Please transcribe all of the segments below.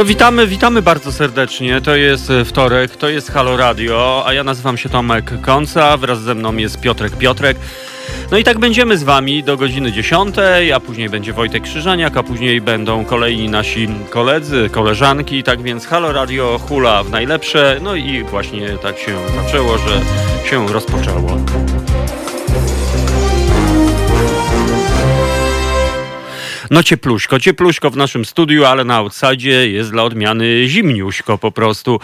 No witamy bardzo serdecznie. To jest wtorek, to jest Halo Radio, a ja nazywam się Tomek Konca, wraz ze mną jest Piotrek. No i tak będziemy z wami do godziny 10, a później będzie Wojtek Krzyżaniak, a później będą kolejni nasi koledzy, koleżanki. Tak więc Halo Radio hula w najlepsze. No i właśnie tak się zaczęło, że się rozpoczęło. No ciepluśko w naszym studiu, ale na outsidzie jest dla odmiany zimniuśko po prostu.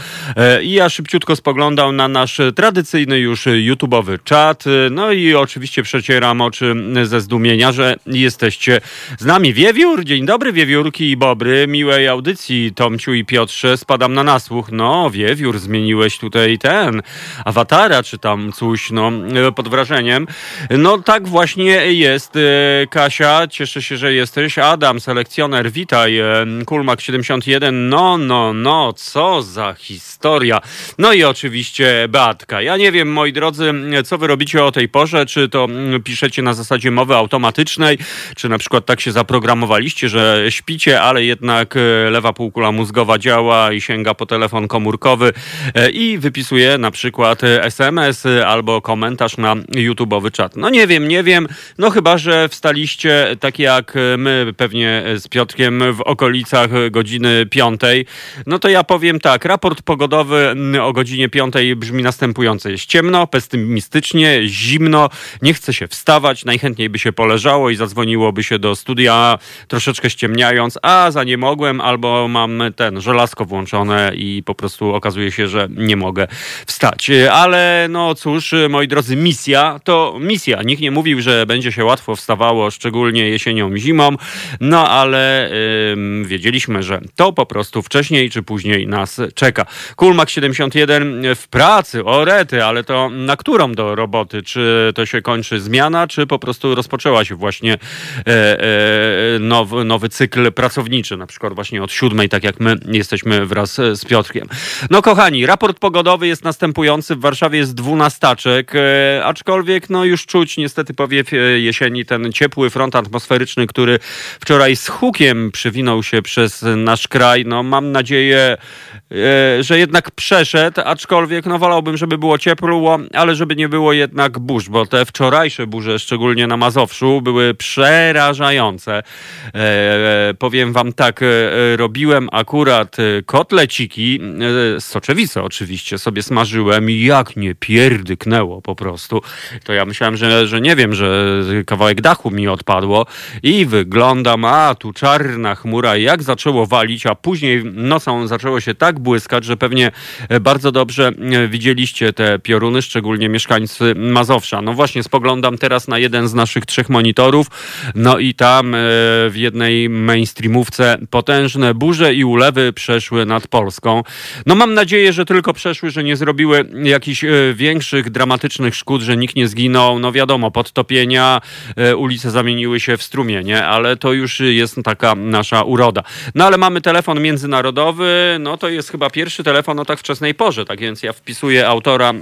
I ja szybciutko spoglądam na nasz tradycyjny już YouTube'owy czat. No i oczywiście przecieram oczy ze zdumienia, że jesteście z nami. Wiewiór, dzień dobry wiewiórki i bobry. Miłej audycji Tomciu i Piotrze, spadam na nasłuch. No wiewiór, zmieniłeś tutaj ten awatara czy tam coś, no pod wrażeniem. No tak właśnie jest. Kasia, cieszę się, że jesteś. Adam Selekcjoner, witaj. Kulmak 71, no, co za historia. No i oczywiście Beatka. Ja nie wiem, moi drodzy, co wy robicie o tej porze, czy to piszecie na zasadzie mowy automatycznej, czy na przykład tak się zaprogramowaliście, że śpicie, ale jednak lewa półkula mózgowa działa i sięga po telefon komórkowy i wypisuje na przykład SMS albo komentarz na YouTube'owy czat. No nie wiem, no chyba, że wstaliście tak jak my pewnie z Piotrkiem w okolicach godziny 5:00. No to ja powiem tak, raport pogodowy o godzinie 5:00 brzmi następująco. Jest ciemno, pesymistycznie, zimno, nie chce się wstawać, najchętniej by się poleżało i zadzwoniłoby się do studia troszeczkę ściemniając, a za nie mogłem albo mam ten żelazko włączone i po prostu okazuje się, że nie mogę wstać. Ale no cóż, moi drodzy, misja to misja. Nikt nie mówił, że będzie się łatwo wstawało, szczególnie jesienią i zimą. No ale wiedzieliśmy, że to po prostu wcześniej czy później nas czeka. Kulmak 71 w pracy, o rety, ale to na którą do roboty? Czy to się kończy zmiana, czy po prostu rozpoczęła się właśnie nowy cykl pracowniczy, na przykład właśnie od 7:00, tak jak my jesteśmy wraz z Piotrkiem. No kochani, raport pogodowy jest następujący. W Warszawie jest 12, aczkolwiek no już czuć niestety powiew jesieni, ten ciepły front atmosferyczny, który wczoraj z hukiem przewinął się przez nasz kraj. No mam nadzieję, że jednak przeszedł, aczkolwiek no wolałbym, żeby było ciepło, ale żeby nie było jednak burz, bo te wczorajsze burze, szczególnie na Mazowszu, były przerażające. Powiem wam tak, robiłem akurat kotleciki, soczewicę oczywiście sobie smażyłem i jak nie pierdyknęło po prostu. To ja myślałem, że nie wiem, że kawałek dachu mi odpadło i wyglądam, a tu czarna chmura, jak zaczęło walić, a później nocą zaczęło się tak błyskać, że pewnie bardzo dobrze widzieliście te pioruny, szczególnie mieszkańcy Mazowsza. No właśnie, spoglądam teraz na jeden z naszych 3 monitorów, no i tam w jednej mainstreamówce potężne burze i ulewy przeszły nad Polską. No mam nadzieję, że tylko przeszły, że nie zrobiły jakichś większych, dramatycznych szkód, że nikt nie zginął. No wiadomo, podtopienia, ulice zamieniły się w strumienie, ale to już jest taka nasza uroda. No ale mamy telefon międzynarodowy, no to jest chyba pierwszy telefon o tak wczesnej porze, tak więc ja wpisuję autora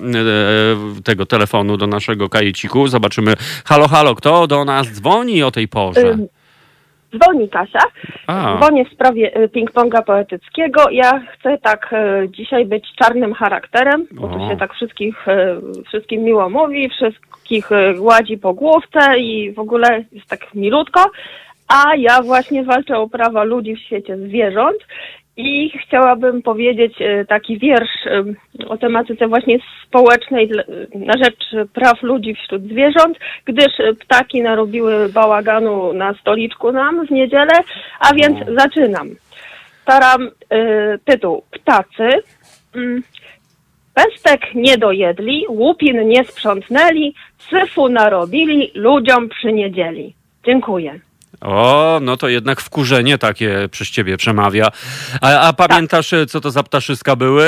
tego telefonu do naszego kajeciku. Zobaczymy. Halo, kto do nas dzwoni o tej porze? Dzwoni Kasia. Dzwonię w sprawie ping-ponga poetyckiego. Ja chcę tak dzisiaj być czarnym charakterem, bo tu się tak wszystkim miło mówi, wszystkich gładzi po główce i w ogóle jest tak milutko. A ja właśnie walczę o prawa ludzi w świecie zwierząt i chciałabym powiedzieć taki wiersz o tematyce właśnie społecznej na rzecz praw ludzi wśród zwierząt, gdyż ptaki narobiły bałaganu na stoliczku nam w niedzielę, a więc zaczynam. Staram tytuł Ptacy. Pestek nie dojedli, łupin nie sprzątnęli, syfu narobili ludziom przy niedzieli. Dziękuję. O, no to jednak wkurzenie takie przez ciebie przemawia. A pamiętasz, tak, co to za ptaszyska były?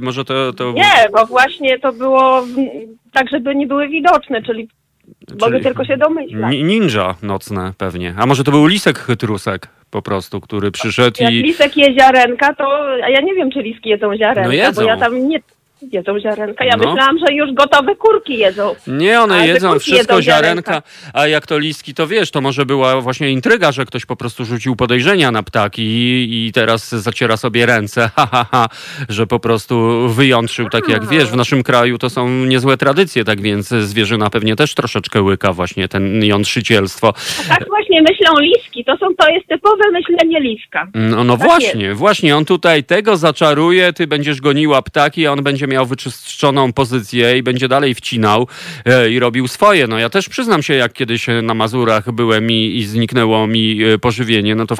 Może to... Nie, bo właśnie to było tak, żeby nie były widoczne, czyli mogę tylko się domyślać. Ninja nocne pewnie. A może to był lisek chytrusek po prostu, który przyszedł. Jak lisek je ziarenka, to... A ja nie wiem, czy liski jedzą ziarenka, no jedzą, bo ja tam nie... Jedzą ziarenka. Ja myślałam, że już gotowe kurki jedzą. Nie, one jedzą wszystko, ziarenka. A jak to listki, to wiesz, to może była właśnie intryga, że ktoś po prostu rzucił podejrzenia na ptaki i teraz zaciera sobie ręce, że po prostu wyjątrzył, tak jak wiesz, w naszym kraju to są niezłe tradycje, tak więc zwierzyna pewnie też troszeczkę łyka właśnie ten jątrzycielstwo. A tak właśnie myślą listki, to jest typowe myślenie listka. No tak właśnie, jest. Właśnie, on tutaj tego zaczaruje, ty będziesz goniła ptaki, a on będzie miał wyczyszczoną pozycję i będzie dalej wcinał i robił swoje. No ja też przyznam się, jak kiedyś na Mazurach byłem i zniknęło mi pożywienie, no to w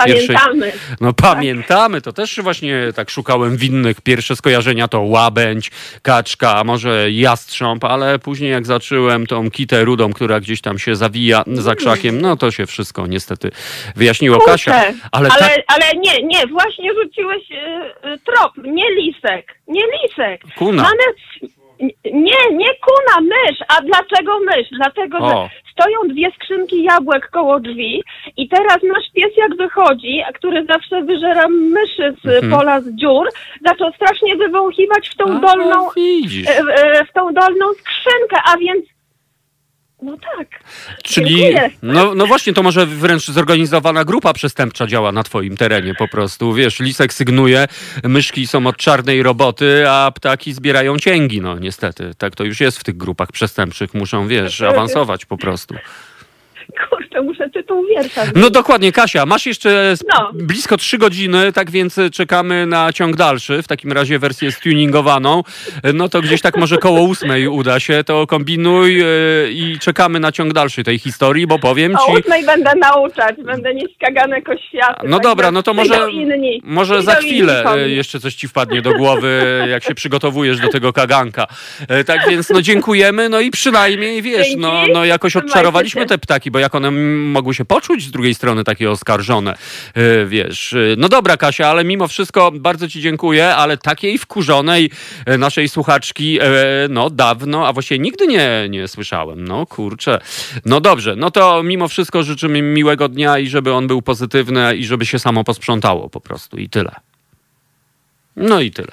pamiętamy, to też właśnie tak szukałem winnych. Pierwsze skojarzenia to łabędź, kaczka, a może jastrząb, ale później jak zacząłem tą kitę rudą, która gdzieś tam się zawija za krzakiem, no to się wszystko niestety wyjaśniło. Kurczę, Kasia. Ale nie, właśnie rzuciłeś trop, nie lisek. Kuna. Nie kuna, mysz. A dlaczego mysz? Dlatego, że stoją dwie skrzynki jabłek koło drzwi i teraz nasz pies jak wychodzi, który zawsze wyżera myszy z pola z dziur, zaczął strasznie wywąchiwać w tą dolną skrzynkę, a więc no tak. Czyli, no właśnie, to może wręcz zorganizowana grupa przestępcza działa na twoim terenie po prostu. Wiesz, lisek sygnuje, myszki są od czarnej roboty, a ptaki zbierają cięgi. No niestety, tak to już jest w tych grupach przestępczych. Muszą, wiesz, awansować po prostu. Kurczę, muszę tytuł wiersza. No dokładnie, Kasia, masz jeszcze blisko 3 godziny, tak więc czekamy na ciąg dalszy, w takim razie wersję stuningowaną. No to gdzieś tak może koło 8 uda się, to kombinuj i czekamy na ciąg dalszy tej historii, bo powiem ci... O 8 będę nauczać, będę nieść kaganek oświaty. No tak dobra, no to może za chwilę jeszcze coś ci wpadnie do głowy, jak się przygotowujesz do tego kaganka. Tak więc no dziękujemy, no i przynajmniej wiesz, no jakoś odczarowaliśmy te ptaki, bo jak one mogły się poczuć z drugiej strony takie oskarżone, wiesz. No dobra, Kasia, ale mimo wszystko bardzo ci dziękuję, ale takiej wkurzonej naszej słuchaczki dawno, a właściwie nigdy nie słyszałem. No kurczę. No dobrze, no to mimo wszystko życzymy miłego dnia i żeby on był pozytywny i żeby się samo posprzątało po prostu i tyle. No i tyle.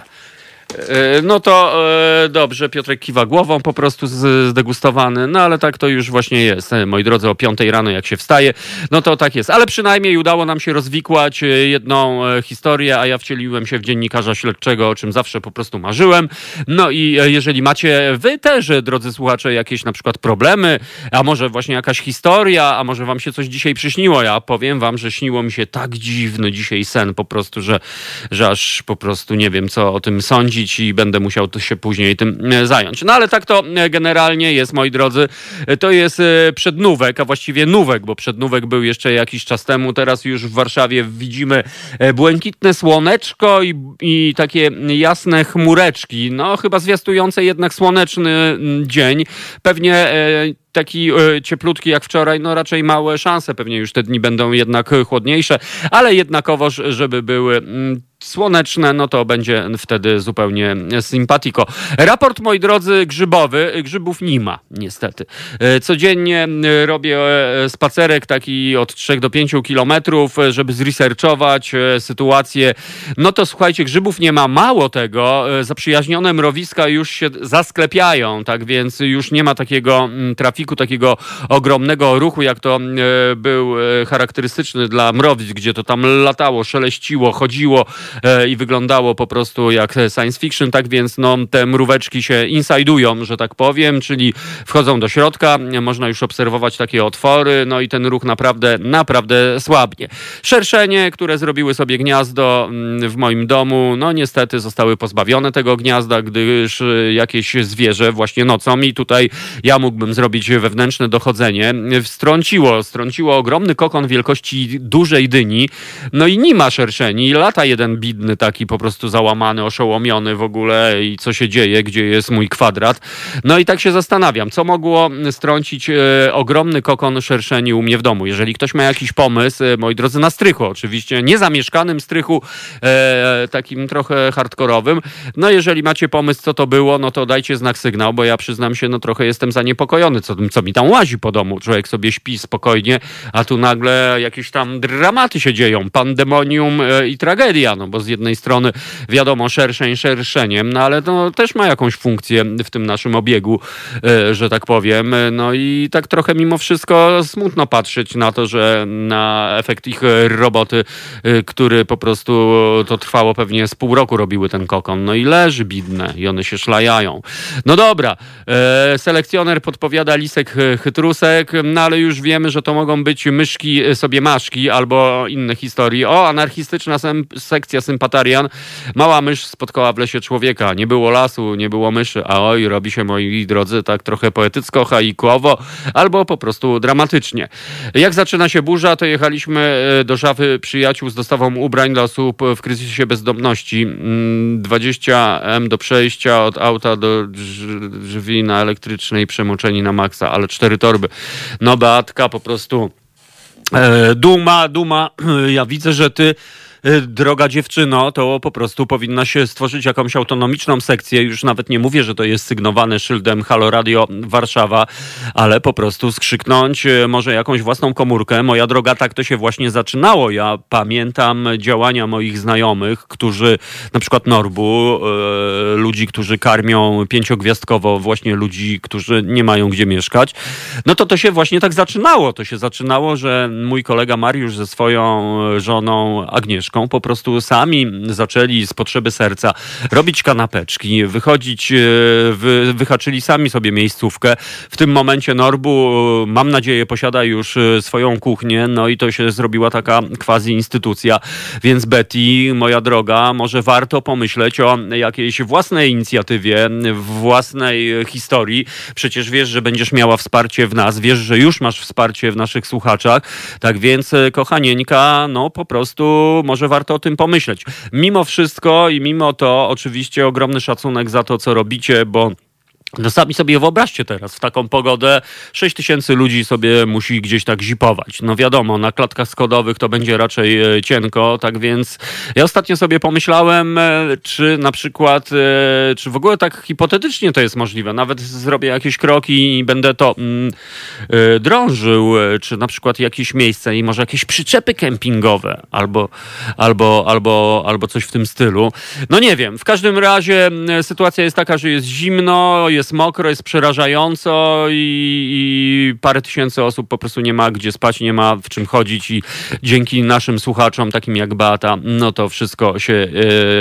No to dobrze, Piotrek kiwa głową, po prostu zdegustowany, no ale tak to już właśnie jest, moi drodzy, o 5:00 rano jak się wstaje, no to tak jest, ale przynajmniej udało nam się rozwikłać jedną historię, a ja wcieliłem się w dziennikarza śledczego, o czym zawsze po prostu marzyłem, no i jeżeli macie wy też, drodzy słuchacze, jakieś na przykład problemy, a może właśnie jakaś historia, a może wam się coś dzisiaj przyśniło, ja powiem wam, że śniło mi się tak dziwny dzisiaj sen po prostu, że aż po prostu nie wiem, co o tym sądzić, i będę musiał się później tym zająć. No ale tak to generalnie jest, moi drodzy. To jest przednówek, a właściwie nówek, bo przednówek był jeszcze jakiś czas temu. Teraz już w Warszawie widzimy błękitne słoneczko i takie jasne chmureczki. No chyba zwiastujące jednak słoneczny dzień. Pewnie... taki cieplutki jak wczoraj, no raczej małe szanse, pewnie już te dni będą jednak chłodniejsze, ale jednakowoż, żeby były słoneczne, no to będzie wtedy zupełnie simpatico. Raport, moi drodzy, grzybowy, grzybów nie ma, niestety. Codziennie robię spacerek taki od 3 do 5 kilometrów, żeby zresearchować sytuację. No to słuchajcie, grzybów nie ma, mało tego, zaprzyjaźnione mrowiska już się zasklepiają, tak więc już nie ma takiego trafiku, takiego ogromnego ruchu, jak to był charakterystyczny dla mrowisk, gdzie to tam latało, szeleściło, chodziło i wyglądało po prostu jak science fiction, tak więc no, te mróweczki się insajdują, że tak powiem, czyli wchodzą do środka, można już obserwować takie otwory, no i ten ruch naprawdę słabnie. Szerszenie, które zrobiły sobie gniazdo w moim domu, no niestety zostały pozbawione tego gniazda, gdyż jakieś zwierzę właśnie nocą i tutaj ja mógłbym zrobić wewnętrzne dochodzenie, strąciło ogromny kokon wielkości dużej dyni, no i nie ma szerszeni, lata jeden bidny taki po prostu załamany, oszołomiony w ogóle i co się dzieje, gdzie jest mój kwadrat, no i tak się zastanawiam, co mogło strącić ogromny kokon szerszeni u mnie w domu. Jeżeli ktoś ma jakiś pomysł, moi drodzy, na strychu oczywiście, niezamieszkanym strychu, takim trochę hardkorowym, no jeżeli macie pomysł, co to było, no to dajcie sygnał, bo ja przyznam się, no trochę jestem zaniepokojony, co mi tam łazi po domu. Człowiek sobie śpi spokojnie, a tu nagle jakieś tam dramaty się dzieją, pandemonium i tragedia. No, bo z jednej strony wiadomo szerszeń szerszeniem, no ale to też ma jakąś funkcję w tym naszym obiegu, że tak powiem. No i tak trochę mimo wszystko smutno patrzeć na to, że na efekt ich roboty, który po prostu to trwało pewnie z pół roku robiły ten kokon. No i leży bidne i one się szlajają. No dobra, selekcjoner podpowiada lisek chytrusek, no ale już wiemy, że to mogą być myszki sobie maszki albo inne historie. O, anarchistyczna sekcja sympatarian. Mała mysz spotkała w lesie człowieka. Nie było lasu, nie było myszy, a oj, robi się, moi drodzy, tak trochę poetycko, haikuowo albo po prostu dramatycznie. Jak zaczyna się burza, to jechaliśmy do szafy przyjaciół z dostawą ubrań dla osób w kryzysie bezdomności. 20 m do przejścia od auta do drzwi na elektrycznej, przemoczeni na maksa, ale 4 torby. No Beatka po prostu duma. Ja widzę, że ty, droga dziewczyno, to po prostu powinna się stworzyć jakąś autonomiczną sekcję. Już nawet nie mówię, że to jest sygnowane szyldem Halo Radio Warszawa, ale po prostu skrzyknąć może jakąś własną komórkę. Moja droga, tak to się właśnie zaczynało. Ja pamiętam działania moich znajomych, którzy, na przykład Norbu, ludzi, którzy karmią 5-gwiazdkowo właśnie ludzi, którzy nie mają gdzie mieszkać. No to się właśnie tak zaczynało. To się zaczynało, że mój kolega Mariusz ze swoją żoną Agnieszką po prostu sami zaczęli z potrzeby serca robić kanapeczki, wychodzić, wyhaczyli sami sobie miejscówkę. W tym momencie Norbu, mam nadzieję, posiada już swoją kuchnię, no i to się zrobiła taka quasi instytucja. Więc Betty, moja droga, może warto pomyśleć o jakiejś własnej inicjatywie, własnej historii. Przecież wiesz, że będziesz miała wsparcie w nas, wiesz, że już masz wsparcie w naszych słuchaczach. Tak więc, kochanieńka, no po prostu może warto o tym pomyśleć. Mimo wszystko i mimo to oczywiście ogromny szacunek za to, co robicie, bo no sami sobie wyobraźcie teraz, w taką pogodę 6000 ludzi sobie musi gdzieś tak zipować. No wiadomo, na klatkach schodowych to będzie raczej cienko, tak więc ja ostatnio sobie pomyślałem, czy na przykład, czy w ogóle tak hipotetycznie to jest możliwe. Nawet zrobię jakieś kroki i będę to drążył, czy na przykład jakieś miejsce i może jakieś przyczepy kempingowe albo coś w tym stylu. No nie wiem, w każdym razie sytuacja jest taka, że jest zimno, jest mokro, jest przerażająco i parę tysięcy osób po prostu nie ma gdzie spać, nie ma w czym chodzić i dzięki naszym słuchaczom, takim jak Beata, no to wszystko się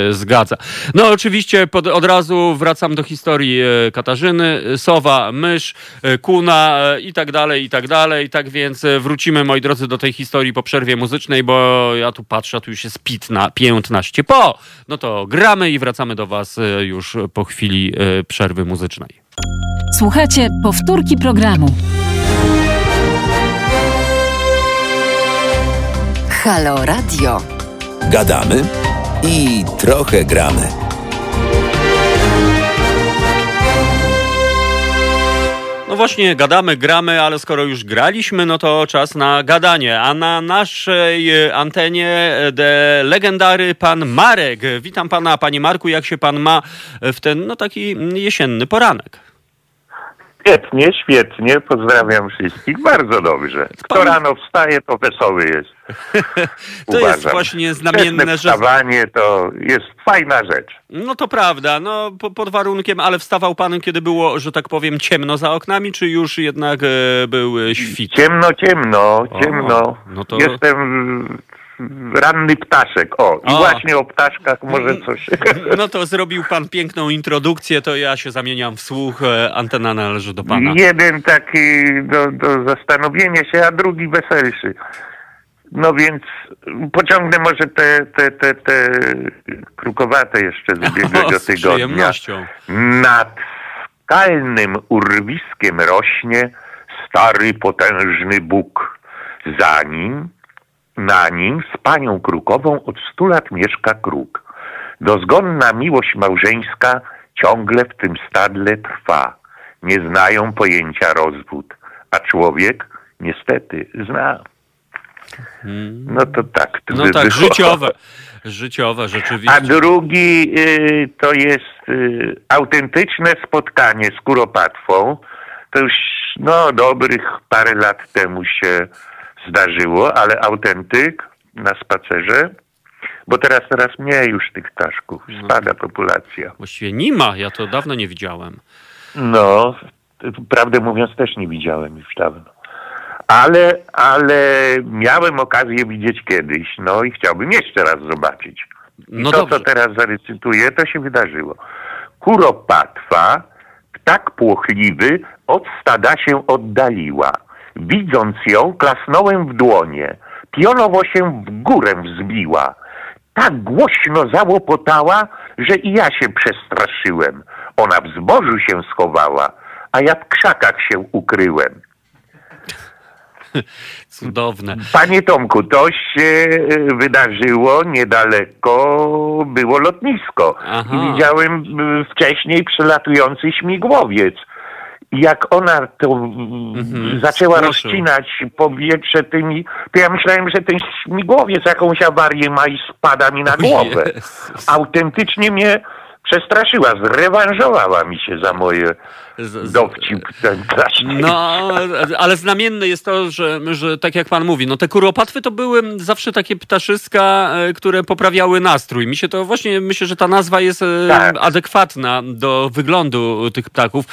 zgadza. No oczywiście od razu wracam do historii Katarzyny, sowa, mysz, kuna i tak dalej, i tak dalej. Tak więc wrócimy, moi drodzy, do tej historii po przerwie muzycznej, bo ja tu patrzę, a tu już jest 15 po. No to gramy i wracamy do was już po chwili przerwy muzycznej. Słuchajcie, powtórki programu. Halo Radio. Gadamy i trochę gramy. No właśnie, gadamy, gramy, ale skoro już graliśmy, no to czas na gadanie. A na naszej antenie legendary pan Marek. Witam pana, panie Marku. Jak się pan ma w ten, no taki jesienny poranek? Świetnie, świetnie. Pozdrawiam wszystkich. Bardzo dobrze. Kto rano wstaje, to wesoły jest. To uważam. Jest właśnie znamienne, że to jest fajna rzecz. No to prawda, no pod warunkiem, ale wstawał pan, kiedy było, że tak powiem, ciemno za oknami, czy już jednak były świt? Ciemno. No to... Jestem ranny ptaszek. Właśnie o ptaszkach może coś. No to zrobił pan piękną introdukcję, to ja się zamieniam w słuch. Antena należy do pana. Jeden taki do zastanowienia się, a drugi weselszy. No więc pociągnę może te krukowate jeszcze z ubiegłego tygodnia. Nad skalnym urwiskiem rośnie stary, potężny Bóg. Na nim z panią Krukową od 100 lat mieszka Kruk. Dozgonna miłość małżeńska ciągle w tym stadle trwa. Nie znają pojęcia rozwód, a człowiek niestety zna. No to tak. No tak, wyszło. Życiowe rzeczywiście. A drugi to jest autentyczne spotkanie z Kuropatwą. To już dobrych parę lat temu się zdarzyło, ale autentyk na spacerze Bo teraz coraz mniej już tych ptaszków. Spada populacja. Właściwie nie ma. Ja to dawno nie widziałem. No, prawdę mówiąc też nie widziałem już dawno. Ale miałem okazję widzieć kiedyś, no i chciałbym jeszcze raz zobaczyć. No to, dobrze. Co teraz zarecytuję, to się wydarzyło. Kuropatwa, ptak płochliwy, od stada się oddaliła. Widząc ją, klasnąłem w dłonie. Pionowo się w górę wzbiła. Tak głośno załopotała, że i ja się przestraszyłem. Ona w zbożu się schowała, a ja w krzakach się ukryłem. Cudowne. Panie Tomku, to się wydarzyło niedaleko, było lotnisko. I widziałem wcześniej przelatujący śmigłowiec. Jak ona to zaczęła rozcinać powietrze tymi, to ja myślałem, że ten śmigłowiec jakąś awarię ma i spada mi na głowę. Autentycznie mnie przestraszyła, zrewanżowała mi się za moje dowcip. No, ale znamienne jest to, że tak jak pan mówi, no te kuropatwy to były zawsze takie ptaszyska, które poprawiały nastrój. Mi się to właśnie, myślę, że ta nazwa jest adekwatna do wyglądu tych ptaków.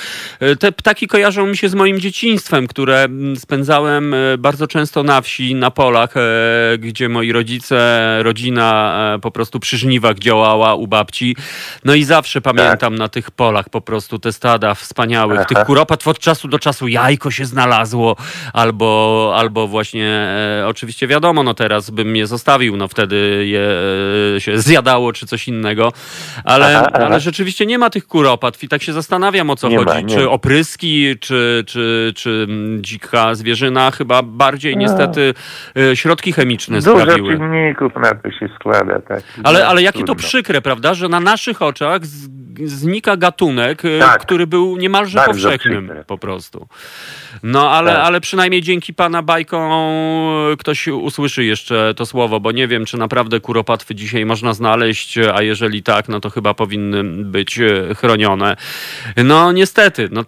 Te ptaki kojarzą mi się z moim dzieciństwem, które spędzałem bardzo często na wsi, na polach, gdzie moi rodzice, rodzina po prostu przy żniwach działała u babci. No i zawsze pamiętam na tych polach po prostu te stada wspaniałych, tych kuropatw od czasu do czasu jajko się znalazło, albo właśnie, oczywiście wiadomo, no teraz bym je zostawił, no wtedy je się zjadało czy coś innego, ale rzeczywiście nie ma tych kuropatw i tak się zastanawiam, o co chodzi, czy opryski, czy dzika zwierzyna, chyba bardziej niestety środki chemiczne sprawiły. Dużo czynników na to się składa. Tak. Ale jakie to przykre, prawda, że na naszych oczach znika gatunek, który był niemalże powszechnym po prostu. No ale przynajmniej dzięki pana bajkom ktoś usłyszy jeszcze to słowo, bo nie wiem, czy naprawdę kuropatwy dzisiaj można znaleźć, a jeżeli tak, no to chyba powinny być chronione. No niestety, no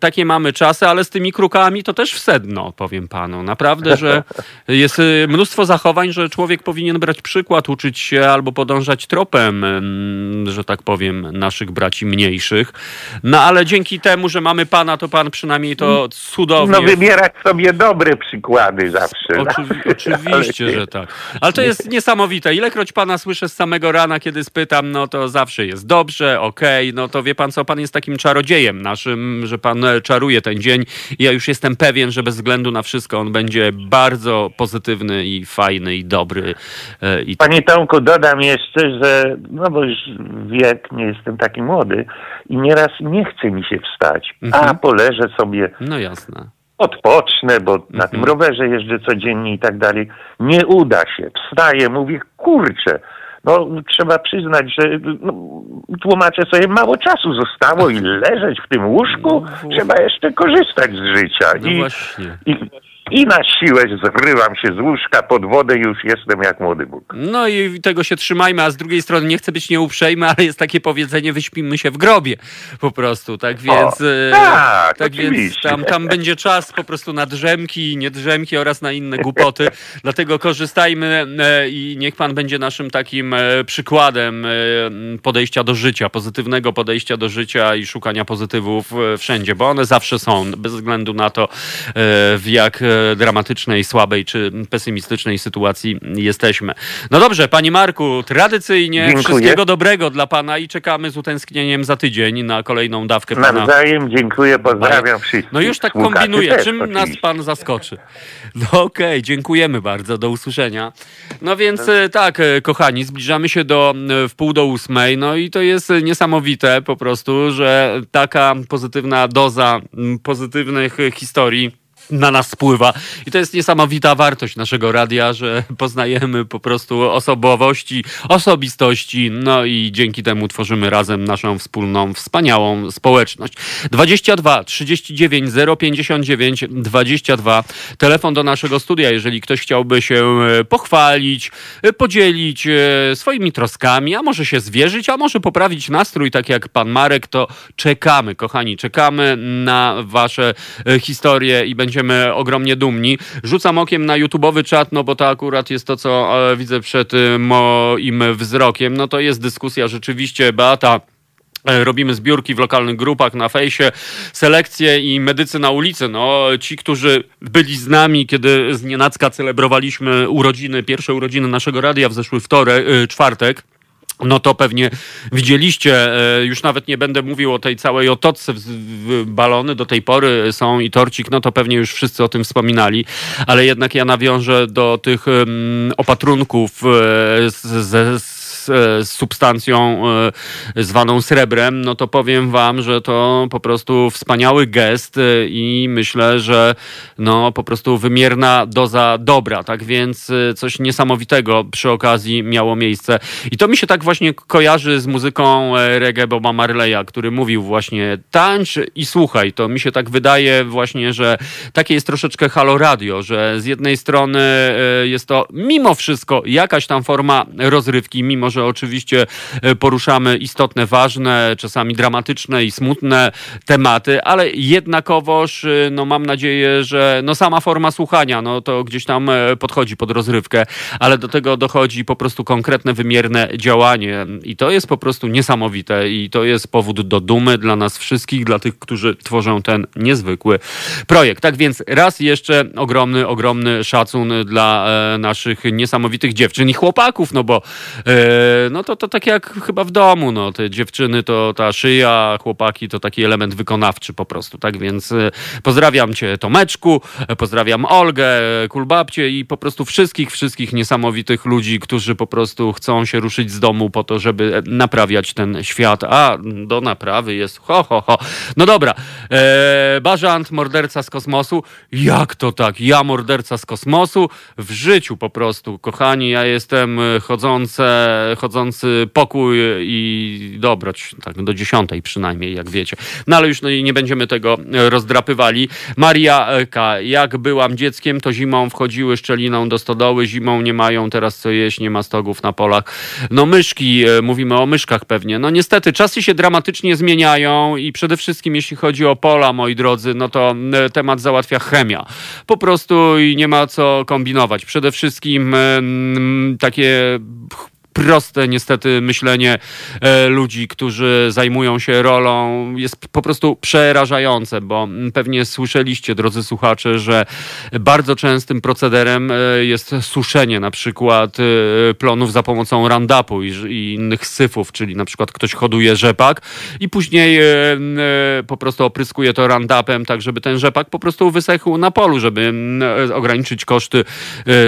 takie mamy czasy, ale z tymi krukami to też w sedno, powiem panu. Naprawdę, że jest mnóstwo zachowań, że człowiek powinien brać przykład, uczyć się albo podążać tropem, że tak powiem, naszych braci mniejszych. No ale dzięki temu, że mamy pana, to pan przynajmniej to cudownie... No wybierać sobie dobre przykłady zawsze. Oczywiście, że tak. Ale to jest niesamowite. Ilekroć pana słyszę z samego rana, kiedy spytam, no to zawsze jest dobrze, okej, no to wie pan co, pan jest takim czarodziejem naszym, że pan czaruje ten dzień. Ja już jestem pewien, że bez względu na wszystko on będzie bardzo pozytywny i fajny i dobry. Panie Tomku, dodam jeszcze, że no bo już wiek, nie jestem taki młody i nieraz nie chce mi się wstać, a poleżę sobie, no jasne, odpocznę, bo na tym rowerze jeżdżę codziennie i tak dalej. Nie uda się. Wstaję, mówię, kurczę, no trzeba przyznać, że tłumaczę sobie, mało czasu zostało i leżeć w tym łóżku, trzeba jeszcze korzystać z życia. No I na siłę zrywam się z łóżka pod wodę i już jestem jak młody Bóg. No i tego się trzymajmy, a z drugiej strony nie chcę być nieuprzejmy, ale jest takie powiedzenie, wyśpimy się w grobie po prostu, tak więc... Oczywiście. Tam będzie czas po prostu na drzemki, niedrzemki oraz na inne głupoty, dlatego korzystajmy i niech pan będzie naszym takim przykładem podejścia do życia, pozytywnego podejścia do życia i szukania pozytywów wszędzie, bo one zawsze są, bez względu na to, w jak dramatycznej, słabej czy pesymistycznej sytuacji jesteśmy. No dobrze, panie Marku, tradycyjnie wszystkiego dobrego dla pana i czekamy z utęsknieniem za tydzień na kolejną dawkę pana. Nawzajem dziękuję, pozdrawiam wszystkich. No już tak kombinuję, czym oczywiście nas pan zaskoczy. No okej, dziękujemy bardzo, do usłyszenia. No więc tak, kochani, zbliżamy się do 7:30, no i to jest niesamowite po prostu, że taka pozytywna doza pozytywnych historii na nas spływa. I to jest niesamowita wartość naszego radia, że poznajemy po prostu osobowości, osobistości, no i dzięki temu tworzymy razem naszą wspólną, wspaniałą społeczność. 22 39 059 22, telefon do naszego studia, jeżeli ktoś chciałby się pochwalić, podzielić swoimi troskami, a może się zwierzyć, a może poprawić nastrój, tak jak pan Marek, to czekamy, kochani, czekamy na wasze historie i będziemy będziemy ogromnie dumni. Rzucam okiem na YouTube'owy czat, no bo to akurat jest to, co widzę przed moim wzrokiem. No to jest dyskusja rzeczywiście, Beata. Robimy zbiórki w lokalnych grupach na fejsie, selekcje i medycy na ulicy. No, ci, którzy byli z nami, kiedy znienacka celebrowaliśmy urodziny, pierwsze urodziny naszego radia w zeszły czwartek, no to pewnie widzieliście, już nawet nie będę mówił o tej całej otoczce, balony do tej pory są i torcik, no to pewnie już wszyscy o tym wspominali, ale jednak ja nawiążę do tych opatrunków z substancją zwaną srebrem, no to powiem wam, że to po prostu wspaniały gest i myślę, że no po prostu wymierna doza dobra, tak więc coś niesamowitego przy okazji miało miejsce. I to mi się tak właśnie kojarzy z muzyką reggae Boba Marleya, który mówił właśnie tańcz i słuchaj. To mi się tak wydaje właśnie, że takie jest troszeczkę Halo Radio, że z jednej strony jest to mimo wszystko jakaś tam forma rozrywki, mimo że oczywiście poruszamy istotne, ważne, czasami dramatyczne i smutne tematy, ale jednakowoż no mam nadzieję, że no sama forma słuchania no to gdzieś tam podchodzi pod rozrywkę, ale do tego dochodzi po prostu konkretne, wymierne działanie i to jest po prostu niesamowite i to jest powód do dumy dla nas wszystkich, dla tych, którzy tworzą ten niezwykły projekt. Tak więc raz jeszcze ogromny, ogromny szacun dla naszych niesamowitych dziewczyn i chłopaków, no bo no to tak jak chyba w domu, no te dziewczyny to ta szyja, chłopaki to taki element wykonawczy po prostu, tak więc pozdrawiam cię Tomeczku, pozdrawiam Olgę, Kulbabcie i po prostu wszystkich niesamowitych ludzi, którzy po prostu chcą się ruszyć z domu po to, żeby naprawiać ten świat, a do naprawy jest ho. No dobra, Bażant, morderca z kosmosu, jak to tak, ja morderca z kosmosu w życiu po prostu, kochani, ja jestem chodzący pokój i dobroć, tak do 10 przynajmniej, jak wiecie. No ale już nie będziemy tego rozdrapywali. Maria K. Jak byłam dzieckiem, to zimą wchodziły szczeliną do stodoły, zimą nie mają teraz co jeść, nie ma stogów na polach. No myszki, mówimy o myszkach pewnie. No niestety, czasy się dramatycznie zmieniają i przede wszystkim jeśli chodzi o pola, moi drodzy, no to temat załatwia chemia. Po prostu i nie ma co kombinować. Przede wszystkim takie proste niestety myślenie ludzi, którzy zajmują się rolą jest po prostu przerażające, bo pewnie słyszeliście, drodzy słuchacze, że bardzo częstym procederem jest suszenie na przykład plonów za pomocą Roundupu i innych syfów, czyli na przykład ktoś hoduje rzepak i później po prostu opryskuje to Roundupem, tak żeby ten rzepak po prostu wysechł na polu, żeby ograniczyć koszty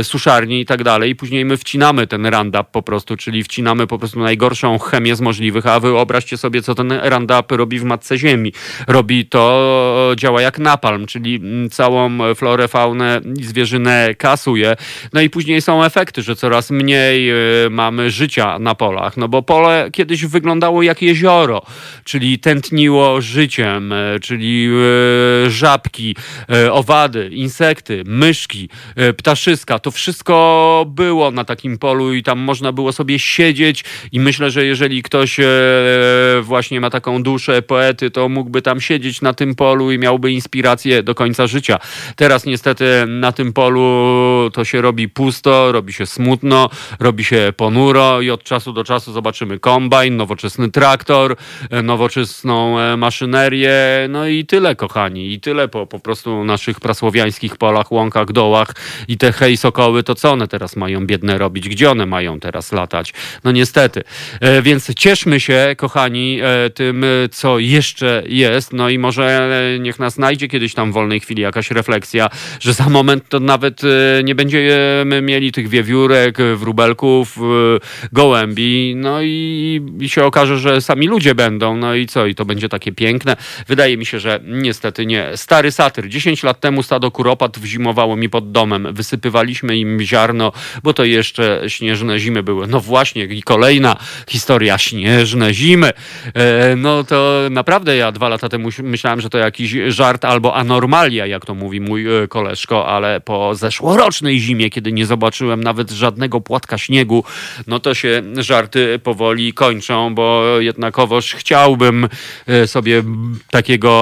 suszarni i tak dalej. I później my wcinamy ten Roundup po prostu, czyli wcinamy po prostu najgorszą chemię z możliwych, a wyobraźcie sobie, co ten Roundup robi w matce ziemi. Robi to, działa jak napalm, czyli całą florę, faunę i zwierzynę kasuje. No i później są efekty, że coraz mniej mamy życia na polach, no bo pole kiedyś wyglądało jak jezioro, czyli tętniło życiem, czyli żabki, owady, insekty, myszki, ptaszyska. To wszystko było na takim polu i tam można było sobie siedzieć i myślę, że jeżeli ktoś właśnie ma taką duszę poety, to mógłby tam siedzieć na tym polu i miałby inspirację do końca życia. Teraz niestety na tym polu to się robi pusto, robi się smutno, robi się ponuro i od czasu do czasu zobaczymy kombajn, nowoczesny traktor, nowoczesną maszynerię, no i tyle, kochani, i tyle po prostu naszych prasłowiańskich polach, łąkach, dołach i te hej sokoły, to co one teraz mają biedne robić? Gdzie one mają teraz latać? No niestety. Więc cieszmy się, kochani, tym, co jeszcze jest. No i może niech nas znajdzie kiedyś tam w wolnej chwili jakaś refleksja, że za moment to nawet nie będziemy mieli tych wiewiórek, wróbelków, gołębi. No i się okaże, że sami ludzie będą. No i co? I to będzie takie piękne. Wydaje mi się, że niestety nie. Stary satyr. 10 lat temu stado kuropatw zimowało mi pod domem. Wysypywaliśmy im ziarno, bo to jeszcze śnieżne zimy były. No właśnie i kolejna historia, śnieżne zimy. No to naprawdę ja 2 lata temu myślałem, że to jakiś żart albo anormalia, jak to mówi mój koleżko, ale po zeszłorocznej zimie, kiedy nie zobaczyłem nawet żadnego płatka śniegu, no to się żarty powoli kończą, bo jednakowoż chciałbym sobie takiego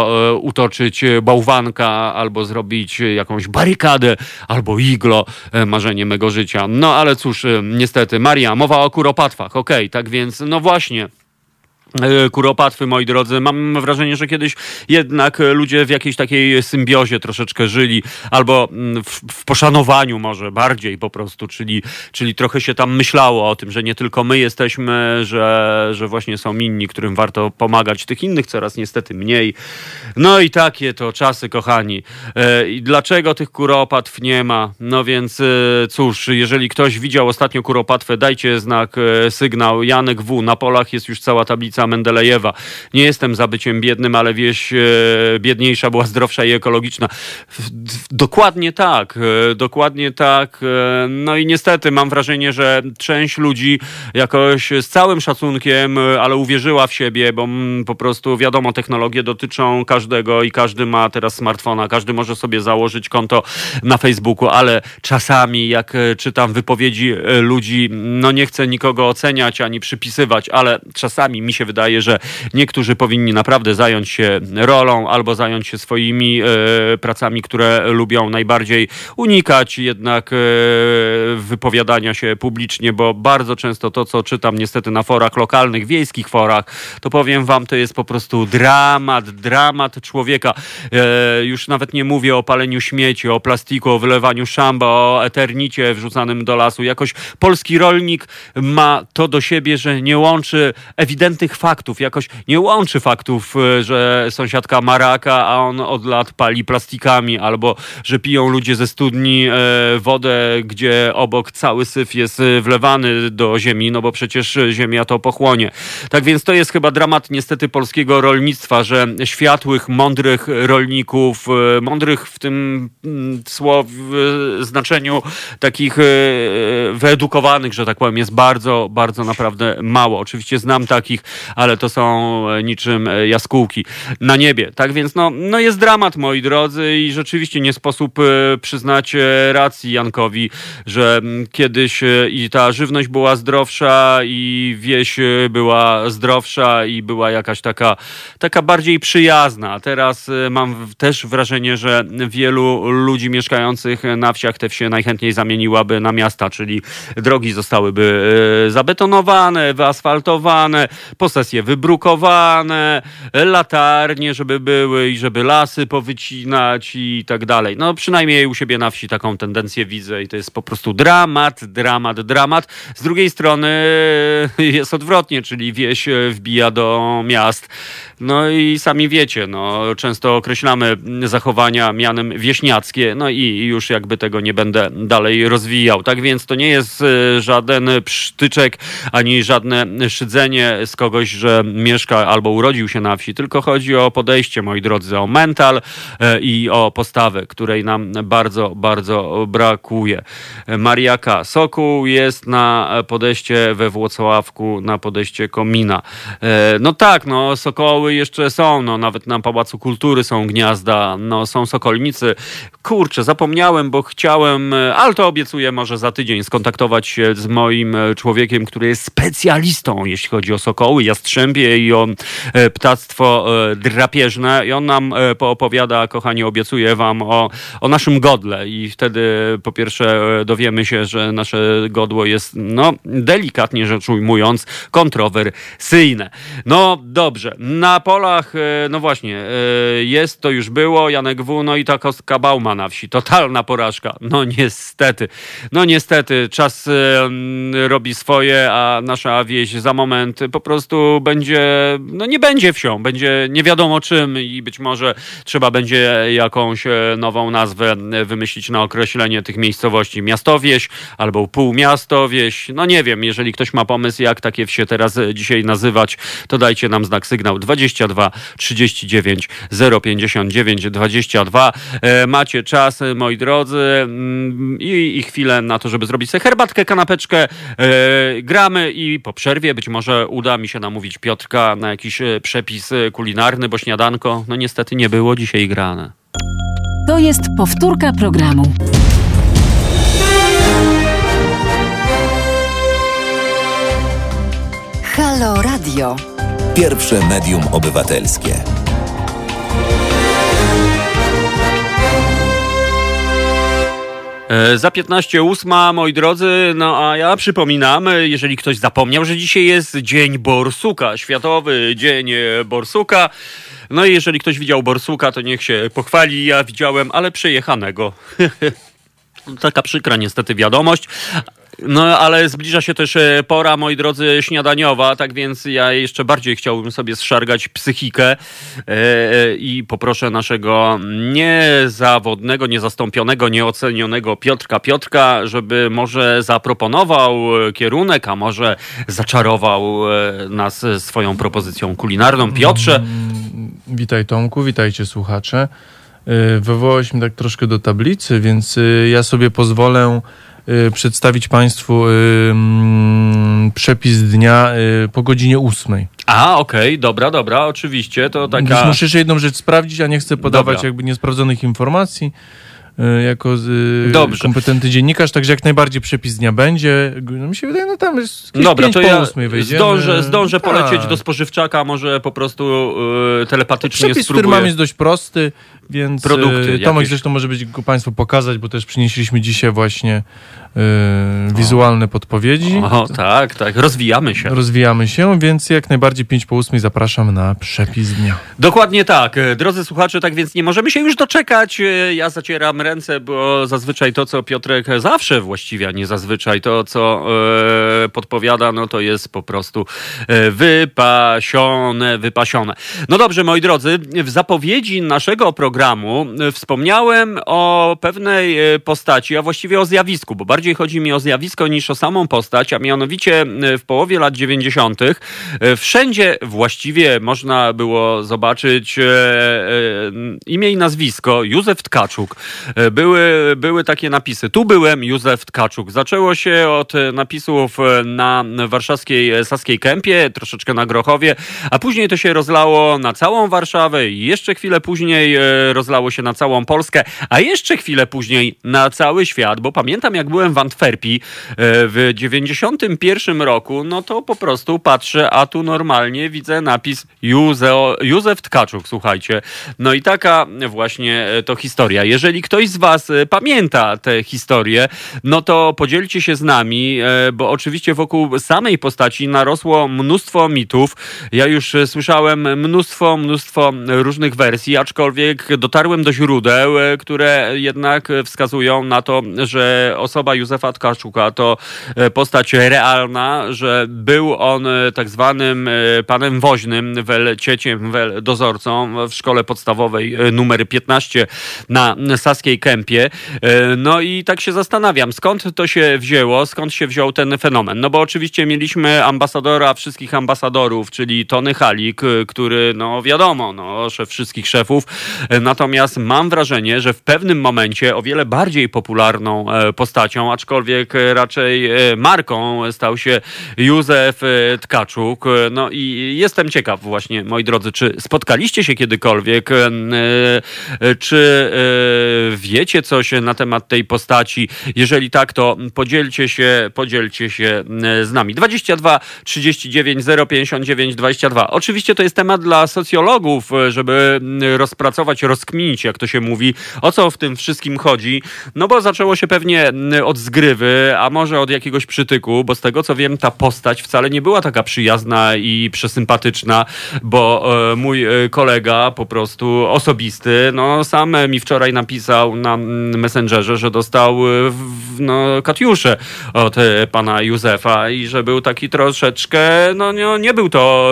utoczyć bałwanka albo zrobić jakąś barykadę albo iglo, marzenie mego życia. No ale cóż, niestety. Maria, mowa o kuropatwach. Okej, tak więc no właśnie. Kuropatwy, moi drodzy. Mam wrażenie, że kiedyś jednak ludzie w jakiejś takiej symbiozie troszeczkę żyli, albo w poszanowaniu może bardziej po prostu, czyli trochę się tam myślało o tym, że nie tylko my jesteśmy, że właśnie są inni, którym warto pomagać, tych innych coraz niestety mniej. No i takie to czasy, kochani. I dlaczego tych kuropatw nie ma? No więc cóż, jeżeli ktoś widział ostatnio kuropatwę, dajcie znak, sygnał. Janek W. Na polach jest już cała tablica Mendelejewa. Nie jestem za byciem biednym, ale wieś biedniejsza była zdrowsza i ekologiczna. Dokładnie tak. No i niestety mam wrażenie, że część ludzi jakoś z całym szacunkiem, ale uwierzyła w siebie, bo po prostu wiadomo, technologie dotyczą każdego i każdy ma teraz smartfona, każdy może sobie założyć konto na Facebooku, ale czasami jak czytam wypowiedzi ludzi, no nie chcę nikogo oceniać ani przypisywać, ale czasami mi się wydaje, że niektórzy powinni naprawdę zająć się rolą albo zająć się swoimi pracami, które lubią najbardziej, unikać jednak wypowiadania się publicznie, bo bardzo często to, co czytam niestety na forach lokalnych, wiejskich forach, to powiem wam, to jest po prostu dramat człowieka. Już nawet nie mówię o paleniu śmieci, o plastiku, o wylewaniu szamba, o eternicie wrzucanym do lasu. Jakoś polski rolnik ma to do siebie, że nie łączy ewidentnych faktów, jakoś nie łączy faktów, że sąsiadka ma raka, a on od lat pali plastikami, albo że piją ludzie ze studni wodę, gdzie obok cały syf jest wlewany do ziemi, no bo przecież ziemia to pochłonie. Tak więc to jest chyba dramat niestety polskiego rolnictwa, że światłych, mądrych rolników, mądrych w tym znaczeniu takich wyedukowanych, że tak powiem, jest bardzo, bardzo naprawdę mało. Oczywiście znam takich, ale to są niczym jaskółki na niebie. Tak więc no jest dramat, moi drodzy, i rzeczywiście nie sposób przyznać racji Jankowi, że kiedyś i ta żywność była zdrowsza i wieś była zdrowsza i była jakaś taka bardziej przyjazna. A teraz mam też wrażenie, że wielu ludzi mieszkających na wsiach te wsie najchętniej zamieniłaby na miasta, czyli drogi zostałyby zabetonowane, wyasfaltowane, posesje wybrukowane, latarnie, żeby były i żeby lasy powycinać i tak dalej. No przynajmniej u siebie na wsi taką tendencję widzę i to jest po prostu dramat. Z drugiej strony jest odwrotnie, czyli wieś wbija do miast. No i sami wiecie, no często określamy zachowania mianem wieśniackie, no i już jakby tego nie będę dalej rozwijał. Tak więc to nie jest żaden psztyczek, ani żadne szydzenie z kogoś, że mieszka albo urodził się na wsi, tylko chodzi o podejście, moi drodzy, o mental i o postawę, której nam bardzo, bardzo brakuje. Maria K. Sokół jest na podejście we Włocławku, na podejście Komina. No tak, no sokoły jeszcze są, no nawet na Pałacu Kultury są gniazda, no są sokolnicy. Kurczę, zapomniałem, bo chciałem, ale to obiecuję może za tydzień skontaktować się z moim człowiekiem, który jest specjalistą, jeśli chodzi o sokoły, jastrzębie i o ptactwo drapieżne. I on nam poopowiada, kochani, obiecuję wam o naszym godle. I wtedy po pierwsze dowiemy się, że nasze godło jest, no delikatnie rzecz ujmując, kontrowersyjne. No dobrze, na polach, no właśnie, jest, to już było, Janek W., no i ta kostka Bauma na wsi. Totalna porażka. No niestety, czas robi swoje, a nasza wieś za moment po prostu końcu będzie, no nie będzie wsią, będzie nie wiadomo czym i być może trzeba będzie jakąś nową nazwę wymyślić na określenie tych miejscowości. Miastowieś albo półmiastowieś. No nie wiem, jeżeli ktoś ma pomysł, jak takie wsie teraz dzisiaj nazywać, to dajcie nam znak, sygnał 22 39 059 22. Macie czas, moi drodzy, i chwilę na to, żeby zrobić sobie herbatkę, kanapeczkę. Gramy i po przerwie być może uda mi się namówić Piotrka na jakiś przepis kulinarny, bo śniadanko, no niestety nie było dzisiaj grane. To jest powtórka programu. Halo Radio. Pierwsze medium obywatelskie. Za 7:55, moi drodzy, no a ja przypominam, jeżeli ktoś zapomniał, że dzisiaj jest Dzień Borsuka, Światowy Dzień Borsuka. No i jeżeli ktoś widział borsuka, to niech się pochwali, ja widziałem, ale przejechanego. Taka przykra niestety wiadomość. No, ale zbliża się też pora, moi drodzy, śniadaniowa, tak więc ja jeszcze bardziej chciałbym sobie zszargać psychikę i poproszę naszego niezawodnego, niezastąpionego, nieocenionego Piotrka, żeby może zaproponował kierunek, a może zaczarował nas swoją propozycją kulinarną. Piotrze. Witaj Tomku, witajcie słuchacze. Wywołałeś mnie tak troszkę do tablicy, więc ja sobie pozwolę przedstawić Państwu przepis dnia po godzinie 8. A, okej, dobra, oczywiście. To taka... Już muszę jeszcze jedną rzecz sprawdzić, a nie chcę podawać jakby niesprawdzonych informacji jako kompetentny dziennikarz, także jak najbardziej przepis dnia będzie. No, mi się wydaje, no tam jest 8 wyjdziemy. Zdążę polecieć do spożywczaka, może po prostu telepatycznie spróbuję. Przepis, który mam, jest dość prosty, więc Tomek jakieś... zresztą może być go Państwu pokazać, bo też przynieśliśmy dzisiaj właśnie wizualne podpowiedzi. O, tak, rozwijamy się, więc jak najbardziej 7:55 zapraszam na przepis dnia. Dokładnie tak, drodzy słuchacze, tak więc nie możemy się już doczekać. Ja zacieram ręce, bo zazwyczaj to, co Piotrek zawsze właściwie, a nie zazwyczaj, to co podpowiada, no to jest po prostu wypasione. No dobrze, moi drodzy, w zapowiedzi naszego programu wspomniałem o pewnej postaci, a właściwie o zjawisku, bo bardziej chodzi mi o zjawisko niż o samą postać, a mianowicie w połowie lat 90. wszędzie właściwie można było zobaczyć imię i nazwisko Józef Tkaczuk. Były takie napisy. Tu byłem Józef Tkaczuk. Zaczęło się od napisów na warszawskiej Saskiej Kępie, troszeczkę na Grochowie, a później to się rozlało na całą Warszawę i jeszcze chwilę później rozlało się na całą Polskę, a jeszcze chwilę później na cały świat, bo pamiętam, jak byłem w Antwerpii w 91 roku, no to po prostu patrzę, a tu normalnie widzę napis Józef Tkaczuk, słuchajcie. No i taka właśnie to historia. Jeżeli ktoś z was pamięta tę historię, no to podzielcie się z nami, bo oczywiście wokół samej postaci narosło mnóstwo mitów. Ja już słyszałem mnóstwo różnych wersji, aczkolwiek dotarłem do źródeł, które jednak wskazują na to, że osoba Józefa Tkaczuka to postać realna, że był on tak zwanym panem woźnym, cieciem, dozorcą w szkole podstawowej numer 15 na Saskiej Kępie. No i tak się zastanawiam, skąd się wziął ten fenomen. No bo oczywiście mieliśmy ambasadora wszystkich ambasadorów, czyli Tony Halik, który, no wiadomo, szef wszystkich szefów. Natomiast mam wrażenie, że w pewnym momencie o wiele bardziej popularną postacią, aczkolwiek raczej marką, stał się Józef Tkaczuk. No i jestem ciekaw właśnie, moi drodzy, czy spotkaliście się kiedykolwiek, czy wiecie coś na temat tej postaci? Jeżeli tak, to podzielcie się z nami. 22 39 059 22. Oczywiście to jest temat dla socjologów, żeby rozpracować, rozkminić, jak to się mówi, o co w tym wszystkim chodzi. No bo zaczęło się pewnie od zgrywy, a może od jakiegoś przytyku, bo z tego co wiem, ta postać wcale nie była taka przyjazna i przesympatyczna, bo mój kolega po prostu osobisty, no sam mi wczoraj napisał na Messengerze, że dostał katiuszę od pana Józefa i że był taki troszeczkę, no nie był to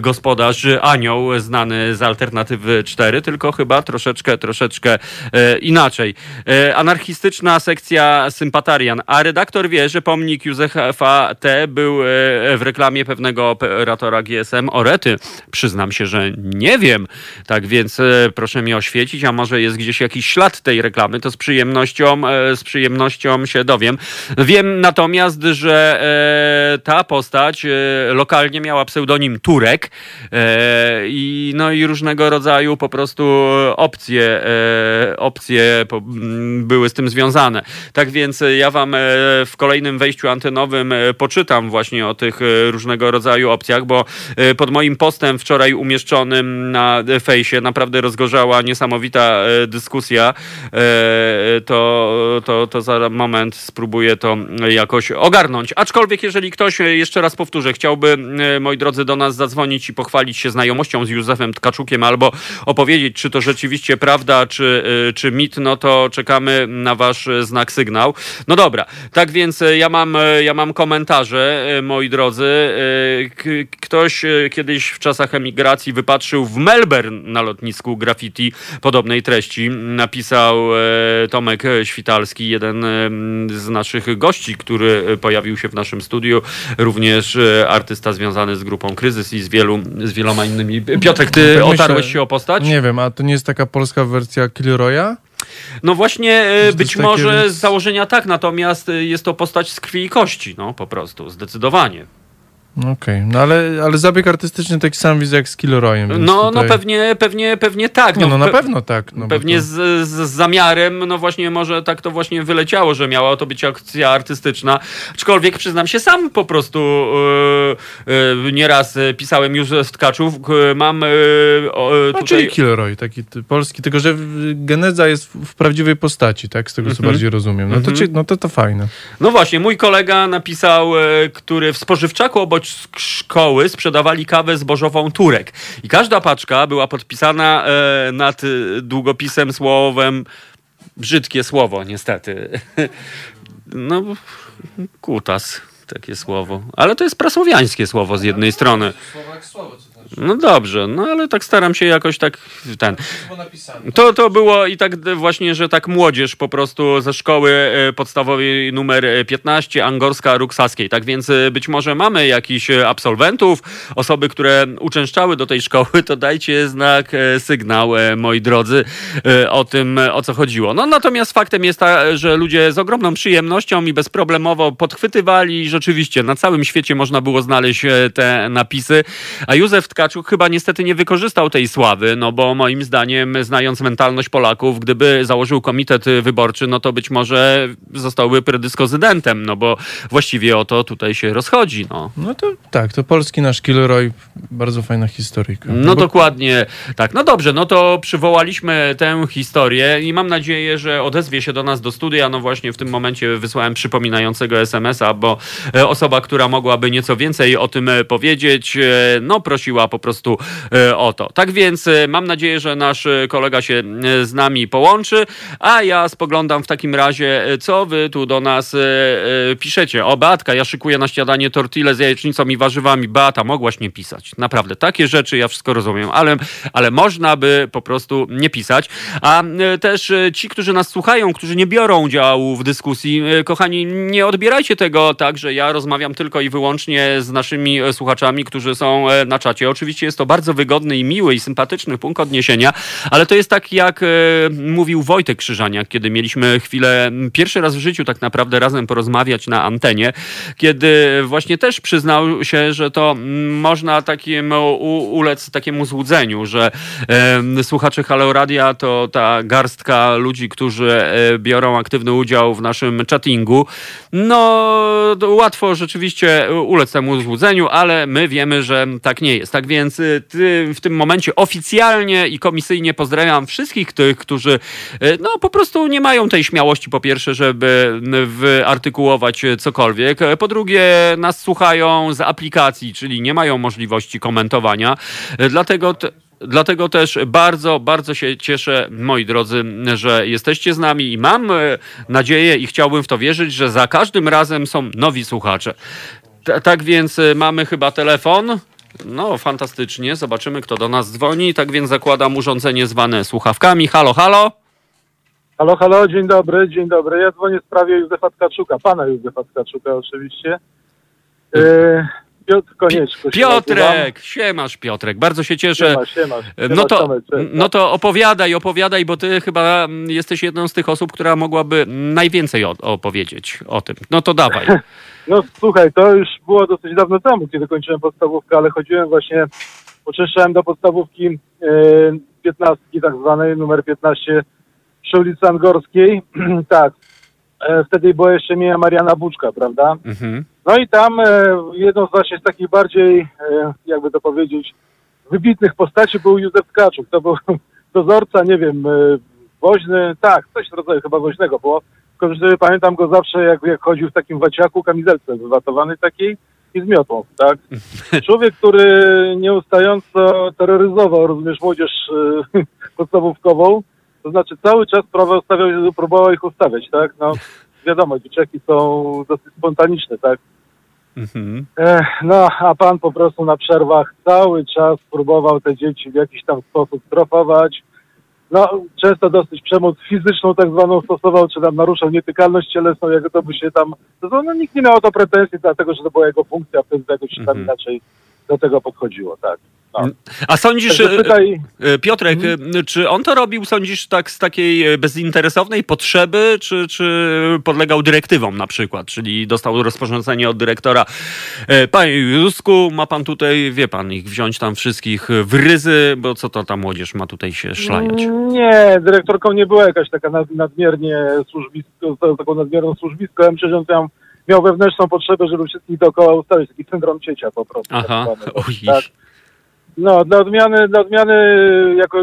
gospodarz anioł znany z Alternatywy 4, tylko chyba troszeczkę inaczej. Anarchistyczna sekcja sympatarian, a redaktor wie, że pomnik Józefa T. był w reklamie pewnego operatora GSM Orety. Przyznam się, że nie wiem, tak więc proszę mi oświecić, a może jest gdzieś jakiś ślad tej reklamy, to z przyjemnością się dowiem. Wiem natomiast, że ta postać lokalnie miała pseudonim Turek i no i różnego rodzaju po prostu opcje były z tym związane. Tak więc ja wam w kolejnym wejściu antenowym poczytam właśnie o tych różnego rodzaju opcjach, bo pod moim postem wczoraj umieszczonym na fejsie naprawdę rozgorzała niesamowita dyskusja. To za moment spróbuję to jakoś ogarnąć. Aczkolwiek jeżeli ktoś, jeszcze raz powtórzę, chciałby, moi drodzy, do nas zadzwonić i pochwalić się znajomością z Józefem Tkaczukiem albo opowiedzieć, czy to rzeczywiście prawda, czy mit, no to czekamy na wasz znak, sygnał. No dobra, tak więc ja mam komentarze, moi drodzy. Ktoś kiedyś w czasach emigracji wypatrzył w Melbourne na lotnisku graffiti podobnej treści. Napisał Tomek Świtalski, jeden z naszych gości, który pojawił się w naszym studiu, również artysta związany z grupą Kryzys i z wieloma innymi. Piotrek, ty otarłeś się o postać? Nie wiem, a to nie jest taka polska wersja Kilroya? No właśnie, być może z założenia tak, natomiast jest to postać z krwi i kości, no po prostu, zdecydowanie. Okej, no ale zabieg artystyczny taki sam widzę jak z Kilroyem. No, tutaj... no pewnie tak. No, na pewno tak. No, pewnie z zamiarem, no właśnie może tak to właśnie wyleciało, że miała to być akcja artystyczna. Aczkolwiek przyznam się, sam po prostu nieraz pisałem Józef Tkaczuk, mam tutaj... No, czyli Kilroy, taki polski, tylko że geneza jest w prawdziwej postaci, tak? Z tego co bardziej rozumiem. No, to fajne. No właśnie, mój kolega napisał, który w spożywczaku obok szkoły sprzedawali kawę zbożową Turek. I każda paczka była podpisana nad długopisem słowem, brzydkie słowo niestety. No, kutas, takie słowo. Ale to jest prasłowiańskie słowo z jednej strony. No dobrze, no ale tak staram się jakoś tak ten. To było i tak właśnie, że tak młodzież po prostu ze szkoły podstawowej numer 15 Angorska Róg Saskiej. Tak więc być może mamy jakichś absolwentów, osoby, które uczęszczały do tej szkoły, to dajcie znak, sygnał, moi drodzy, o tym, o co chodziło. No natomiast faktem jest to, że ludzie z ogromną przyjemnością i bezproblemowo podchwytywali i rzeczywiście na całym świecie można było znaleźć te napisy, a Józef Tkaczuk chyba niestety nie wykorzystał tej sławy, no bo moim zdaniem, znając mentalność Polaków, gdyby założył komitet wyborczy, no to być może zostałby predyspozydentem, no bo właściwie o to tutaj się rozchodzi, no. No to tak, to polski nasz Kilroy, bardzo fajna historyjka. No bo... dokładnie, tak. No dobrze, no to przywołaliśmy tę historię i mam nadzieję, że odezwie się do nas do studia, no właśnie w tym momencie wysłałem przypominającego SMS-a, bo osoba, która mogłaby nieco więcej o tym powiedzieć, no prosiła po prostu o to. Tak więc mam nadzieję, że nasz kolega się z nami połączy, a ja spoglądam w takim razie, co wy tu do nas piszecie. O, Beatka, ja szykuję na śniadanie tortille z jajecznicą i warzywami. Beata, mogłaś nie pisać. Naprawdę, takie rzeczy ja wszystko rozumiem, ale można by po prostu nie pisać. A też ci, którzy nas słuchają, którzy nie biorą udziału w dyskusji, kochani, nie odbierajcie tego tak, że ja rozmawiam tylko i wyłącznie z naszymi słuchaczami, którzy są na czacie. Oczywiście jest to bardzo wygodny i miły i sympatyczny punkt odniesienia, ale to jest tak, jak mówił Wojtek Krzyżaniak, kiedy mieliśmy chwilę, pierwszy raz w życiu tak naprawdę razem porozmawiać na antenie, kiedy właśnie też przyznał się, że to można ulec takiemu złudzeniu, że słuchacze Halo Radia to ta garstka ludzi, którzy biorą aktywny udział w naszym chattingu. No, łatwo rzeczywiście ulec temu złudzeniu, ale my wiemy, że tak nie jest. Tak więc więc w tym momencie oficjalnie i komisyjnie pozdrawiam wszystkich tych, którzy no po prostu nie mają tej śmiałości, po pierwsze, żeby wyartykułować cokolwiek, po drugie nas słuchają z aplikacji, czyli nie mają możliwości komentowania, dlatego też bardzo, bardzo się cieszę, moi drodzy, że jesteście z nami i mam nadzieję i chciałbym w to wierzyć, że za każdym razem są nowi słuchacze. Tak więc mamy chyba telefon. No fantastycznie, zobaczymy kto do nas dzwoni. Tak więc zakładam urządzenie zwane słuchawkami. Halo, halo. Halo, halo, dzień dobry, dzień dobry. Ja dzwonię w sprawie Józefa Tkaczuka, pana Józefa Tkaczuka oczywiście. Piotr Konieczko. Piotrek, siemasz Piotrek, bardzo się cieszę. Siemasz, no to opowiadaj, bo ty chyba jesteś jedną z tych osób, która mogłaby najwięcej opowiedzieć o tym. No to dawaj. No słuchaj, to już było dosyć dawno temu, kiedy kończyłem podstawówkę, ale chodziłem właśnie, uczęszczałem do podstawówki 15, tak zwanej, numer 15 przy ulicy Angorskiej. Tak. Wtedy była jeszcze mija Mariana Buczka, prawda? Mhm. No i tam jedną z właśnie z takich bardziej, jakby to powiedzieć, wybitnych postaci był Józef Tkaczuk. To był dozorca, nie wiem, woźny, tak, coś w rodzaju chyba woźnego, bo pamiętam go zawsze, jak chodził w takim waciaku, kamizelce wywatowanej takiej i z miotą, tak? Człowiek, który nieustająco terroryzował, rozumiesz, młodzież podstawówkową, to znaczy cały czas próbował ich ustawiać, tak? No wiadomo, dzieciaki są dosyć spontaniczne, tak? Mhm. No a pan po prostu na przerwach cały czas próbował te dzieci w jakiś tam sposób trofować. No często dosyć przemoc fizyczną tak zwaną stosował, czy tam naruszał nietykalność cielesną, jak to by się tam... No nikt nie miał o to pretensji, dlatego że to była jego funkcja, wtedy jakoś się tam inaczej do tego podchodziło, tak? No. A sądzisz, tutaj... Piotrek, czy on to robił, sądzisz, tak z takiej bezinteresownej potrzeby, czy podlegał dyrektywom na przykład, czyli dostał rozporządzenie od dyrektora, panie Józku, ma pan tutaj, wie pan, ich wziąć tam wszystkich w ryzy, bo co to ta młodzież ma tutaj się szlajać? Nie, dyrektorką nie była jakaś taka nadmierną służbisko, ja myślę, że on tam miał wewnętrzną potrzebę, żeby wszystkich dookoła ustawić, taki syndrom ciecia po prostu. Aha, tak. No, dla odmiany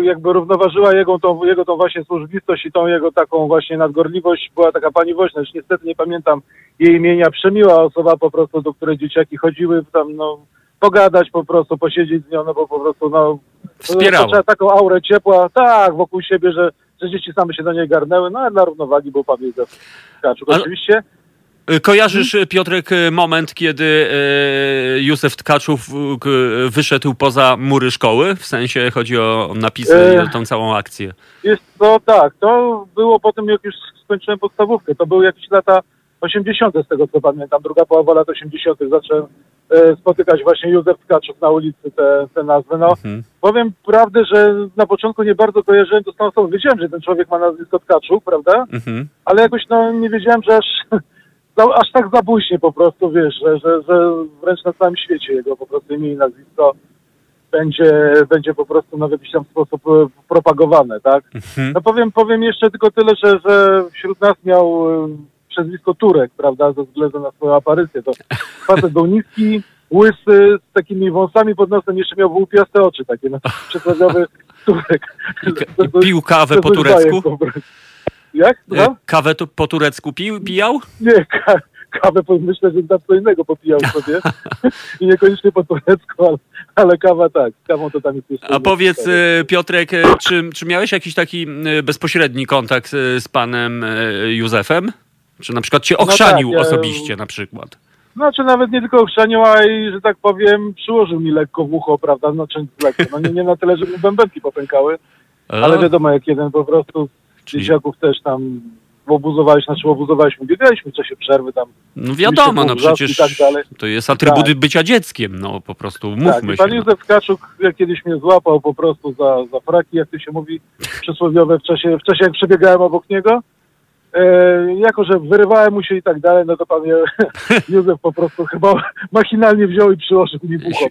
jakby równoważyła jego tą właśnie służbistość i tą jego taką właśnie nadgorliwość była taka pani woźna, już niestety nie pamiętam jej imienia, przemiła osoba po prostu, do której dzieciaki chodziły tam, no, pogadać po prostu, posiedzieć z nią, no bo po prostu, no... Trzeba taką aurę ciepła, tak, wokół siebie, że dzieci same się do niej garnęły, no a dla równowagi był pan Józef Tkaczuk oczywiście. Kojarzysz, Piotrek, moment, kiedy Józef Tkaczuk wyszedł poza mury szkoły? W sensie chodzi o napisy i o tą całą akcję. Jest to tak. To było po tym, jak już skończyłem podstawówkę. To były jakieś lata 80. z tego, co pamiętam. Druga połowa lat 80. zacząłem spotykać właśnie Józef Tkaczuk na ulicy, te nazwy. No, powiem prawdę, że na początku nie bardzo kojarzyłem to z tą osobą. Wiedziałem, że ten człowiek ma nazwisko Tkaczuk, prawda? Mhm. Ale jakoś no, nie wiedziałem, że aż tak zabójśnie po prostu, wiesz, że wręcz na całym świecie jego po prostu imię i nazwisko będzie po prostu no, w jakiś tam sposób propagowane, tak? No powiem jeszcze tylko tyle, że wśród nas miał przezwisko Turek, prawda, ze względu na swoją aparycję. To facet był niski, łysy, z takimi wąsami pod nosem, jeszcze miał łupiaste oczy takie, no, przysłowiowy Turek. I pił kawę po turecku? Jak? No? Kawę to po turecku pijał? Nie, kawę myślę, że tam co innego popijał sobie. I niekoniecznie po turecku, ale kawa tak. Kawą to tam jest jeszcze. A powiedz, Piotrek, czy miałeś jakiś taki bezpośredni kontakt z panem Józefem? Czy na przykład cię ochrzanił osobiście na przykład? Znaczy nawet nie tylko ochrzanił, a i, że tak powiem, przyłożył mi lekko w ucho, prawda? Znaczy lekko. No nie na tyle, żeby bębenki popękały. Ale wiadomo, jak jeden po prostu... Dzieciaków też tam obuzowaliśmy, biegaliśmy w czasie przerwy tam. No wiadomo, no przecież tak to jest atrybut bycia dzieckiem, no po prostu mówmy się. Pan Józef Tkaczuk kiedyś mnie złapał po prostu za fraki, jak to się mówi, przysłowiowe w czasie jak przebiegałem obok niego. Jako że wyrywałem mu się i tak dalej, no to pan Józef po prostu chyba machinalnie wziął i przyłożył mi buchom.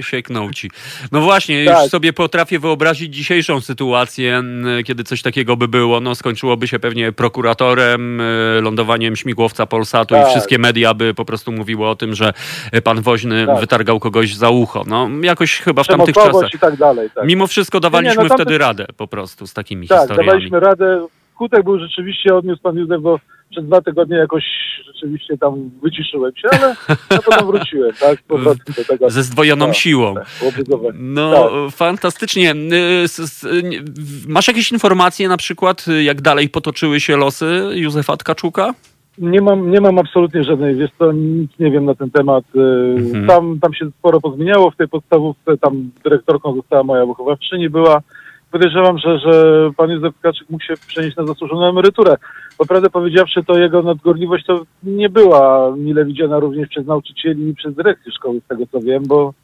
Sieknął ci. No właśnie, tak. Już sobie potrafię wyobrazić dzisiejszą sytuację, kiedy coś takiego by było. No skończyłoby się pewnie prokuratorem, lądowaniem śmigłowca Polsatu tak. I wszystkie media by po prostu mówiły o tym, że pan Woźny tak. wytargał kogoś za ucho. No jakoś chyba w tamtych czasach. I tak dalej, tak. Mimo wszystko dawaliśmy wtedy radę po prostu z takimi historiami. Tak, dawaliśmy radę. Skutek był rzeczywiście, odniósł pan Józef, bo przez 2 tygodnie jakoś rzeczywiście tam wyciszyłem się, ale ja potem wróciłem, tak? Do tego. Ze zdwojoną siłą. Tak, no, tak. Fantastycznie. Masz jakieś informacje na przykład, jak dalej potoczyły się losy Józefa Tkaczuka? Nie mam absolutnie żadnej, wiesz co, nic nie wiem na ten temat. Tam się sporo pozmieniało w tej podstawówce, tam dyrektorką została moja wychowawczyni, była. Podejrzewam, że pan Józef Tkaczuk mógł się przenieść na zasłużoną emeryturę. Bo prawdę powiedziawszy, to jego nadgorliwość to nie była mile widziana również przez nauczycieli i przez dyrekcję szkoły, z tego co wiem, bo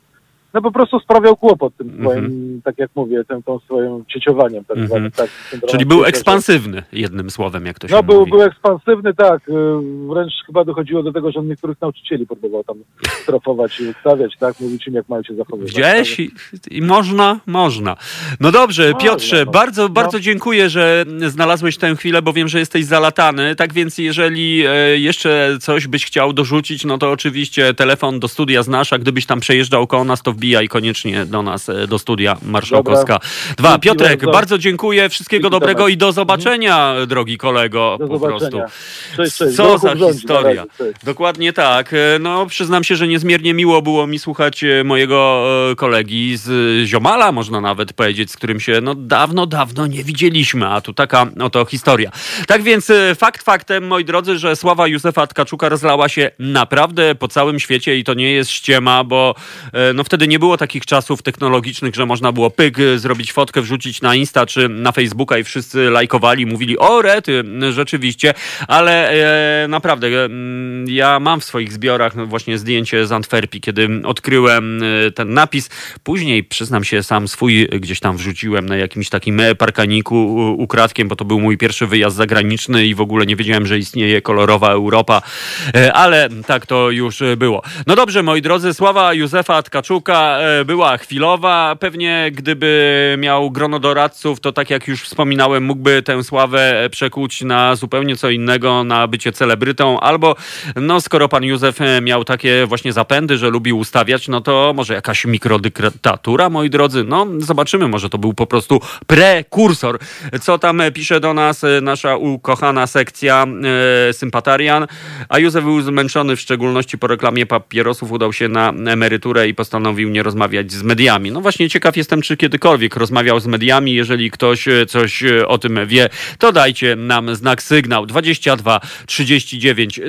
no po prostu sprawiał kłopot tym swoim, tak jak mówię, tą swoim cieciowaniem. Tak zwanym, tak, czyli był ekspansywny, jednym słowem, jak to się mówi. No był ekspansywny, tak. Wręcz chyba dochodziło do tego, że on niektórych nauczycieli próbował tam strofować i ustawiać, tak? Mówić im, jak mają się zachowywać. Gdzieś i można. No dobrze, Piotrze, bardzo dziękuję, że znalazłeś tę chwilę, bo wiem, że jesteś zalatany. Tak więc jeżeli jeszcze coś byś chciał dorzucić, no to oczywiście telefon do studia znasz, a gdybyś tam przejeżdżał koło nas, to wbijaj koniecznie do nas, do studia Marszałkowska 2. Piotrek, bardzo dziękuję. Wszystkiego dobrego i do zobaczenia, drogi kolego. Do zobaczenia. Cześć. Co za historia. Dokładnie tak. No, przyznam się, że niezmiernie miło było mi słuchać mojego kolegi z Ziomala, można nawet powiedzieć, z którym się dawno nie widzieliśmy, a tu taka oto historia. Tak więc fakt faktem, moi drodzy, że sława Józefa Tkaczuka rozlała się naprawdę po całym świecie i to nie jest ściema, bo wtedy nie było takich czasów technologicznych, że można było zrobić fotkę, wrzucić na Insta czy na Facebooka i wszyscy lajkowali, mówili o rety, rzeczywiście, ale naprawdę ja mam w swoich zbiorach właśnie zdjęcie z Antwerpii, kiedy odkryłem ten napis. Później, przyznam się, sam swój gdzieś tam wrzuciłem na jakimś takim parkaniku ukradkiem, bo to był mój pierwszy wyjazd zagraniczny i w ogóle nie wiedziałem, że istnieje kolorowa Europa, ale tak to już było. No dobrze, moi drodzy, sława Józefa Tkaczuka była chwilowa. Pewnie gdyby miał grono doradców, to tak jak już wspominałem, mógłby tę sławę przekuć na zupełnie co innego, na bycie celebrytą, albo skoro pan Józef miał takie właśnie zapędy, że lubił ustawiać, no to może jakaś mikrodyktatura, moi drodzy. No zobaczymy, może to był po prostu prekursor. Co tam pisze do nas nasza ukochana sekcja sympatarian? A Józef był zmęczony, w szczególności po reklamie papierosów, udał się na emeryturę i postanowił nie rozmawiać z mediami. No właśnie ciekaw jestem, czy kiedykolwiek rozmawiał z mediami. Jeżeli ktoś coś o tym wie, to dajcie nam znak, sygnał. 22 39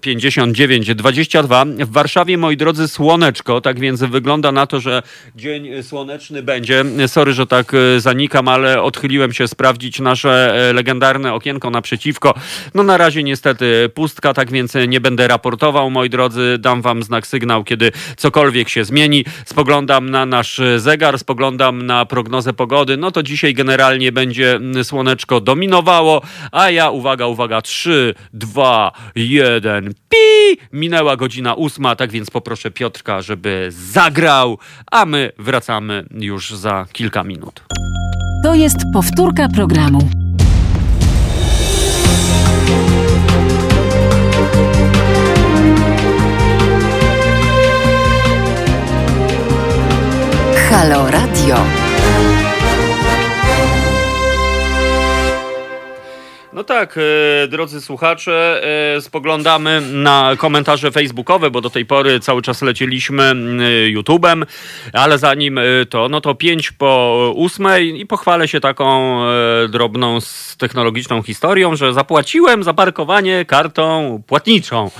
059 22. W Warszawie, moi drodzy, słoneczko, tak więc wygląda na to, że dzień słoneczny będzie. Sorry, że tak zanikam, ale odchyliłem się sprawdzić nasze legendarne okienko naprzeciwko. No na razie niestety pustka, tak więc nie będę raportował, moi drodzy. Dam wam znak, sygnał, kiedy cokolwiek się zmieni. Spoglądam na nasz zegar, spoglądam na prognozę pogody. No to dzisiaj generalnie będzie słoneczko dominowało, a ja, uwaga, 3, 2, 1, pi! Minęła godzina 8, tak więc poproszę Piotrka, żeby zagrał, a my wracamy już za kilka minut. To jest powtórka programu. Halo Radio. No tak, drodzy słuchacze, spoglądamy na komentarze facebookowe, bo do tej pory cały czas lecieliśmy YouTube'em, ale zanim to, no to 7:55 i pochwalę się taką drobną technologiczną historią, że zapłaciłem za parkowanie kartą płatniczą.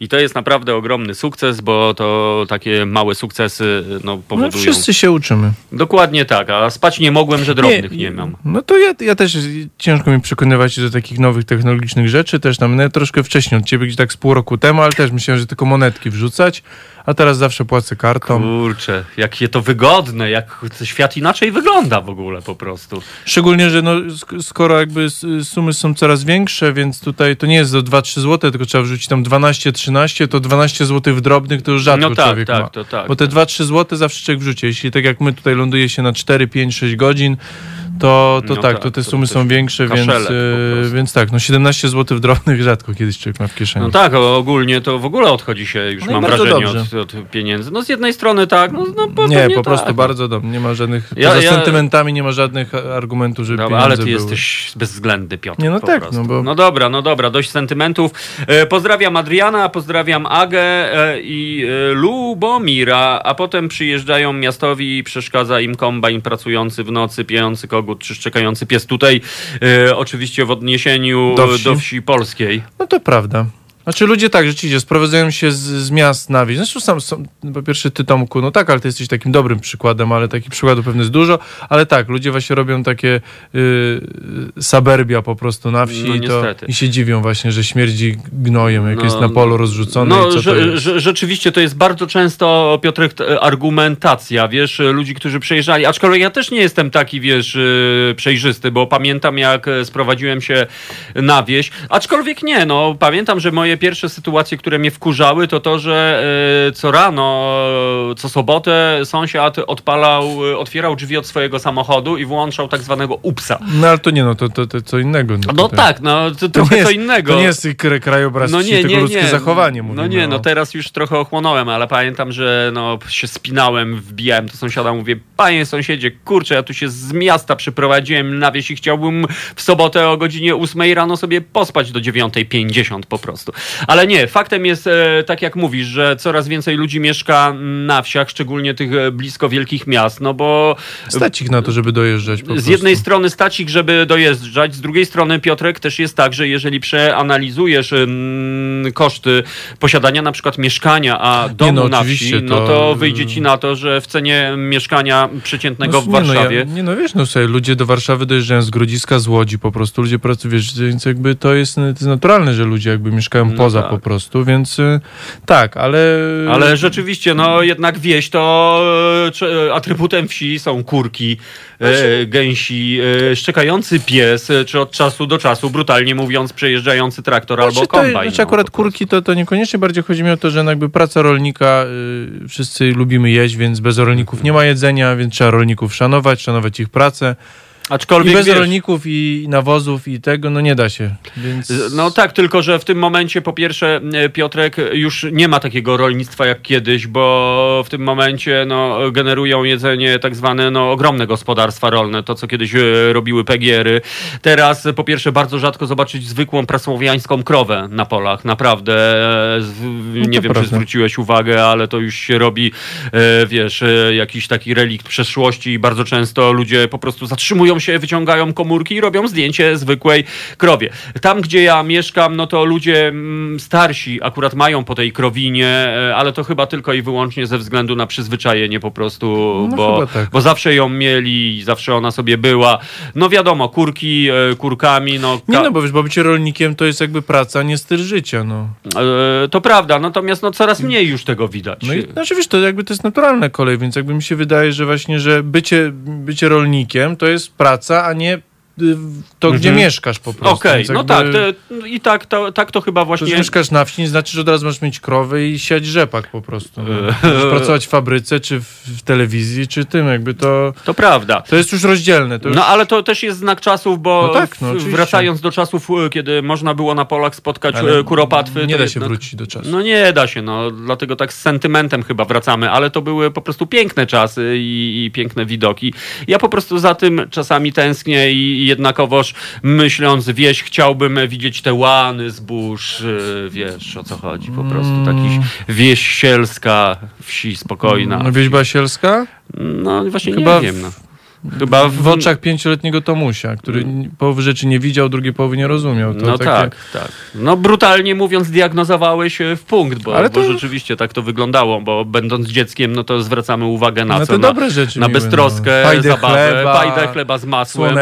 I to jest naprawdę ogromny sukces, bo to takie małe sukcesy powodują... No wszyscy się uczymy. Dokładnie tak, a spać nie mogłem, że drobnych nie mam. No to ja też, ciężko mi przekonywać do takich nowych technologicznych rzeczy, też tam troszkę wcześniej od ciebie, gdzie tak z pół roku temu, ale też myślałem, że tylko monetki wrzucać, a teraz zawsze płacę kartą. Kurczę, jakie to wygodne, jak świat inaczej wygląda w ogóle po prostu. Szczególnie, że no, skoro jakby sumy są coraz większe, więc tutaj to nie jest do 2-3 zł, tylko trzeba wrzucić tam 12-13, to 12 zł w drobnych to już rzadko człowiek ma. To tak, bo te 2-3 zł zawsze człowiek wrzuci. Jeśli tak jak my tutaj ląduje się na 4-5-6 godzin, to te sumy są większe, więc tak, no 17 zł w drobnych rzadko kiedyś człowiek ma w kieszeni. No tak, ogólnie to w ogóle odchodzi się już, no mam wrażenie, od pieniędzy. No z jednej strony tak, po prostu bardzo dobrze, nie ma żadnych, za sentymentami nie ma żadnych argumentów, żeby pieniądze ale ty jesteś bezwzględny, Piotr. Nie, no tak, prostu. No dobra, dość sentymentów. Pozdrawiam Adriana, pozdrawiam Agę i Lubomira, a potem przyjeżdżają miastowi i przeszkadza im kombajn pracujący w nocy, pijący kogut czy szczekający pies. Tutaj oczywiście w odniesieniu do wsi polskiej. No to prawda. Znaczy ludzie tak, rzeczywiście, sprowadzają się z miast na wieś. Zresztą sam, po pierwsze ty, Tomku, no tak, ale ty jesteś takim dobrym przykładem, ale takich przykładów pewnie jest dużo, ale tak, ludzie właśnie robią takie suburbia po prostu na wsi i się dziwią właśnie, że śmierdzi gnojem, jak jest na polu rozrzucone. No, rzeczywiście to jest bardzo często, Piotrek, argumentacja, wiesz, ludzi, którzy przejeżdżali, aczkolwiek ja też nie jestem taki, wiesz, przejrzysty, bo pamiętam, jak sprowadziłem się na wieś, aczkolwiek pamiętam, że moje pierwsze sytuacje, które mnie wkurzały, to, że co rano, co sobotę sąsiad otwierał drzwi od swojego samochodu i włączał tak zwanego upsa. No ale to nie, to co innego. To innego. To nie jest krajobraz tylko ludzkie zachowanie. Teraz już trochę ochłonąłem, ale pamiętam, że się spinałem, wbijałem do sąsiada, mówię, panie sąsiedzie, kurczę, ja tu się z miasta przeprowadziłem na wieś i chciałbym w sobotę o godzinie 8 rano sobie pospać do 9:50 po prostu. Ale nie, faktem jest, tak jak mówisz, że coraz więcej ludzi mieszka na wsiach, szczególnie tych blisko wielkich miast, no bo... Stać ich na to, żeby dojeżdżać po prostu. Z jednej strony stać ich, żeby dojeżdżać, z drugiej strony, Piotrek, też jest tak, że jeżeli przeanalizujesz koszty posiadania na przykład mieszkania, a domu na wsi, to wyjdzie ci na to, że w cenie mieszkania przeciętnego w Warszawie... Sobie ludzie do Warszawy dojeżdżają z Grodziska, z Łodzi po prostu, ludzie pracują, więc jakby to jest naturalne, że ludzie jakby mieszkają poza po prostu, więc tak, ale... Ale rzeczywiście, jednak wieś to atrybutem wsi są kurki, gęsi, szczekający pies, czy od czasu do czasu, brutalnie mówiąc, przejeżdżający traktor albo kombajn. Znaczy akurat kurki to niekoniecznie, bardziej chodzi mi o to, że jakby praca rolnika, wszyscy lubimy jeść, więc bez rolników nie ma jedzenia, więc trzeba rolników szanować ich pracę. Aczkolwiek i bez rolników, i nawozów, i tego, nie da się. Więc... No tak, tylko że w tym momencie, po pierwsze, Piotrek, już nie ma takiego rolnictwa jak kiedyś, bo w tym momencie generują jedzenie tak zwane ogromne gospodarstwa rolne, to co kiedyś robiły PGR-y. Teraz, po pierwsze, bardzo rzadko zobaczyć zwykłą prasłowiańską krowę na polach, naprawdę. Czy zwróciłeś uwagę, ale to już się robi, jakiś taki relikt przeszłości i bardzo często ludzie po prostu zatrzymują się, wyciągają komórki i robią zdjęcie zwykłej krowie. Tam, gdzie ja mieszkam, to ludzie starsi akurat mają po tej krowinie, ale to chyba tylko i wyłącznie ze względu na przyzwyczajenie po prostu, bo zawsze ją mieli, zawsze ona sobie była. Wiadomo, kurki, kurkami. Bo bycie rolnikiem to jest jakby praca, nie styl życia. To prawda, natomiast coraz mniej już tego widać. To jakby to jest naturalna kolej, więc jakby mi się wydaje, że właśnie, że bycie rolnikiem to jest praca, a nie to, gdzie mieszkasz po prostu. Okej, tak to chyba właśnie... To, mieszkasz na wsi, nie znaczy, że od razu masz mieć krowy i siać rzepak po prostu. Możesz pracować w fabryce, czy w telewizji, czy tym, jakby to... To prawda. To jest już rozdzielne. Ale to też jest znak czasów, bo wracając do czasów, kiedy można było na polach spotkać kuropatwy... Nie da się wrócić do czasu. Nie da się, dlatego tak z sentymentem chyba wracamy, ale to były po prostu piękne czasy i piękne widoki. Ja po prostu za tym czasami tęsknię i jednakowoż myśląc wieś, chciałbym widzieć te łany zbóż, wiesz o co chodzi, po prostu taki wieś sielska, wsi spokojna. Wieś była sielska? Właśnie chyba nie wiem. Chyba w oczach pięcioletniego Tomusia, który połowy rzeczy nie widział, drugiej połowy nie rozumiał. To no takie... tak. No brutalnie mówiąc diagnozowałeś w punkt, bo rzeczywiście tak to wyglądało, bo będąc dzieckiem, no to zwracamy uwagę na te dobre rzeczy na beztroskę, zabawę, fajdę chleba z masłem,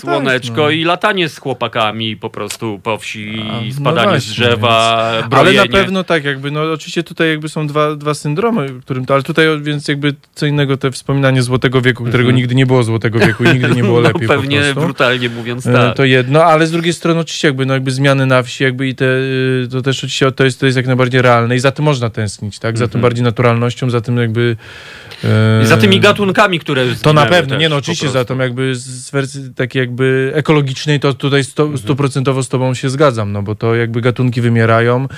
słoneczko i latanie z chłopakami po prostu po wsi, i spadanie z drzewa, brojenie. Ale na pewno tak jakby, no oczywiście tutaj jakby są dwa syndromy, którym to, ale tutaj więc jakby co innego te wspominanie Złotego Wieku, którego nigdy nie było Złotego Wieku i nigdy nie było lepiej. No, pewnie brutalnie mówiąc tak. To jedno, ale z drugiej strony oczywiście jakby zmiany na wsi jakby i te, to też oczywiście to jest jak najbardziej realne i za tym można tęsknić, tak? Za tym bardziej naturalnością, za tym jakby... I za tymi gatunkami, które to na pewno, też, nie no oczywiście za tą jakby z wersji takiej jakby ekologicznej to tutaj 100% z tobą się zgadzam, no bo to jakby gatunki wymierają,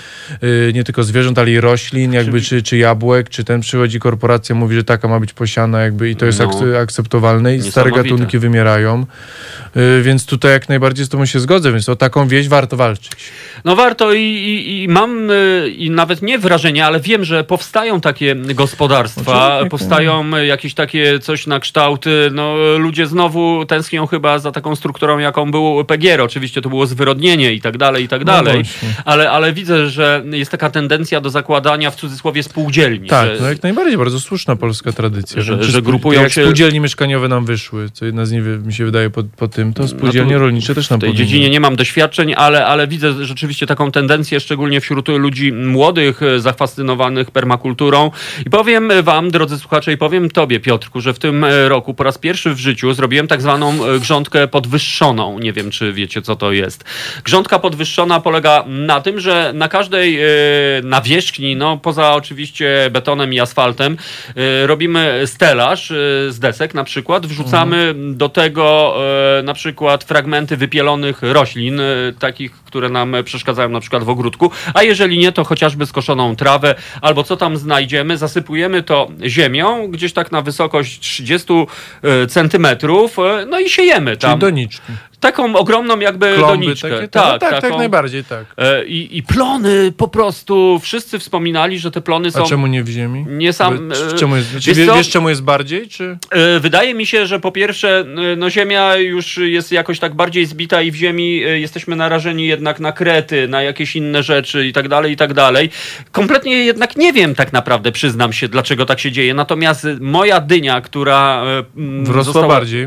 nie tylko zwierząt, ale i roślin, jakby czy jabłek, czy ten przychodzi korporacja, mówi, że taka ma być posiana jakby i to jest akceptowalne i stare gatunki wymierają, więc tutaj jak najbardziej z tobą się zgodzę, więc o taką wieś warto walczyć. No warto i mam i nawet nie wrażenie, ale wiem, że powstają takie gospodarstwa, powstają jakieś takie coś na kształt, no ludzie znowu tęsknią chyba za taką strukturą, jaką był PGR, oczywiście to było zwyrodnienie i tak dalej, no ale widzę, że jest taka tendencja do zakładania w cudzysłowie spółdzielni. Tak, że, no jak najbardziej, bardzo słuszna polska tradycja. Że grupują się... Spółdzielnie mieszkaniowe nam wyszły, co jedna z nich mi się wydaje po tym, to spółdzielnie rolnicze też nam w tej dziedzinie nie mam doświadczeń, ale widzę rzeczywiście taką tendencję, szczególnie wśród ludzi młodych, zafascynowanych permakulturą. I powiem wam, drodzy słuchacze, i powiem tobie, Piotrku, że w tym roku po raz pierwszy w życiu zrobiłem tak zwaną grządkę podwyższoną. Nie wiem, czy wiecie, co to jest. Grządka podwyższona polega na tym, że na każdej nawierzchni, no poza oczywiście betonem i asfaltem, robimy stelaż z desek na przykład, wrzucamy do tego na przykład fragmenty wypielonych roślin, takich, które nam przeszkadzają na przykład w ogródku, a jeżeli nie, to chociażby skoszoną trawę, albo co tam znajdziemy, zasypujemy to ziemią, gdzieś tak na wysokość 30 centymetrów, no i siejemy tam. Czyli doniczki. Taką ogromną jakby klomby, doniczkę. Tak, najbardziej, tak. I plony po prostu, wszyscy wspominali, że te plony są... A czemu nie w ziemi? Nie sam... Wiesz czemu jest bardziej? Czy? Wydaje mi się, że po pierwsze no ziemia już jest jakoś tak bardziej zbita i w ziemi jesteśmy narażeni jednak na krety, na jakieś inne rzeczy i tak dalej. Kompletnie jednak nie wiem tak naprawdę, przyznam się, dlaczego tak się dzieje. Natomiast moja dynia, która... Wrosła bardziej.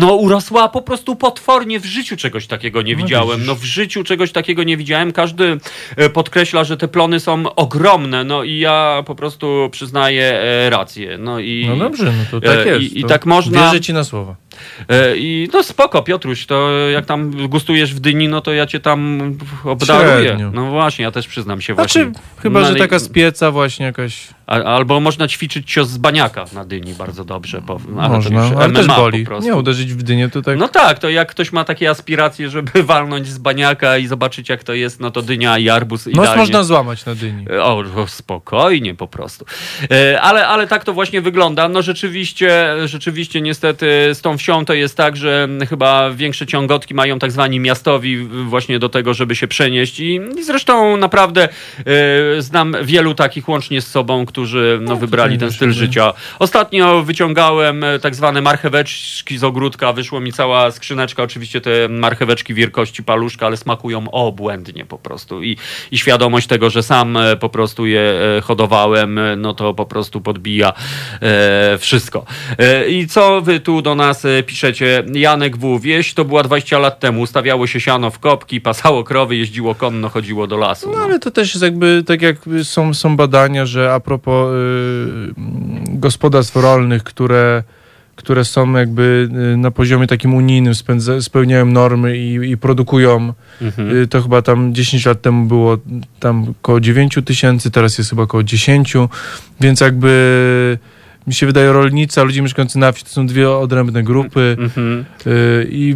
Urosła po prostu potwornie. W życiu czegoś takiego nie widziałem. No w życiu czegoś takiego nie widziałem. Każdy podkreśla, że te plony są ogromne. No i ja po prostu przyznaję rację. No dobrze, to tak jest. I tak można... Wierzę ci na słowo. No spoko, Piotruś, to jak tam gustujesz w dyni, no to ja cię tam obdaruję. Średnio. No właśnie, ja też przyznam się właśnie. Znaczy, chyba, że taka z pieca właśnie jakaś... Albo można ćwiczyć cios z baniaka na dyni bardzo dobrze. Można, ale też boli. Nie uderzyć w dynię to tak... No tak, to jak ktoś ma takie aspiracje, żeby walnąć z baniaka i zobaczyć jak to jest, no to dynia i arbuz idealnie. No można złamać na dyni. O, spokojnie po prostu. Ale tak to właśnie wygląda. No rzeczywiście niestety z tą wsią to jest tak, że chyba większe ciągotki mają tak zwani miastowi właśnie do tego, żeby się przenieść i zresztą naprawdę znam wielu takich łącznie z sobą, którzy wybrali ten styl życia. Ostatnio wyciągałem tak zwane marcheweczki z ogródka, wyszło mi cała skrzyneczka, oczywiście te marcheweczki wielkości paluszka, ale smakują obłędnie po prostu i świadomość tego, że sam po prostu je hodowałem, no to po prostu podbija wszystko. I co wy tu do nas piszecie? Janek W. Wieś to była 20 lat temu, stawiało się siano w kopki, pasało krowy, jeździło konno, chodziło do lasu. No ale to też jest jakby, tak jak są badania, że a propos gospodarstw rolnych, które są jakby na poziomie takim unijnym, spełniają normy i produkują. To chyba tam 10 lat temu było tam około 9 tysięcy, teraz jest chyba około 10, więc jakby mi się wydaje rolnicy, a ludzie mieszkający na wsi to są dwie odrębne grupy i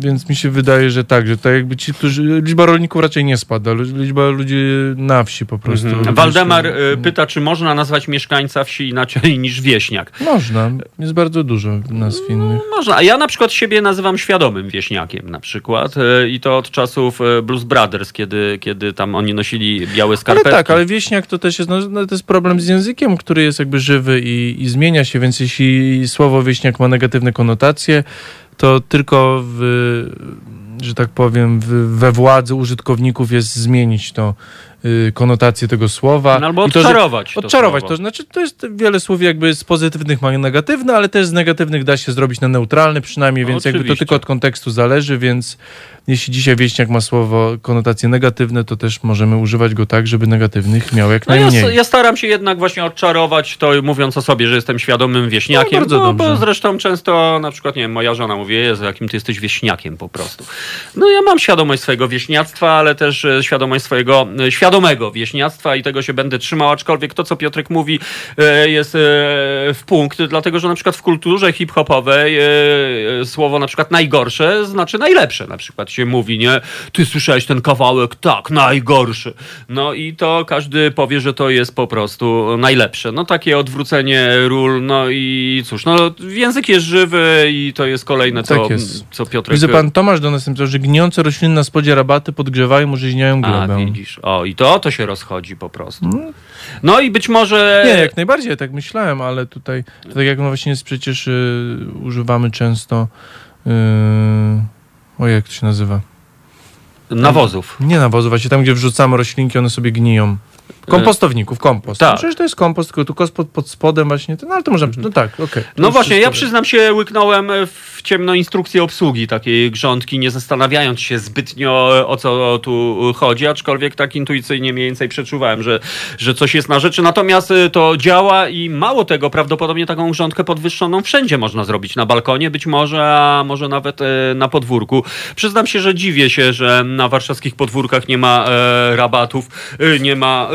więc mi się wydaje, że tak, że to jakby ci, którzy, liczba rolników raczej nie spada, liczba ludzi na wsi po prostu. Waldemar pyta, czy można nazwać mieszkańca wsi inaczej niż wieśniak. Można, jest bardzo dużo nazw innych. Można, a ja na przykład siebie nazywam świadomym wieśniakiem na przykład i to od czasów Blues Brothers, kiedy tam oni nosili białe skarpetki. Ale tak, ale wieśniak to też jest, to jest problem z językiem, który jest jakby żywy i zmienia się, więc jeśli słowo wieśniak ma negatywne konotacje, to tylko we władzy użytkowników jest zmienić to konotację tego słowa. No, albo odczarować. To znaczy, to jest wiele słów jakby z pozytywnych ma negatywne, ale też z negatywnych da się zrobić na neutralny przynajmniej, no, więc oczywiście. Jakby to tylko od kontekstu zależy, więc jeśli dzisiaj wieśniak ma słowo konotacje negatywne, to też możemy używać go tak, żeby negatywnych miał jak najmniej. Ja staram się jednak właśnie odczarować to, mówiąc o sobie, że jestem świadomym wieśniakiem, no, bardzo dobrze. Bo zresztą często na przykład, nie wiem, moja żona mówi, Jezu, jakim ty jesteś wieśniakiem po prostu. No ja mam świadomość swojego wieśniactwa, ale też świadomość swojego świadomego wieśniactwa i tego się będę trzymał, aczkolwiek to, co Piotrek mówi, jest w punkt, dlatego, że na przykład w kulturze hip-hopowej słowo na przykład najgorsze znaczy najlepsze. Na przykład się mówi, nie? Ty słyszałeś ten kawałek? Tak, najgorszy. No i to każdy powie, że to jest po prostu najlepsze. No takie odwrócenie ról, no i cóż, no język jest żywy i to jest kolejne, co, tak jest. Co Piotrek... Widzę, pan Tomasz do nas napisał, że gniące rośliny na spodzie rabaty podgrzewają, użyźniają glebę. A, widzisz. O, i to się rozchodzi po prostu. No i być może... Nie, jak najbardziej, tak myślałem, ale tutaj, tak jak właśnie jest przecież, używamy często, jak to się nazywa? Nawozów. Nie nawozów, właśnie tam, gdzie wrzucamy roślinki, one sobie gniją. Kompostowników, kompost. Tak. Przecież to jest kompost, tylko pod spodem właśnie, no ale to można... No tak, okej. Okay. No właśnie, ja przyznam się, łyknąłem w ciemno instrukcję obsługi takiej grządki, nie zastanawiając się zbytnio o co tu chodzi, aczkolwiek tak intuicyjnie mniej więcej przeczuwałem, że coś jest na rzeczy. Natomiast to działa i mało tego, prawdopodobnie taką grządkę podwyższoną wszędzie można zrobić. Na balkonie być może, a może nawet na podwórku. Przyznam się, że dziwię się, że na warszawskich podwórkach nie ma rabatów, nie ma...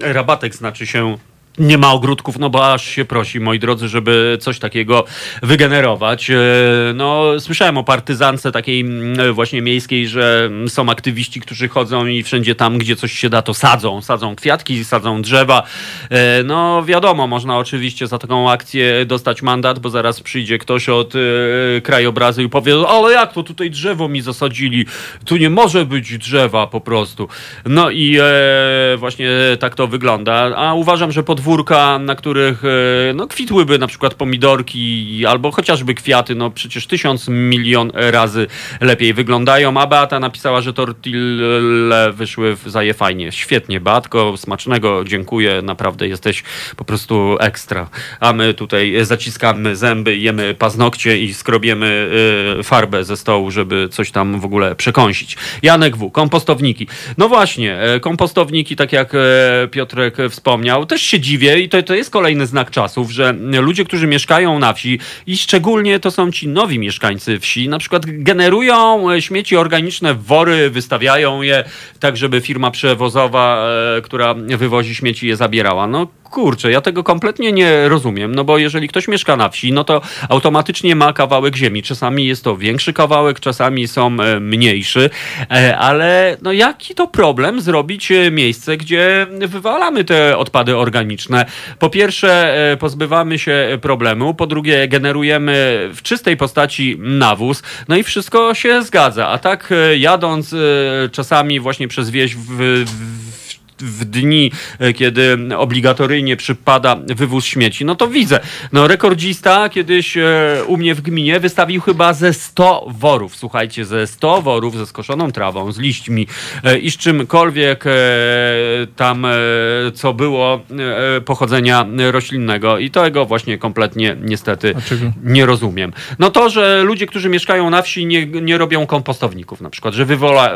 Rabatek znaczy się, nie ma ogródków, no bo aż się prosi, moi drodzy, żeby coś takiego wygenerować. No, słyszałem o partyzance takiej właśnie miejskiej, że są aktywiści, którzy chodzą i wszędzie tam, gdzie coś się da, to sadzą kwiatki, sadzą drzewa. No wiadomo, można oczywiście za taką akcję dostać mandat, bo zaraz przyjdzie ktoś od krajobrazu i powie, ale jak to tutaj drzewo mi zasadzili, tu nie może być drzewa po prostu. No i właśnie tak to wygląda, a uważam, że podwórka, na których no, kwitłyby na przykład pomidorki albo chociażby kwiaty, no przecież 1000 milion razy lepiej wyglądają. A Beata napisała, że tortille wyszły w zaje fajnie. Świetnie, Beatko, smacznego, dziękuję, naprawdę jesteś po prostu ekstra. A my tutaj zaciskamy zęby, jemy paznokcie i skrobiemy farbę ze stołu, żeby coś tam w ogóle przekąsić. Janek W., kompostowniki. No właśnie, kompostowniki, tak jak Piotrek wspomniał, też się dziwię i to jest kolejny znak czasów, że ludzie, którzy mieszkają na wsi i szczególnie to są ci nowi mieszkańcy wsi, na przykład generują śmieci organiczne w wory, wystawiają je tak, żeby firma przewozowa, która wywozi śmieci, je zabierała. No kurczę, ja tego kompletnie nie rozumiem, no bo jeżeli ktoś mieszka na wsi, no to automatycznie ma kawałek ziemi. Czasami jest to większy kawałek, czasami są mniejszy, ale no jaki to problem zrobić miejsce, gdzie wywalamy te odpady organiczne. Po pierwsze pozbywamy się problemu, po drugie generujemy w czystej postaci nawóz, no i wszystko się zgadza. A tak jadąc czasami właśnie przez wieś w dni, kiedy obligatoryjnie przypada wywóz śmieci, no to widzę. No rekordzista kiedyś u mnie w gminie wystawił chyba ze 100 worów. Słuchajcie, ze 100 worów ze skoszoną trawą, z liśćmi i z czymkolwiek tam, co było pochodzenia roślinnego. I tego właśnie kompletnie niestety nie rozumiem. No to, że ludzie, którzy mieszkają na wsi nie robią kompostowników na przykład, że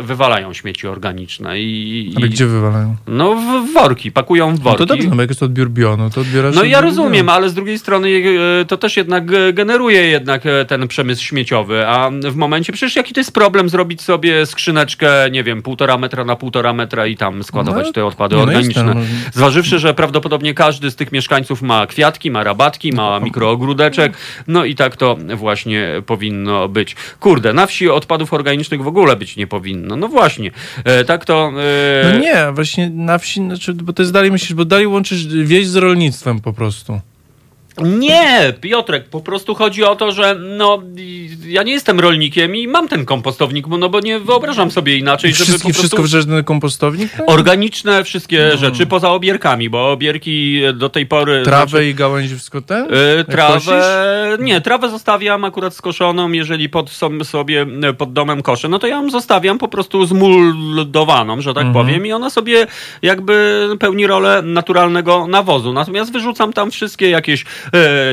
wywalają śmieci organiczne. Ale gdzie wywalają? No w worki, pakują w worki. No to dobrze, no jak jest odbiór bio, no to odbierasz... No ja rozumiem, ale z drugiej strony to też jednak generuje ten przemysł śmieciowy, a w momencie przecież jaki to jest problem zrobić sobie skrzyneczkę, nie wiem, 1,5 metra na 1,5 metra i tam składować te odpady organiczne. Jestem, no. Zważywszy, że prawdopodobnie każdy z tych mieszkańców ma kwiatki, ma rabatki, ma mikroogródeczek, no i tak to właśnie powinno być. Kurde, na wsi odpadów organicznych w ogóle być nie powinno. No właśnie, tak to... No nie, właśnie na wsi, bo to jest dalej myślisz, bo dalej łączysz wieś z rolnictwem po prostu. Nie, Piotrek, po prostu chodzi o to, że no, ja nie jestem rolnikiem i mam ten kompostownik, no bo nie wyobrażam sobie inaczej, żeby po prostu... Wszystko wrzucać na kompostownik? Tak? Organiczne wszystkie rzeczy, poza obierkami, bo obierki do tej pory... Trawę i gałęzi w skutę? Trawę zostawiam akurat skoszoną, jeżeli sobie pod domem koszę, no to ja ją zostawiam po prostu zmuldowaną, że tak powiem, i ona sobie jakby pełni rolę naturalnego nawozu. Natomiast wyrzucam tam wszystkie jakieś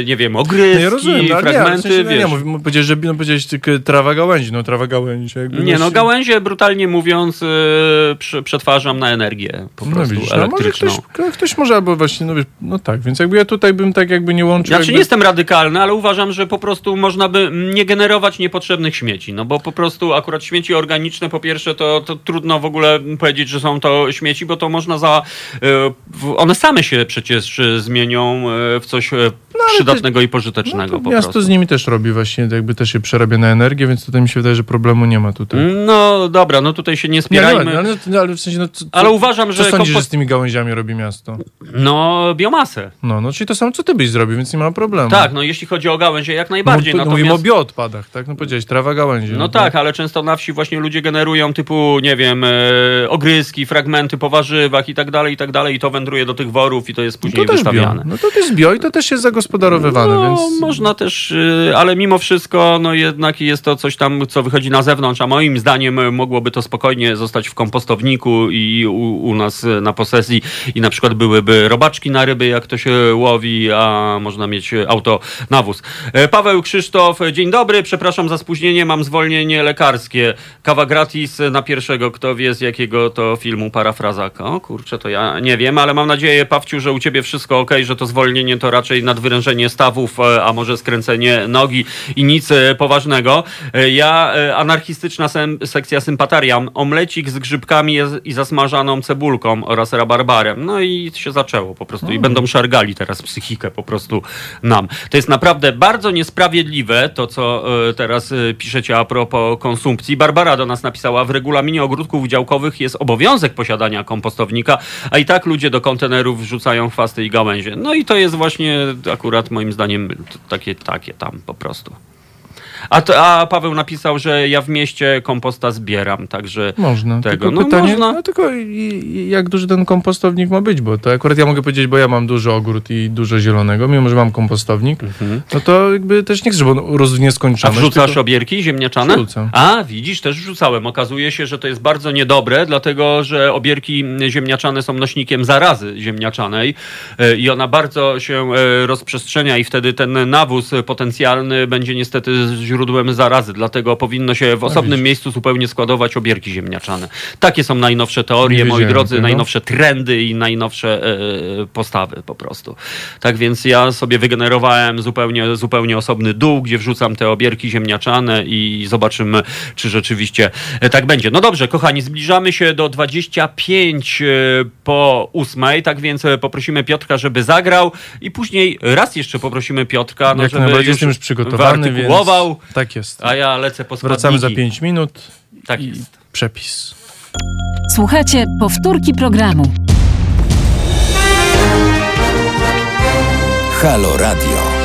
nie wiem, ogryzki, ja rozumiem, fragmenty, nie, w sensie, wiesz. Nie, powiedziałeś tylko trawa gałęzi, no trawa gałęzi. Jakby nie, gałęzie brutalnie mówiąc przetwarzam na energię po prostu elektryczną. No, ktoś może albo właśnie, tak, więc jakby ja tutaj bym tak jakby nie łączył. Znaczy nie jestem radykalny, ale uważam, że po prostu można by nie generować niepotrzebnych śmieci, no bo po prostu akurat śmieci organiczne po pierwsze to trudno w ogóle powiedzieć, że są to śmieci, bo to można one same się przecież zmienią w coś przydatnego i pożytecznego. No, miasto z nimi też robi właśnie, jakby też się przerabia na energię, więc tutaj mi się wydaje, że problemu nie ma tutaj. No dobra, no tutaj się nie spierajmy. Ale w sensie, ale uważam, że... Co sądzisz, że z tymi gałęziami robi miasto? No, biomasę. No czyli to samo, co ty byś zrobił, więc nie ma problemu. Tak, no jeśli chodzi o gałęzie, jak najbardziej. Mówimy o bioodpadach, tak? No powiedziałeś, trawa gałęzie. No tak, ale często na wsi właśnie ludzie generują typu, nie wiem, ogryzki, fragmenty po warzywach i tak dalej i to wędruje do tych worów i to jest później wystawiane. No to też bio i to też jest zagospodarowywane, więc... Można też, ale mimo wszystko, no jednak jest to coś tam, co wychodzi na zewnątrz, a moim zdaniem mogłoby to spokojnie zostać w kompostowniku i u nas na posesji i na przykład byłyby robaczki na ryby, jak to się łowi, a można mieć autonawóz. Paweł, Krzysztof, dzień dobry, przepraszam za spóźnienie, mam zwolnienie lekarskie. Kawa gratis na pierwszego, kto wie z jakiego to filmu parafrazaka. O kurczę, to ja nie wiem, ale mam nadzieję, Pawciu, że u ciebie wszystko okej, że to zwolnienie to raczej nadwyrężenie stawów, a może skręcenie nogi i nic poważnego. Ja, anarchistyczna sekcja sympatariam, omlecik z grzybkami i zasmażaną cebulką oraz rabarbarem. No i się zaczęło po prostu i będą szargali teraz psychikę po prostu nam. To jest naprawdę bardzo niesprawiedliwe to, co teraz piszecie a propos konsumpcji. Barbara do nas napisała, w regulaminie ogródków działkowych jest obowiązek posiadania kompostownika, a i tak ludzie do kontenerów wrzucają chwasty i gałęzie. No i to jest właśnie akurat moim zdaniem takie tam po prostu. A Paweł napisał, że ja w mieście komposta zbieram, także można, tego. Tylko pytanie, można. No tylko jak duży ten kompostownik ma być, bo to akurat ja mogę powiedzieć, bo ja mam duży ogród i dużo zielonego, mimo że mam kompostownik, no to jakby też nie chcę, bo nieskończoność. A wrzucasz obierki ziemniaczane? Wrzucam. A widzisz, też wrzucałem. Okazuje się, że to jest bardzo niedobre, dlatego że obierki ziemniaczane są nośnikiem zarazy ziemniaczanej i ona bardzo się rozprzestrzenia i wtedy ten nawóz potencjalny będzie niestety źródłem zarazy, dlatego powinno się w osobnym miejscu zupełnie składować obierki ziemniaczane. Takie są najnowsze teorie, moi drodzy, najnowsze trendy i najnowsze postawy po prostu. Tak więc ja sobie wygenerowałem zupełnie osobny dół, gdzie wrzucam te obierki ziemniaczane i zobaczymy, czy rzeczywiście tak będzie. No dobrze, kochani, zbliżamy się do 25 po 8, tak więc poprosimy Piotrka, żeby zagrał i później raz jeszcze poprosimy Piotrka, no, żeby jestem już przygotowany, wyartykułował. Tak jest. A ja lecę po składniki. Wracamy za 5 minut. Tak jest. Przepis. Słuchajcie, powtórki programu. Halo Radio.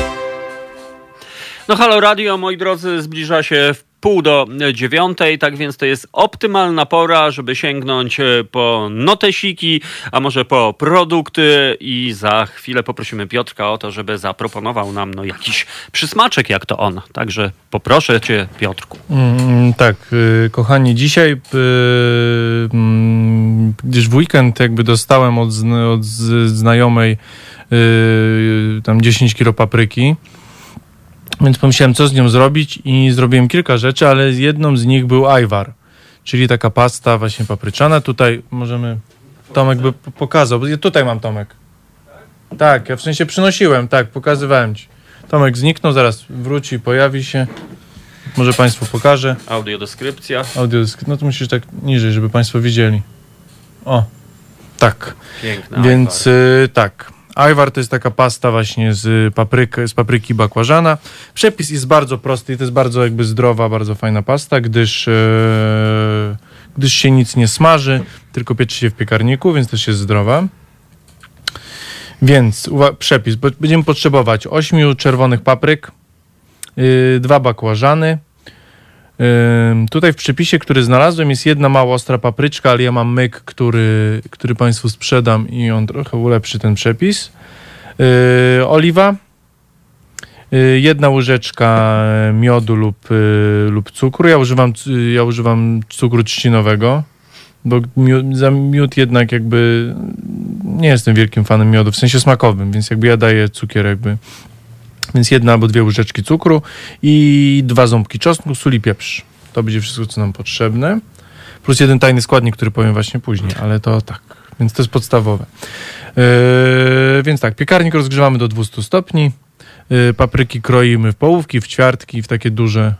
No Halo Radio, moi drodzy, zbliża się w 8:45, tak więc to jest optymalna pora, żeby sięgnąć po notesiki, a może po produkty i za chwilę poprosimy Piotrka o to, żeby zaproponował nam jakiś przysmaczek, jak to on. Także poproszę cię, Piotrku. Tak, kochani, dzisiaj gdyż w weekend jakby dostałem od znajomej tam 10 kilo papryki. Więc pomyślałem, co z nią zrobić i zrobiłem kilka rzeczy, ale jedną z nich był ajwar, czyli taka pasta właśnie papryczana. Tutaj możemy... Tomek by pokazał. Bo ja tutaj mam, Tomek. Tak, ja w sensie przynosiłem, tak, pokazywałem ci. Tomek zniknął, zaraz wróci, pojawi się. Może państwu pokażę. Audiodeskrypcja. No to musisz tak niżej, żeby państwo widzieli. O, tak. Piękna. Więc tak. Ajwar to jest taka pasta właśnie z papryki bakłażana. Przepis jest bardzo prosty i to jest bardzo jakby zdrowa, bardzo fajna pasta, gdyż się nic nie smaży, tylko pieczy się w piekarniku, więc też jest zdrowa. Więc przepis. Będziemy potrzebować 8 czerwonych papryk, 2 bakłażany. Tutaj w przepisie, który znalazłem, jest jedna mała ostra papryczka, ale ja mam myk, który Państwu sprzedam i on trochę ulepszy ten przepis. Oliwa, 1 łyżeczka miodu lub cukru. Ja używam cukru trzcinowego, bo za miód jednak jakby nie jestem wielkim fanem miodu, w sensie smakowym, więc jakby ja daję cukier jakby. Więc 1 albo 2 łyżeczki cukru i 2 ząbki czosnku, sól i pieprz. To będzie wszystko, co nam potrzebne. Plus jeden tajny składnik, który powiem właśnie później, ale to tak. Więc to jest podstawowe. Więc tak, piekarnik rozgrzewamy do 200 stopni. Papryki kroimy w połówki, w ćwiartki, w takie duże.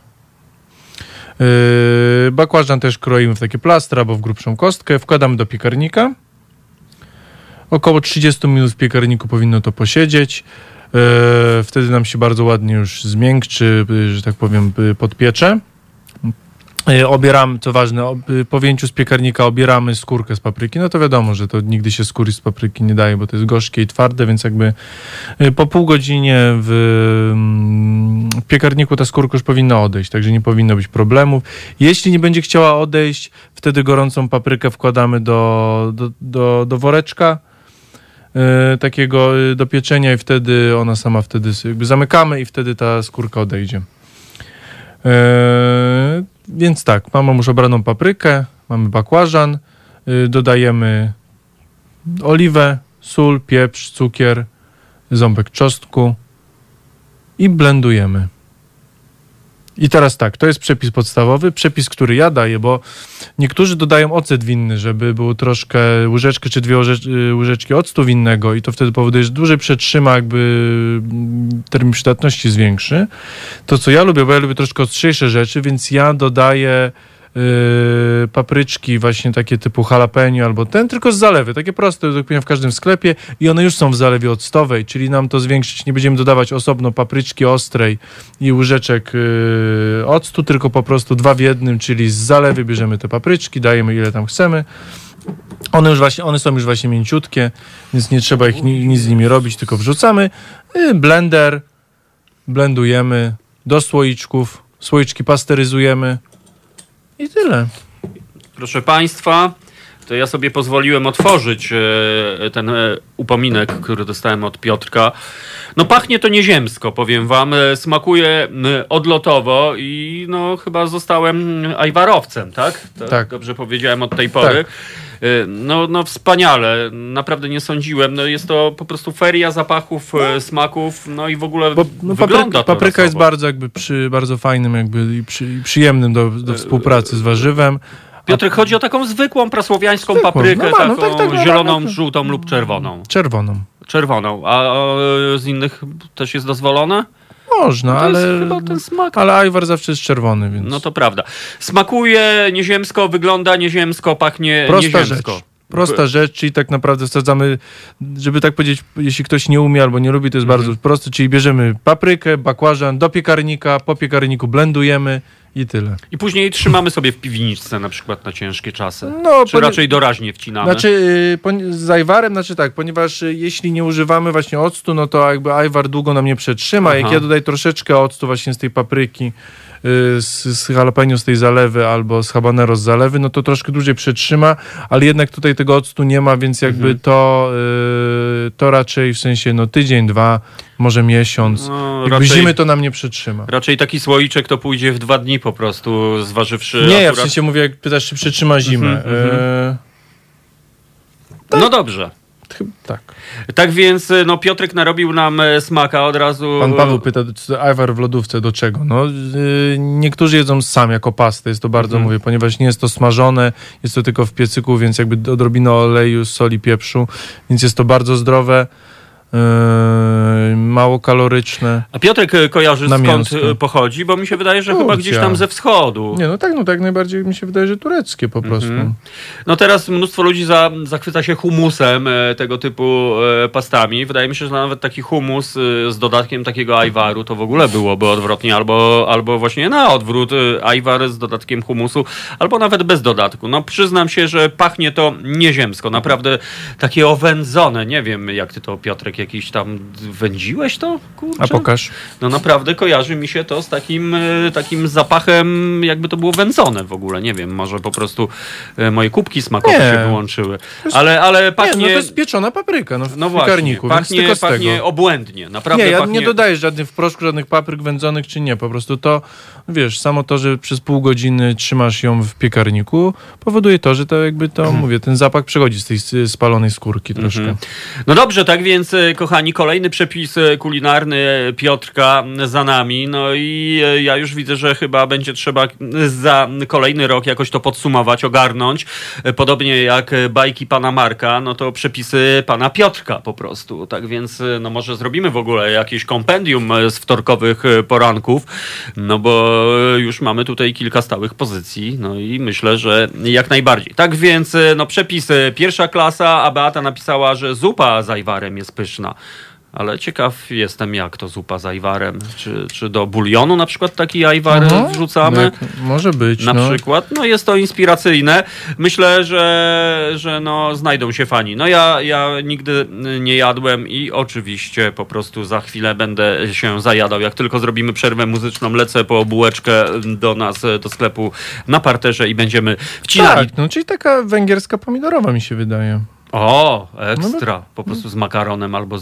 Bakłażan też kroimy w takie plastra albo w grubszą kostkę. Wkładamy do piekarnika. Około 30 minut w piekarniku powinno to posiedzieć. Wtedy nam się bardzo ładnie już zmiękczy, że tak powiem, podpiecze. Obieramy, co ważne, po wyjęciu z piekarnika obieramy skórkę z papryki. No to wiadomo, że to nigdy się skóry z papryki nie daje, bo to jest gorzkie i twarde, więc jakby po pół godzinie w piekarniku ta skórka już powinna odejść, także nie powinno być problemów. Jeśli nie będzie chciała odejść, wtedy gorącą paprykę wkładamy do woreczka takiego do pieczenia i wtedy ona sama jakby zamykamy i wtedy ta skórka odejdzie. Więc tak, mamy już obraną paprykę, mamy bakłażan, dodajemy oliwę, sól, pieprz, cukier, ząbek czosnku i blendujemy. I teraz tak, to jest przepis podstawowy, przepis, który ja daję, bo niektórzy dodają ocet winny, żeby było troszkę łyżeczkę czy 2 łyżeczki octu winnego i to wtedy powoduje, że dłużej przetrzyma, jakby termin przydatności zwiększy. To, co ja lubię, bo ja lubię troszkę ostrzejsze rzeczy, więc ja dodaję papryczki właśnie takie typu jalapeno albo tylko z zalewy, takie proste do kupienia w każdym sklepie i one już są w zalewie octowej, czyli nam to zwiększyć, nie będziemy dodawać osobno papryczki ostrej i łyżeczek octu, tylko po prostu 2 w jednym, czyli z zalewy bierzemy te papryczki, dajemy ile tam chcemy, one są już właśnie mięciutkie, więc nie trzeba nic z nimi robić, tylko wrzucamy blender, blendujemy do słoiczków, słoiczki pasteryzujemy. I tyle. Proszę Państwa, to ja sobie pozwoliłem otworzyć ten upominek, który dostałem od Piotrka. No pachnie to nieziemsko, powiem wam. Smakuje odlotowo i no chyba zostałem ajwarowcem, tak? Tak. Dobrze powiedziałem od tej pory. Tak. No wspaniale, naprawdę nie sądziłem. No jest to po prostu feria zapachów, smaków, no i w ogóle wygląda to. Papryka jest bardzo jakby bardzo fajnym jakby i przyjemnym do współpracy z warzywem. Piotrek, chodzi o taką zwykłą prasłowiańską paprykę, taką zieloną, żółtą lub czerwoną. Czerwoną. A z innych też jest dozwolone? Można, ale ajwar zawsze jest czerwony, więc... No to prawda. Smakuje nieziemsko, wygląda nieziemsko, pachnie nieziemsko. Prosta rzecz, czyli tak naprawdę wsadzamy, żeby tak powiedzieć, jeśli ktoś nie umie albo nie lubi, to jest bardzo proste, czyli bierzemy paprykę, bakłażan do piekarnika, po piekarniku blendujemy i tyle. I później trzymamy sobie w piwniczce na przykład na ciężkie czasy. No, czy raczej doraźnie wcinamy? Z ajwarem, ponieważ jeśli nie używamy właśnie octu, no to jakby ajwar długo nam nie przetrzyma. Aha. Jak ja dodaję troszeczkę octu właśnie z tej papryki, z jalapeno z tej zalewy albo z habanero z zalewy, no to troszkę dłużej przetrzyma, ale jednak tutaj tego octu nie ma, więc jakby to raczej w sensie tydzień, 2, może miesiąc. No, jakby raczej, zimy to nam nie przetrzyma. Raczej taki słoiczek to pójdzie w 2 dni po prostu, zważywszy... Nie, akurat... ja w sensie mówię, jak pytasz, czy przetrzyma zimę. Tak. No dobrze. Tak więc Piotrek narobił nam smaka od razu. Pan Paweł pyta, ajwar w lodówce do czego? Niektórzy jedzą sam jako pastę, jest to bardzo mówię, ponieważ nie jest to smażone, jest to tylko w piecyku, więc jakby odrobina oleju, soli, pieprzu, więc jest to bardzo zdrowe. mało kaloryczne. A Piotrek kojarzy skąd mięsko. Pochodzi, bo mi się wydaje, że chyba gdzieś tam ze wschodu. Nie, no tak najbardziej mi się wydaje, że tureckie po prostu. No teraz mnóstwo ludzi zachwyca się humusem, tego typu pastami. Wydaje mi się, że nawet taki humus z dodatkiem takiego ajwaru to w ogóle byłoby odwrotnie, albo właśnie na odwrót, ajwar z dodatkiem humusu, albo nawet bez dodatku. No przyznam się, że pachnie to nieziemsko, naprawdę takie owędzone. Nie wiem, jak ty to, Piotrek, jakiś tam wędziłeś to? Kurczę. A pokaż. No naprawdę kojarzy mi się to z takim zapachem, jakby to było wędzone w ogóle. Nie wiem, może po prostu moje kubki smakowe się wyłączyły. Ale pachnie... Nie, no to jest pieczona papryka no w piekarniku. Pachnie obłędnie. Naprawdę nie, pachnie... nie dodaję żadnych w proszku, żadnych papryk wędzonych czy nie. Po prostu to, wiesz, samo to, że przez pół godziny trzymasz ją w piekarniku, powoduje to, że to jakby to, mówię, ten zapach przechodzi z tej spalonej skórki troszkę. No dobrze, tak więc, kochani, kolejny przepis kulinarny Piotrka za nami. No i ja już widzę, że chyba będzie trzeba za kolejny rok jakoś to podsumować, ogarnąć. Podobnie jak bajki pana Marka, no to przepisy pana Piotrka po prostu. Tak więc, no może zrobimy w ogóle jakieś kompendium z wtorkowych poranków, no bo już mamy tutaj kilka stałych pozycji, no i myślę, że jak najbardziej. Tak więc, no przepisy pierwsza klasa, a Beata napisała, że zupa z ajwarem jest pyszna. Ale ciekaw jestem, jak to zupa z ajwarem. Czy do bulionu na przykład taki ajwar wrzucamy? Tak, może być. Na przykład. No jest to inspiracyjne. Myślę, że no, znajdą się fani. No ja nigdy nie jadłem i oczywiście po prostu za chwilę będę się zajadał. Jak tylko zrobimy przerwę muzyczną, lecę po bułeczkę do nas, do sklepu na parterze i będziemy wcinali. Tak, no czyli taka węgierska pomidorowa mi się wydaje. O, ekstra. Po prostu z makaronem albo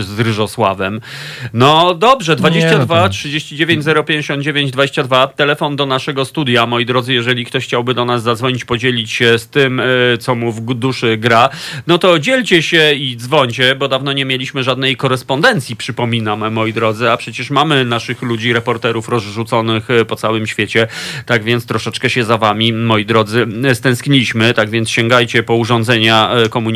z ryżosławem. No dobrze, 22 39 059 22. Telefon do naszego studia. Moi drodzy, jeżeli ktoś chciałby do nas zadzwonić, podzielić się z tym, co mu w duszy gra, no to dzielcie się i dzwońcie, bo dawno nie mieliśmy żadnej korespondencji, przypominam, moi drodzy, a przecież mamy naszych ludzi, reporterów rozrzuconych po całym świecie, tak więc troszeczkę się za wami, moi drodzy, stęskniliśmy, tak więc sięgajcie po urządzenia komunikacyjne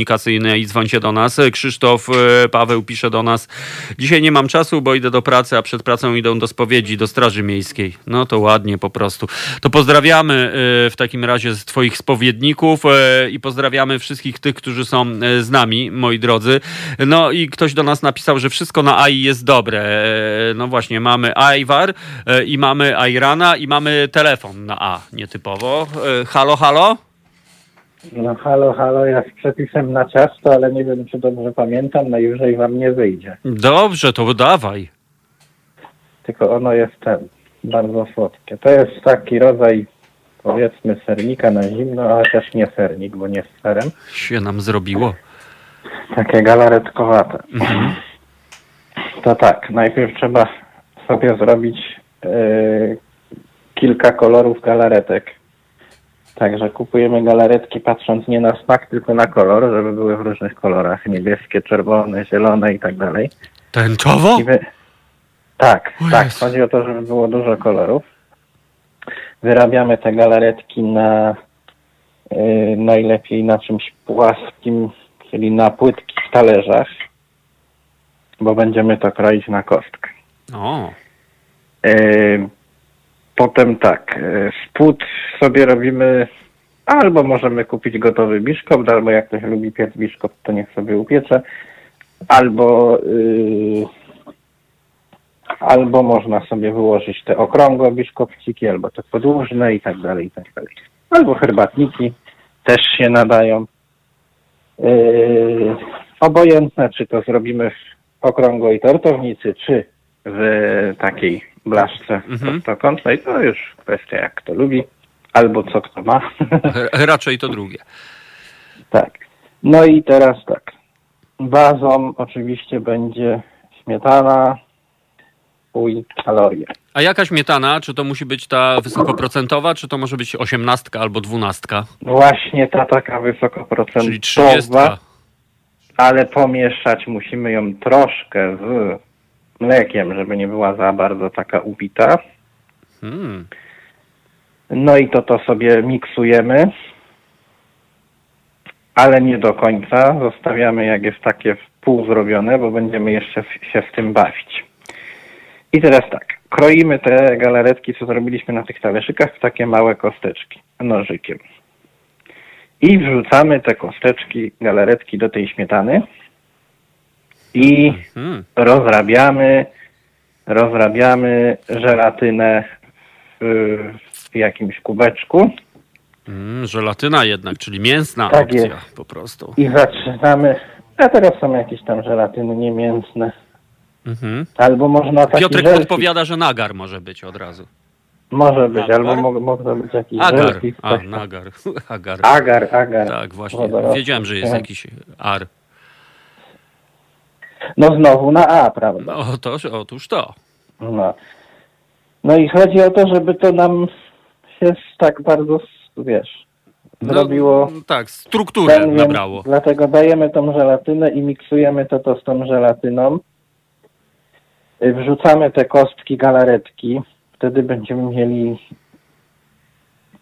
i dzwońcie do nas. Krzysztof Paweł pisze do nas: dzisiaj nie mam czasu, bo idę do pracy, a przed pracą idą do spowiedzi, do Straży Miejskiej. No to ładnie po prostu. To pozdrawiamy w takim razie z twoich spowiedników i pozdrawiamy wszystkich tych, którzy są z nami, moi drodzy. No i ktoś do nas napisał, że wszystko na AI jest dobre. No właśnie, mamy ajwar i mamy ajrana i mamy telefon na A, nietypowo. Halo, halo? No halo, ja z przepisem na ciasto, ale nie wiem, czy dobrze pamiętam, najwyżej wam nie wyjdzie. Dobrze, to dawaj. Tylko ono jest bardzo słodkie. To jest taki rodzaj, powiedzmy, sernika na zimno, ale też nie sernik, bo nie z serem. Się nam zrobiło. Takie galaretkowate. To tak, najpierw trzeba sobie zrobić kilka kolorów galaretek. Także kupujemy galaretki patrząc nie na smak, tylko na kolor, żeby były w różnych kolorach. Niebieskie, czerwone, zielone i tak dalej. Tęczowo? Tak. Chodzi o to, żeby było dużo kolorów. Wyrabiamy te galaretki na najlepiej na czymś płaskim, czyli na płytkich talerzach, bo będziemy to kroić na kostkę. Potem tak, spód sobie robimy, albo możemy kupić gotowy biszkopt, albo jak ktoś lubi piec biszkopt, to niech sobie upiecze, albo można sobie wyłożyć te okrągłe biszkopciki, albo te podłużne i tak dalej. Albo herbatniki też się nadają. Obojętne, czy to zrobimy w okrągłej tortownicy, czy w takiej blaszce prostokątnej, to już kwestia jak kto lubi, albo co kto ma. Raczej to drugie. Tak. No i teraz tak. Bazą oczywiście będzie śmietana, i kalorie. A jaka śmietana? Czy to musi być ta wysokoprocentowa, czy to może być 18 albo 12? Właśnie ta taka wysokoprocentowa. Czyli 30. Ale pomieszać musimy ją troszkę z mlekiem, żeby nie była za bardzo taka upita. No i to sobie miksujemy. ale nie do końca. Zostawiamy, jak jest takie wpół zrobione, bo będziemy jeszcze się w tym bawić. I teraz tak, kroimy te galaretki, co zrobiliśmy na tych talerzykach, w takie małe kosteczki nożykiem. I wrzucamy te kosteczki, galaretki do tej śmietany i rozrabiamy żelatynę w jakimś kubeczku. Żelatyna jednak, czyli mięsna tak opcja jest. Po prostu. I zaczynamy, a teraz są jakieś tam żelatyny niemięsne. Mhm. Albo można taki Piotrek żelki. Podpowiada, że nagar może być od razu. Może być, albo może być jakiś agar. Agar. Tak, właśnie. Wiedziałem, że jest jakiś ar. No znowu na A, prawda? Otóż to. No i chodzi o to, żeby to nam się tak bardzo, zrobiło... Tak, strukturę nabrało. Dlatego dajemy tą żelatynę i miksujemy to z tą żelatyną. Wrzucamy te kostki, galaretki. Wtedy będziemy mieli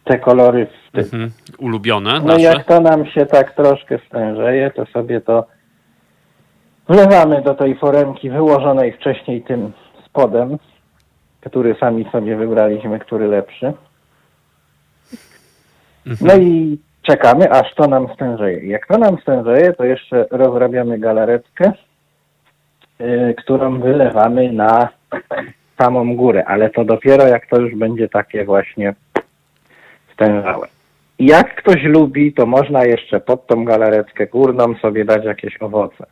te kolory w tym. Ulubione nasze. No jak to nam się tak troszkę stężeje, to sobie to wlewamy do tej foremki wyłożonej wcześniej tym spodem, który sami sobie wybraliśmy, który lepszy. No i czekamy, aż to nam stężeje. Jak to nam stężeje, to jeszcze rozrabiamy galaretkę, którą wylewamy na samą górę, ale to dopiero jak to już będzie takie właśnie stężałe. Jak ktoś lubi, to można jeszcze pod tą galaretkę górną sobie dać jakieś owoce.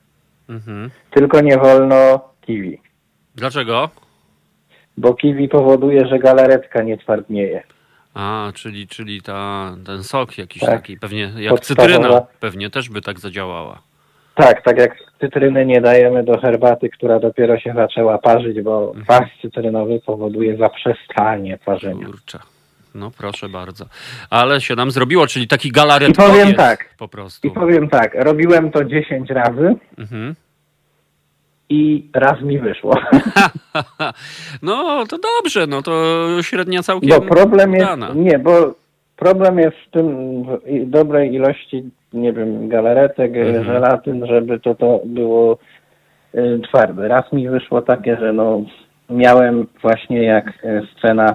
Tylko nie wolno kiwi. Dlaczego? Bo kiwi powoduje, że galaretka nie twardnieje. A, czyli ten sok jakiś tak. Taki, pewnie jak cytryna, pewnie też by tak zadziałała. Tak jak cytryny nie dajemy do herbaty, która dopiero się zaczęła parzyć, bo kwas cytrynowy powoduje zaprzestanie parzenia. Kurczę, no proszę bardzo. Ale się nam zrobiło, czyli taki galaretko jest. I powiem tak, robiłem to 10 razy. I raz mi wyszło. No to dobrze, no to średnia całkiem udana. Problem jest w tym dobrej ilości, nie wiem, galaretek, żelatyn, żeby to było twarde. Raz mi wyszło takie, że miałem właśnie jak scena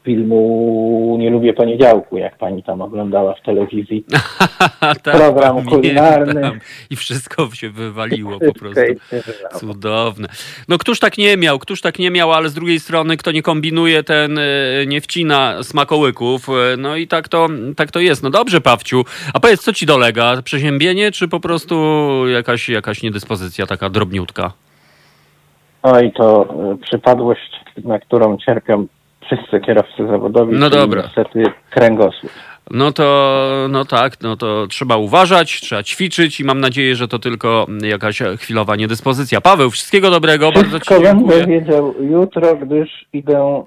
z filmu Nie lubię poniedziałku, jak pani tam oglądała w telewizji program kulinarny. I wszystko się wywaliło po prostu. Cudowne. No któż tak nie miał, ale z drugiej strony kto nie kombinuje, ten nie wcina smakołyków. No i tak to jest. No dobrze, Pawciu. A powiedz, co ci dolega? Przeziębienie czy po prostu jakaś niedyspozycja taka drobniutka? Oj, to przypadłość, na którą cierpią wszyscy kierowcy zawodowi, niestety kręgosłup. No to trzeba uważać, trzeba ćwiczyć i mam nadzieję, że to tylko jakaś chwilowa niedyspozycja. Paweł, wszystkiego dobrego, bardzo ci dziękuję. Będę wiedział jutro, gdyż idę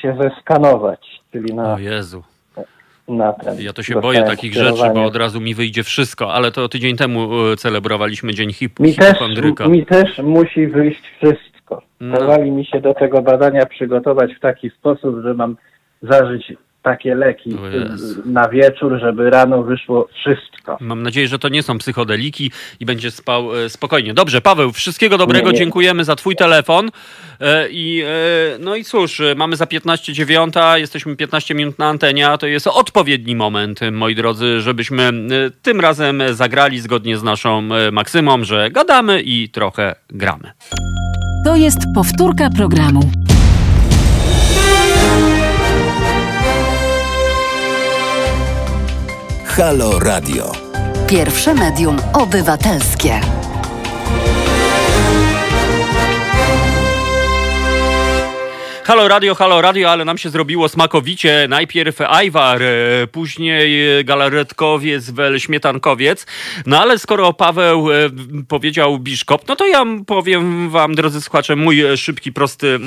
się zeskanować, czyli na... O Jezu. Ja to się boję takich rzeczy, bo od razu mi wyjdzie wszystko, ale to tydzień temu celebrowaliśmy Dzień Hipochondryka. Mi też musi wyjść wszystko. Dawali mi się do tego badania przygotować w taki sposób, że mam zażyć takie leki na wieczór, żeby rano wyszło wszystko. Mam nadzieję, że to nie są psychodeliki i będzie spał spokojnie. Dobrze, Paweł, wszystkiego dobrego, dziękujemy za twój telefon. No i cóż, mamy za 8:45, jesteśmy 15 minut na antenie, a to jest odpowiedni moment, moi drodzy, żebyśmy tym razem zagrali zgodnie z naszą maksymą, że gadamy i trochę gramy. To jest powtórka programu. Halo Radio. Pierwsze medium obywatelskie. Halo Radio, ale nam się zrobiło smakowicie. Najpierw ajwar, później galaretkowiec, śmietankowiec. No ale skoro Paweł powiedział biszkopt, no to ja powiem wam, drodzy słuchacze, mój szybki, prosty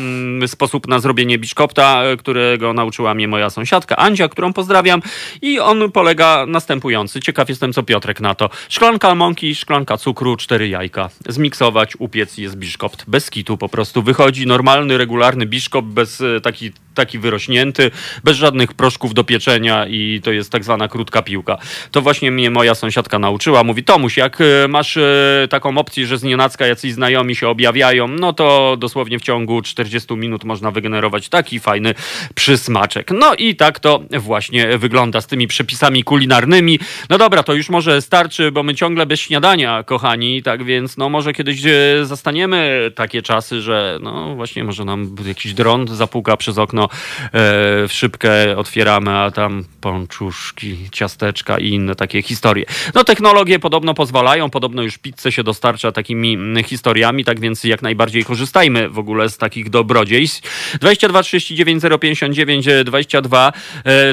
sposób na zrobienie biszkopta, którego nauczyła mnie moja sąsiadka Andzia, którą pozdrawiam. I on polega następujący. Ciekaw jestem, co Piotrek na to. 1 szklanka mąki, 1 szklanka cukru, 4 jajka. Zmiksować, upiec, jest biszkopt. Bez kitu po prostu. Wychodzi normalny, regularny biszkopt, bez taki taki wyrośnięty, bez żadnych proszków do pieczenia i to jest tak zwana krótka piłka. To właśnie mnie moja sąsiadka nauczyła. Mówi, Tomuś, jak masz taką opcję, że znienacka jacyś znajomi się objawiają, no to dosłownie w ciągu 40 minut można wygenerować taki fajny przysmaczek. No i tak to właśnie wygląda z tymi przepisami kulinarnymi. No dobra, to już może starczy, bo my ciągle bez śniadania, kochani, tak więc no może kiedyś zastaniemy takie czasy, że no właśnie może nam jakiś dron zapuka przez okno, w szybkę otwieramy, a tam pączuszki, ciasteczka i inne takie historie. No technologie podobno pozwalają, podobno już pizzę się dostarcza takimi historiami, tak więc jak najbardziej korzystajmy w ogóle z takich dobrodziejstw. 22 39 059 22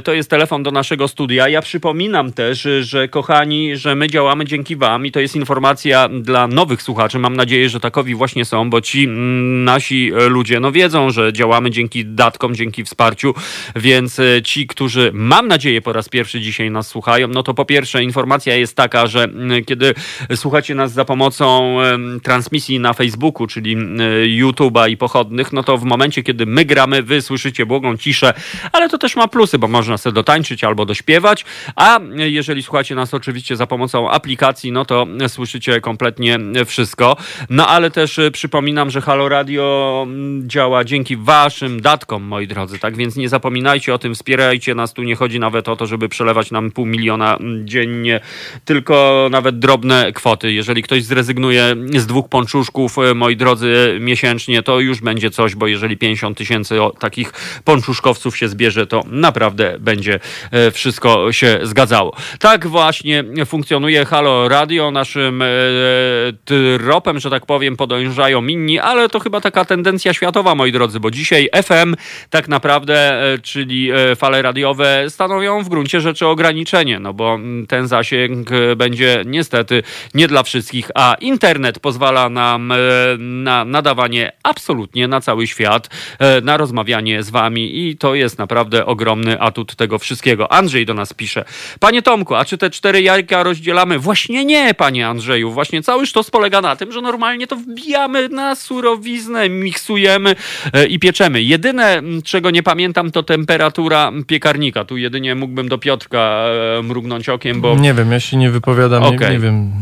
to jest telefon do naszego studia. Ja przypominam też, że kochani, że my działamy dzięki wam i to jest informacja dla nowych słuchaczy. Mam nadzieję, że takowi właśnie są, bo ci nasi ludzie no wiedzą, że działamy dzięki datkom, dzięki wsparciu, więc ci, którzy mam nadzieję po raz pierwszy dzisiaj nas słuchają, no to po pierwsze informacja jest taka, że kiedy słuchacie nas za pomocą transmisji na Facebooku, czyli YouTube'a i pochodnych, no to w momencie, kiedy my gramy, wy słyszycie błogą ciszę, ale to też ma plusy, bo można sobie dotańczyć albo dośpiewać, a jeżeli słuchacie nas oczywiście za pomocą aplikacji, no to słyszycie kompletnie wszystko. No ale też przypominam, że Halo Radio działa dzięki waszym datkom, moi drodzy, tak więc nie zapominajcie o tym, wspierajcie nas, tu nie chodzi nawet o to, żeby przelewać nam 500 000 dziennie, tylko nawet drobne kwoty. Jeżeli ktoś zrezygnuje z 2 pączuszków, moi drodzy, miesięcznie, to już będzie coś, bo jeżeli 50 000 takich pączuszkowców się zbierze, to naprawdę będzie wszystko się zgadzało. Tak właśnie funkcjonuje Halo Radio. Naszym tropem, że tak powiem, podążają inni, ale to chyba taka tendencja światowa, moi drodzy, bo dzisiaj FM tak naprawdę, czyli fale radiowe, stanowią w gruncie rzeczy ograniczenie, no bo ten zasięg będzie niestety nie dla wszystkich, a internet pozwala nam na nadawanie absolutnie na cały świat, na rozmawianie z wami i to jest naprawdę ogromny atut tego wszystkiego. Andrzej do nas pisze. Panie Tomku, a czy te 4 jajka rozdzielamy? Właśnie nie, panie Andrzeju. Właśnie cały sztos polega na tym, że normalnie to wbijamy na surowiznę, miksujemy i pieczemy. Jedyne, czego nie pamiętam, to temperatura piekarnika. Tu jedynie mógłbym do Piotrka mrugnąć okiem, bo... Nie wiem, ja się nie wypowiadam, okay. Nie wiem...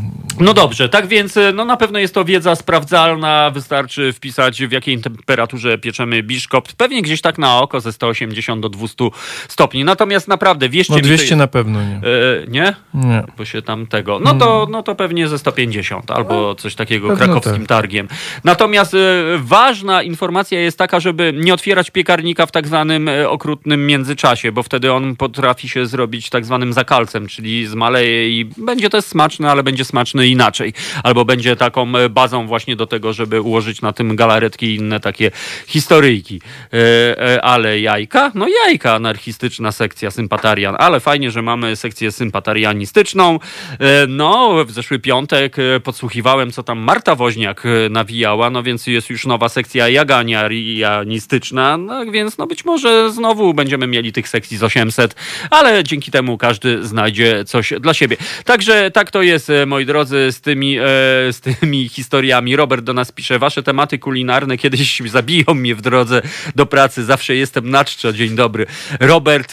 No dobrze, tak więc no na pewno jest to wiedza sprawdzalna, wystarczy wpisać w jakiej temperaturze pieczemy biszkopt, pewnie gdzieś tak na oko ze 180 do 200 stopni, natomiast naprawdę wierzcie mi... No 200 mi, na pewno nie. Nie? Nie. Bo się tam tego... No to pewnie ze 150 albo coś takiego krakowskim targiem. Natomiast ważna informacja jest taka, żeby nie otwierać piekarnika w tak zwanym okrutnym międzyczasie, bo wtedy on potrafi się zrobić tak zwanym zakalcem, czyli zmaleje i będzie też smaczny, ale będzie smaczny inaczej. Albo będzie taką bazą właśnie do tego, żeby ułożyć na tym galaretki i inne takie historyjki. Ale jajka? No jajka, anarchistyczna sekcja sympatarian. Ale fajnie, że mamy sekcję sympatarianistyczną. No, w zeszły piątek podsłuchiwałem, co tam Marta Woźniak nawijała, no więc jest już nowa sekcja jaganiarianistyczna, no więc no być może znowu będziemy mieli tych sekcji z 800, ale dzięki temu każdy znajdzie coś dla siebie. Także tak to jest, moi drodzy, z tymi historiami. Robert do nas pisze, wasze tematy kulinarne kiedyś zabiją mnie w drodze do pracy, zawsze jestem na czczo. Dzień dobry. Robert,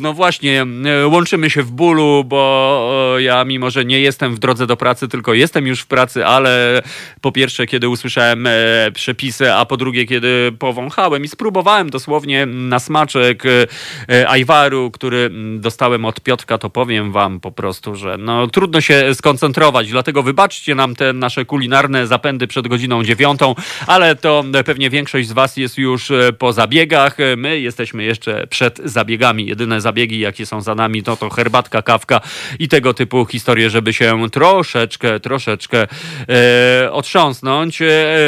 no właśnie, łączymy się w bólu, bo ja mimo, że nie jestem w drodze do pracy, tylko jestem już w pracy, ale po pierwsze, kiedy usłyszałem przepisy, a po drugie, kiedy powąchałem i spróbowałem dosłownie na smaczek ajwaru, który dostałem od Piotrka, to powiem wam po prostu, że no trudno się skoncentrować, dlatego wybaczcie nam te nasze kulinarne zapędy przed godziną 9, ale to pewnie większość z was jest już po zabiegach. My jesteśmy jeszcze przed zabiegami. Jedyne zabiegi, jakie są za nami, to herbatka, kawka i tego typu historie, żeby się troszeczkę otrząsnąć.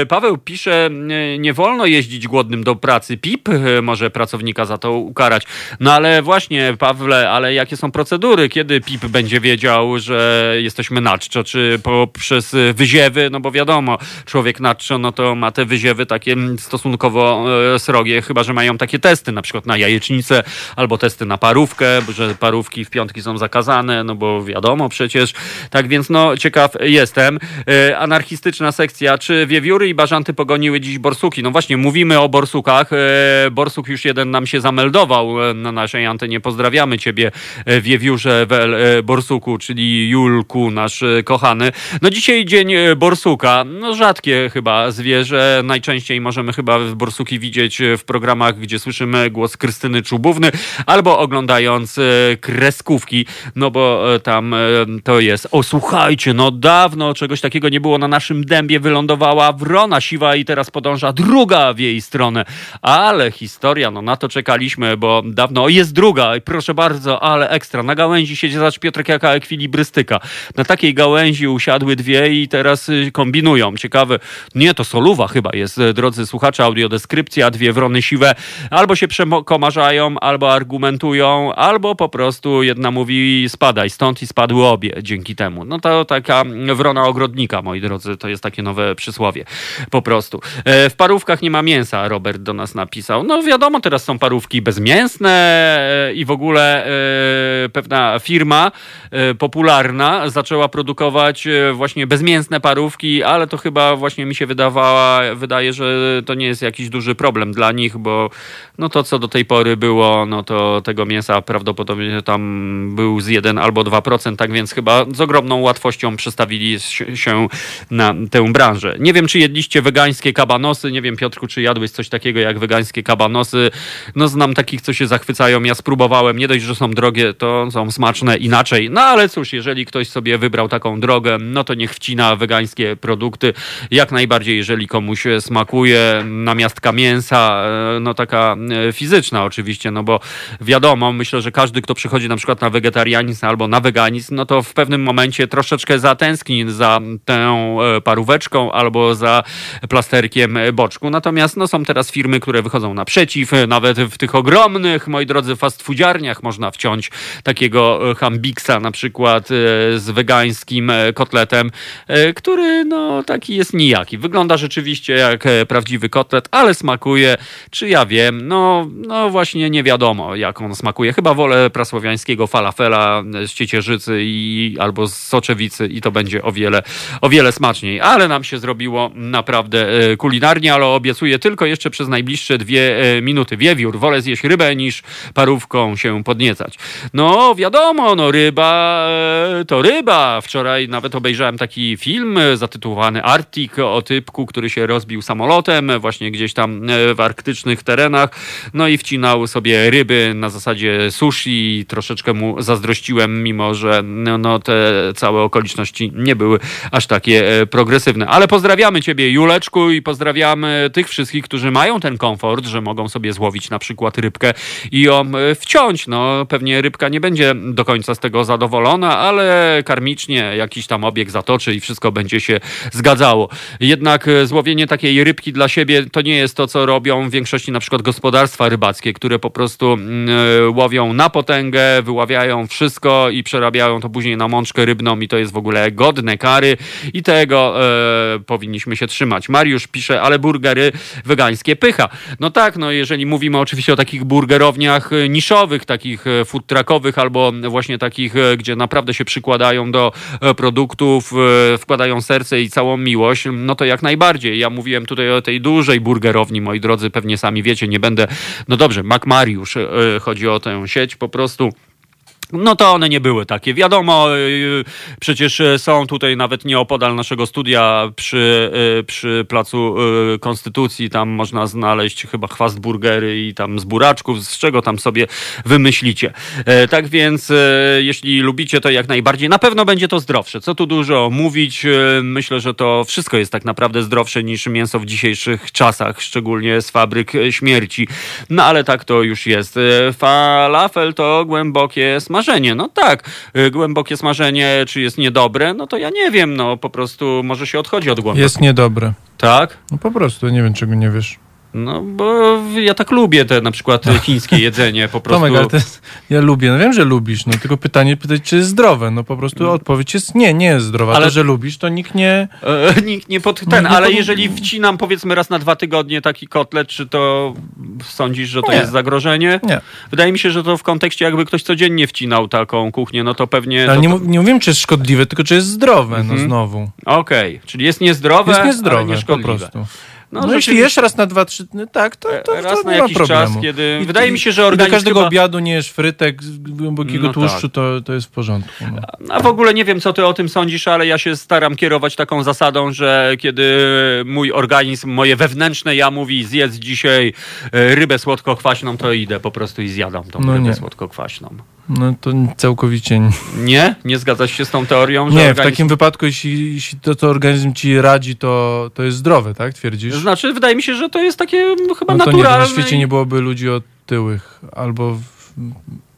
Paweł pisze, nie wolno jeździć głodnym do pracy. PIP może pracownika za to ukarać. No ale właśnie, Pawle, ale jakie są procedury? Kiedy PIP będzie wiedział, że jesteśmy na czczo? Czy czy poprzez wyziewy, no bo wiadomo, człowiek nadszedł, no to ma te wyziewy takie stosunkowo srogie, chyba że mają takie testy, na przykład na jajecznicę albo testy na parówkę, że parówki w piątki są zakazane, no bo wiadomo przecież. Tak więc no ciekaw jestem. Anarchistyczna sekcja. Czy wiewióry i bażanty pogoniły dziś borsuki? No właśnie, mówimy o borsukach. Borsuk już jeden nam się zameldował na naszej antenie. Pozdrawiamy ciebie, wiewiórze borsuku, czyli Julku, nasz kochany. No dzisiaj dzień borsuka. No rzadkie chyba zwierzę. Najczęściej możemy chyba borsuki widzieć w programach, gdzie słyszymy głos Krystyny Czubówny albo oglądając kreskówki, no bo tam to jest. O, słuchajcie, no dawno czegoś takiego nie było. Na naszym dębie wylądowała wrona siwa i teraz podąża druga w jej stronę. Ale historia, no na to czekaliśmy, bo dawno jest druga i proszę bardzo, ale ekstra. Na gałęzi siedzi zacz Piotrek jaka ekwilibrystyka. Na takiej gałęzi usiadły dwie i teraz kombinują. Ciekawe, nie, to soluwa chyba jest, drodzy słuchacze, audiodeskrypcja, dwie wrony siwe. Albo się przekomarzają, albo argumentują, albo po prostu jedna mówi spadaj stąd i spadły obie dzięki temu. No to taka wrona ogrodnika, moi drodzy, to jest takie nowe przysłowie po prostu. W parówkach nie ma mięsa, Robert do nas napisał. No wiadomo, teraz są parówki bezmięsne i w ogóle pewna firma popularna zaczęła produkować właśnie bezmięsne parówki, ale to chyba właśnie mi się wydaje, że to nie jest jakiś duży problem dla nich, bo no to co do tej pory było, no to tego mięsa prawdopodobnie tam był z 1 albo 2%, tak więc chyba z ogromną łatwością przestawili się na tę branżę. Nie wiem, czy jedliście wegańskie kabanosy, nie wiem Piotrku, czy jadłeś coś takiego jak wegańskie kabanosy. No znam takich, co się zachwycają, ja spróbowałem, nie dość, że są drogie, to są smaczne inaczej. No ale cóż, jeżeli ktoś sobie wybrał taką drogę, no to niech wcina wegańskie produkty. Jak najbardziej, jeżeli komuś smakuje namiastka mięsa, no taka fizyczna oczywiście, no bo wiadomo, myślę, że każdy, kto przychodzi na przykład na wegetarianizm albo na weganizm, no to w pewnym momencie troszeczkę zatęskni za tę paróweczką albo za plasterkiem boczku. Natomiast no, są teraz firmy, które wychodzą naprzeciw, nawet w tych ogromnych, moi drodzy, fast foodziarniach można wciąć takiego hambiksa na przykład z wegańskim kotletem, który no taki jest nijaki. Wygląda rzeczywiście jak prawdziwy kotlet, ale smakuje, czy ja wiem, no właśnie nie wiadomo jak on smakuje. Chyba wolę prasłowiańskiego falafela z ciecierzycy i albo z soczewicy i to będzie o wiele smaczniej. Ale nam się zrobiło naprawdę kulinarnie, ale obiecuję tylko jeszcze przez najbliższe 2 minuty. Wiewiór, wolę zjeść rybę niż parówką się podniecać. No wiadomo, no ryba to ryba. Wczoraj nawet obejrzałem taki film zatytułowany Arctic o typku, który się rozbił samolotem właśnie gdzieś tam w arktycznych terenach. No i wcinał sobie ryby na zasadzie sushi. Troszeczkę mu zazdrościłem, mimo że no te całe okoliczności nie były aż takie progresywne. Ale pozdrawiamy ciebie, Juleczku, i pozdrawiamy tych wszystkich, którzy mają ten komfort, że mogą sobie złowić na przykład rybkę i ją wciąć. No pewnie rybka nie będzie do końca z tego zadowolona, ale karmicznie jakiś tam obieg zatoczy i wszystko będzie się zgadzało. Jednak złowienie takiej rybki dla siebie to nie jest to, co robią w większości na przykład gospodarstwa rybackie, które po prostu łowią na potęgę, wyławiają wszystko i przerabiają to później na mączkę rybną i to jest w ogóle godne kary i tego powinniśmy się trzymać. Mariusz pisze, ale burgery wegańskie pycha. No tak, no jeżeli mówimy oczywiście o takich burgerowniach niszowych, takich food truckowych albo właśnie takich, gdzie naprawdę się przykładają do produktów, wkładają serce i całą miłość, no to jak najbardziej. Ja mówiłem tutaj o tej dużej burgerowni, moi drodzy, pewnie sami wiecie, nie będę, no dobrze, McMariusz, chodzi o tę sieć po prostu. No to one nie były takie. Wiadomo, przecież są tutaj nawet nieopodal naszego studia przy Placu Konstytucji. Tam można znaleźć chyba chwastburgery i tam z buraczków, z czego tam sobie wymyślicie. Tak więc jeśli lubicie, to jak najbardziej. Na pewno będzie to zdrowsze. Co tu dużo mówić. Myślę, że to wszystko jest tak naprawdę zdrowsze niż mięso w dzisiejszych czasach, szczególnie z fabryk śmierci. No ale tak to już jest. Falafel to głębokie smaczne. No tak, głębokie smażenie, czy jest niedobre, no to ja nie wiem, no po prostu może się odchodzi od głębokiego. Jest niedobre. Tak? No po prostu, nie wiem, czego nie wiesz. No, bo ja tak lubię te na przykład chińskie jedzenie po prostu. Tomek, ale ja lubię, no wiem, że lubisz, no tylko pytać, czy jest zdrowe, no po prostu odpowiedź jest nie jest zdrowa, ale to, że lubisz, to nikt nie, jeżeli wcinam powiedzmy raz na 2 tygodnie taki kotlet, czy to sądzisz, że to jest zagrożenie? Nie. Wydaje mi się, że to w kontekście jakby ktoś codziennie wcinał taką kuchnię, no to pewnie... Ale nie mówiłem, czy jest szkodliwe, tylko czy jest zdrowe, no znowu. Okej, czyli jest niezdrowe, ale nieszkodliwe. Po prostu. No jeśli jesz raz na 2-3 dni, tak, to raz na jakiś czas, kiedy... Wydaje mi się, że organizm do każdego obiadu nie jesz frytek z głębokiego tłuszczu, tak. To jest w porządku. No. A w ogóle nie wiem, co ty o tym sądzisz, ale ja się staram kierować taką zasadą, że kiedy mój organizm, moje wewnętrzne ja mówi, zjedz dzisiaj rybę słodko-kwaśną, to idę po prostu i zjadam tą rybę słodko-kwaśną. No to całkowicie nie. Nie? Nie zgadzasz się z tą teorią? Że nie, w takim wypadku, jeśli to, co organizm ci radzi, to jest zdrowe, tak? Twierdzisz? Znaczy, wydaje mi się, że to jest takie chyba naturalne. Na świecie nie byłoby ludzi otyłych albo...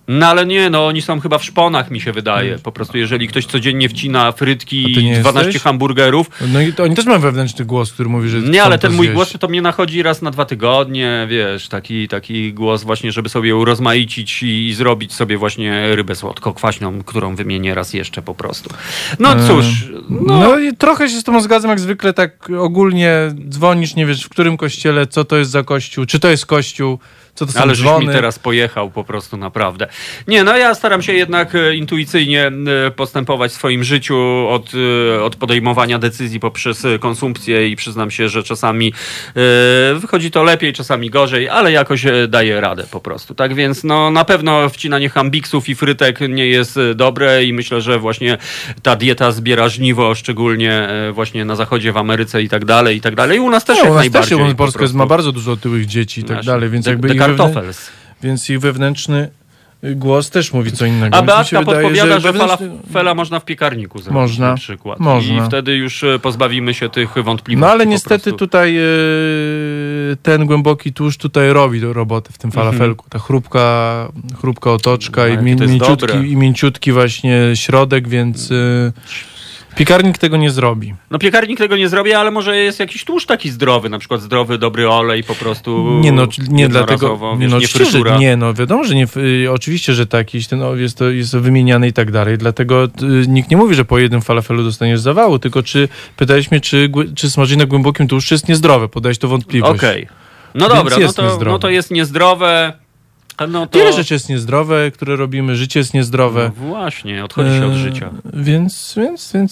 No ale nie, no oni są chyba w szponach, mi się wydaje. Po prostu jeżeli ktoś codziennie wcina frytki i 12 hamburgerów... No i to oni też mają wewnętrzny głos, który mówi, że... Nie, ale ten mój głos to mnie nachodzi raz na 2 tygodnie, wiesz, taki głos właśnie, żeby sobie urozmaicić i zrobić sobie właśnie rybę słodko-kwaśną, którą wymienię raz jeszcze po prostu. No cóż... No i trochę się z tym zgadzam, jak zwykle tak ogólnie dzwonisz, nie wiesz w którym kościele, co to jest za kościół, czy to jest kościół, co to są ale żeś mi teraz pojechał po prostu naprawdę. Nie, no ja staram się jednak intuicyjnie postępować w swoim życiu od podejmowania decyzji poprzez konsumpcję i przyznam się, że czasami wychodzi to lepiej, czasami gorzej, ale jakoś daję radę po prostu. Tak więc no na pewno wcinanie hambiksów i frytek nie jest dobre i myślę, że właśnie ta dieta zbiera żniwo, szczególnie właśnie na zachodzie, w Ameryce i tak dalej. U nas też no, jak najbardziej. Też, Polska ma bardzo dużo otyłych dzieci i tak dalej, więc jakby więc ich wewnętrzny głos też mówi co innego. A Beata podpowiada, że falafela można w piekarniku zrobić na przykład. Można. I wtedy już pozbawimy się tych wątpliwości. No ale niestety tutaj ten głęboki tłuszcz tutaj robi robotę w tym falafelku. Ta chrupka otoczka i mięciutki właśnie środek, więc... Piekarnik tego nie zrobi. No piekarnik tego nie zrobi, ale może jest jakiś tłuszcz taki zdrowy, na przykład zdrowy, dobry olej po prostu. Nie dlatego. Wiesz, nie fryzura. Nie, no wiadomo, że nie. Oczywiście, że tak, jeśli ten jest wymieniany i tak dalej, dlatego nikt nie mówi, że po jednym falafelu dostaniesz zawału, tylko pytaliśmy, czy smażenie na głębokim tłuszczu jest niezdrowe, podałeś to wątpliwość. Okej. No dobra, to jest niezdrowe. No to... Wiele rzeczy jest niezdrowe, które robimy, życie jest niezdrowe. No właśnie, odchodzi się od życia. Więc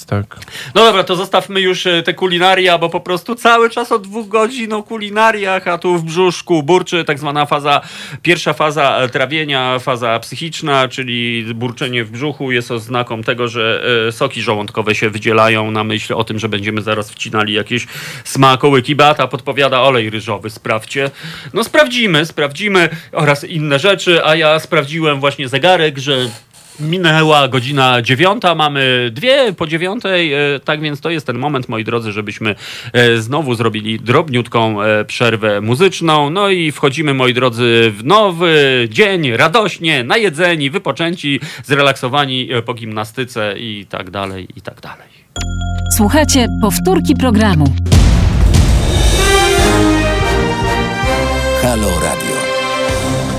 tak. No dobra, to zostawmy już te kulinaria, bo po prostu cały czas od 2 godzin o kulinariach, a tu w brzuszku burczy, tak zwana pierwsza faza trawienia, faza psychiczna, czyli burczenie w brzuchu jest oznaką tego, że soki żołądkowe się wydzielają na myśl o tym, że będziemy zaraz wcinali jakieś smakołyki. Beata podpowiada olej ryżowy, sprawdźcie. No sprawdzimy oraz inne rzeczy, a ja sprawdziłem właśnie zegarek, że minęła godzina 9:00, mamy 9:02, tak więc to jest ten moment, moi drodzy, żebyśmy znowu zrobili drobniutką przerwę muzyczną. No i wchodzimy, moi drodzy, w nowy dzień, radośnie, najedzeni, wypoczęci, zrelaksowani po gimnastyce i tak dalej. Słuchajcie, powtórki programu. Halo Radio.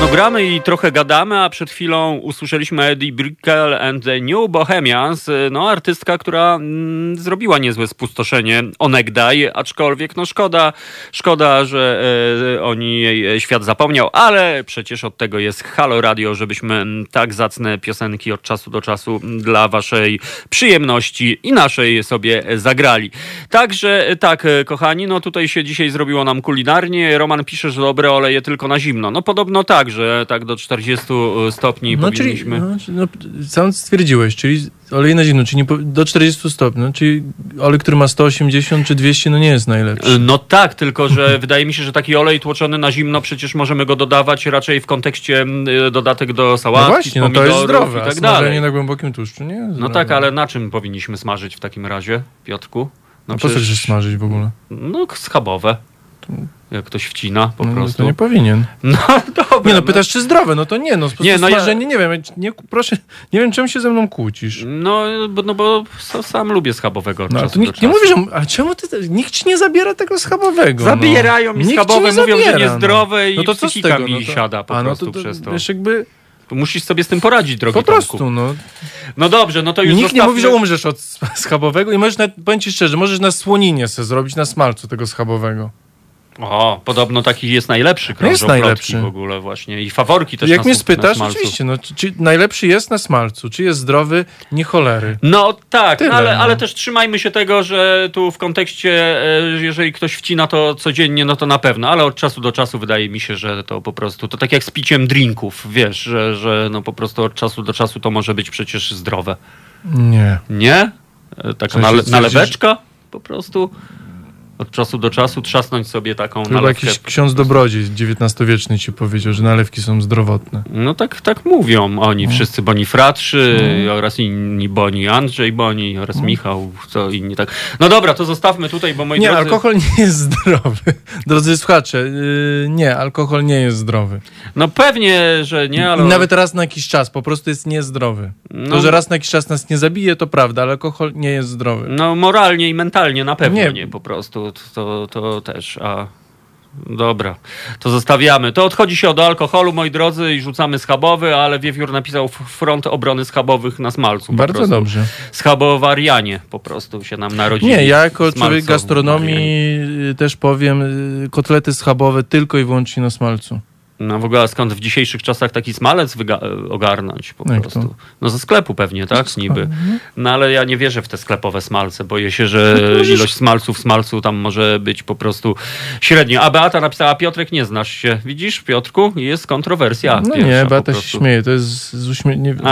No gramy i trochę gadamy, a przed chwilą usłyszeliśmy Eddie Brickell and the New Bohemians, no artystka, która zrobiła niezłe spustoszenie onegdaj, aczkolwiek no szkoda, że oni jej świat zapomniał, ale przecież od tego jest Halo Radio, żebyśmy tak zacne piosenki od czasu do czasu dla waszej przyjemności i naszej sobie zagrali. Także tak, kochani, no tutaj się dzisiaj zrobiło nam kulinarnie. Roman pisze, że dobre oleje tylko na zimno. No podobno tak, że tak do 40 stopni no, powinniśmy... sam stwierdziłeś, czyli olej na zimno, czyli do 40 stopni, no, czyli olej, który ma 180 czy 200, no nie jest najlepszy. No tak, tylko że wydaje mi się, że taki olej tłoczony na zimno, przecież możemy go dodawać raczej w kontekście dodatek do sałatki, no właśnie, pomidorów, no to jest zdrowe, i tak dalej. Smażenie na głębokim tłuszczu nie jest zdrowe. No tak, ale na czym powinniśmy smażyć w takim razie, Piotrku? No po co chcesz smażyć w ogóle? No schabowe. jak ktoś wcina po prostu. No to nie powinien. No dobra. Nie no, pytasz czy zdrowe, no to nie, no nie, no smażenie, ja... nie wiem, nie, proszę, nie wiem czemu się ze mną kłócisz. No bo sam lubię schabowego od czasu do czasu. Nie mówisz, a czemu ty, nikt ci nie zabiera tego schabowego. Zabierają mi schabowe, mówią, że niezdrowe i no to psychika co z tego? Mi siada po prostu to przez to. Wiesz, jakby... Musisz sobie z tym poradzić, drogi Tomku. Po prostu, Tomku. No. No dobrze, no to już nikt nie mówi, że umrzesz od schabowego i możesz, powiem ci szczerze, możesz na słoninie sobie zrobić na smalcu tego schabowego. O, podobno taki jest najlepszy krążoplotki jest najlepszy. W ogóle właśnie. I faworki też jak na smalcu. Jak mnie spytasz, oczywiście, no, czy najlepszy jest na smalcu, czy jest zdrowy, nie cholery. No tak, tyle, ale też trzymajmy się tego, że tu w kontekście, jeżeli ktoś wcina to codziennie, no to na pewno, ale od czasu do czasu wydaje mi się, że to po prostu, to tak jak z piciem drinków, wiesz, że no po prostu od czasu do czasu to może być przecież zdrowe. Nie. Nie? Taka naleweczka po prostu... Od czasu do czasu trzasnąć sobie taką chyba nalewkę. Jakiś ksiądz dobrodziej XIX-wieczny ci powiedział, że nalewki są zdrowotne. No tak mówią oni wszyscy. Boni Fratrzy oraz inni Boni, Andrzej Boni oraz Michał, co inni tak. No dobra, to zostawmy tutaj, bo moi drodzy... alkohol nie jest zdrowy. Drodzy słuchacze, nie, alkohol nie jest zdrowy. No pewnie, że nie, ale... Nawet raz na jakiś czas, po prostu jest niezdrowy. No. To, że raz na jakiś czas nas nie zabije, to prawda, ale alkohol nie jest zdrowy. No moralnie i mentalnie na pewno nie po prostu. To też, a dobra, to zostawiamy. To odchodzi się od alkoholu, moi drodzy, i rzucamy schabowy, ale Wiewiór napisał Front Obrony Schabowych na smalcu. Bardzo dobrze. Schabowarianie po prostu się nam narodzili. Nie, ja jako człowiek gastronomii też powiem, kotlety schabowe tylko i wyłącznie na smalcu. No w ogóle skąd w dzisiejszych czasach taki smalec ogarnąć po prostu? To? No ze sklepu pewnie, tak? Niby. No ale ja nie wierzę w te sklepowe smalce. Boję się, że ilość smalców w smalcu tam może być po prostu średnio. A Beata napisała, Piotrek, nie znasz się. Widzisz, Piotrku? Jest kontrowersja. No nie, Beata się śmieje. To jest z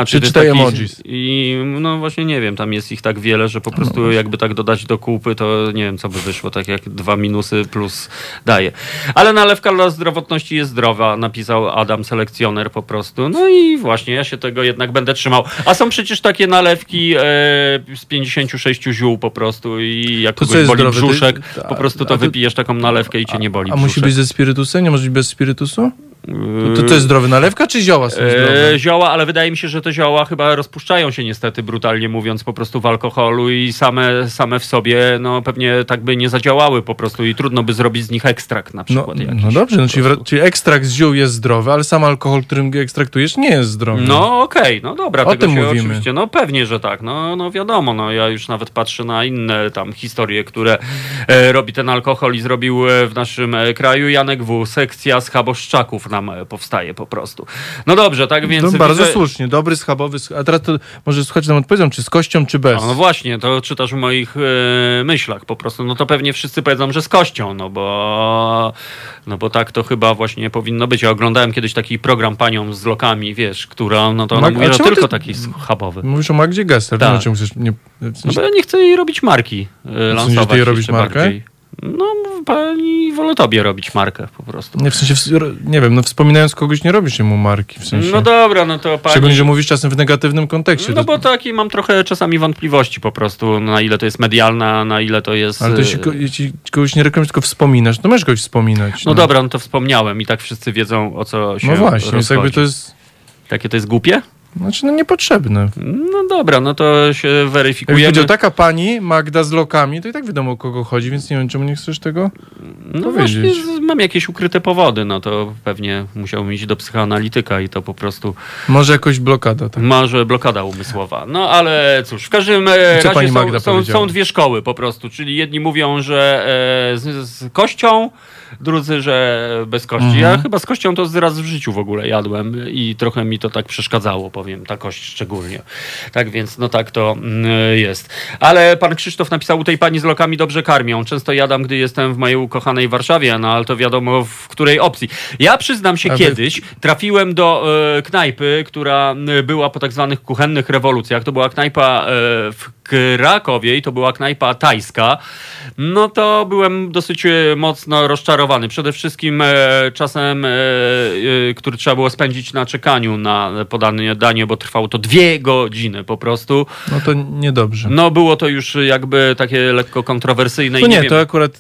przeczytaj emojis. I no właśnie nie wiem, tam jest ich tak wiele, że po prostu jakby tak dodać do kupy, to nie wiem, co by wyszło. Tak jak 2 minusy plus daje. Ale nalewka dla zdrowotności jest zdrowa. Napisał Adam Selekcjoner po prostu. No i właśnie, ja się tego jednak będę trzymał. A są przecież takie nalewki z 56 ziół po prostu i jak kogoś boli zdrowy? Brzuszek, po prostu to wypijesz taką nalewkę i cię nie boli brzuszek. A musi być ze spirytusem? Nie może być bez spirytusu? To jest zdrowa nalewka, czy zioła są zdrowe? Zioła, ale wydaje mi się, że te zioła chyba rozpuszczają się niestety, brutalnie mówiąc, po prostu w alkoholu i same w sobie, no pewnie tak by nie zadziałały po prostu i trudno by zrobić z nich ekstrakt na przykład. No dobrze, no, czyli ekstrakt z ziół jest zdrowy, ale sam alkohol, którym ekstraktujesz, nie jest zdrowy. No okej, no dobra, o tego tym się mówimy. Oczywiście, no pewnie, że tak, no wiadomo, no ja już nawet patrzę na inne tam historie, które robi ten alkohol i zrobił w naszym kraju Janek W., sekcja schaboszczaków nam powstaje po prostu. No dobrze, tak więc... No, bardzo słusznie, dobry, schabowy... A teraz to może słuchajcie nam odpowiedzą, czy z kością, czy bez. No właśnie, to czytasz w moich myślach po prostu. No to pewnie wszyscy powiedzą, że z kością, no bo tak to chyba właśnie powinno być. Ja oglądałem kiedyś taki program panią z lokami, wiesz, która, no to ona mówi, że tylko taki schabowy. Mówisz o Magdzie Gessler. Tak. No, bo ja nie chcę jej robić marki lansować. Chcesz jej robić markę? Bardziej. No, pani wolę tobie robić markę po prostu. Nie, w sensie, nie wiem, no wspominając kogoś, nie robisz mu marki, w sensie. No dobra, no to pani... Szczególnie, że mówisz czasem w negatywnym kontekście. No bo taki mam trochę czasami wątpliwości po prostu, na ile to jest medialna, na ile to jest... Ale to jeśli kogoś nie reklamujesz, tylko wspominasz, to możesz kogoś wspominać. No dobra, no to wspomniałem i tak wszyscy wiedzą, o co się rozchodzi. No właśnie, więc jakby to jest... Takie to jest głupie? Znaczy, no niepotrzebne. No dobra, no to się weryfikujemy. Jak powiedział taka pani, Magda z lokami, to i tak wiadomo, o kogo chodzi, więc nie wiem, czemu nie chcesz tego powiedzieć. Właśnie, mam jakieś ukryte powody, no to pewnie musiałbym iść do psychoanalityka i to po prostu... Może jakoś blokada, tak? Może blokada umysłowa. No ale cóż, w każdym razie są dwie szkoły po prostu, czyli jedni mówią, że z kością, drudzy, że bez kości. Ja chyba z kością to raz w życiu w ogóle jadłem i trochę mi to tak przeszkadzało, powiem, ta kość szczególnie. Tak więc, no tak to jest. Ale pan Krzysztof napisał, u tej pani z lokami dobrze karmią. Często jadam, gdy jestem w mojej ukochanej Warszawie, no ale to wiadomo w której opcji. Ja przyznam się, kiedyś trafiłem do knajpy, która była po tak zwanych kuchennych rewolucjach. To była knajpa w Krakowie i to była knajpa tajska. No to byłem dosyć mocno rozczarowany. Przede wszystkim czasem, który trzeba było spędzić na czekaniu na podanie dania spotkanie, bo trwało to 2 godziny po prostu. No to niedobrze. No było to już jakby takie lekko kontrowersyjne. No i nie, to akurat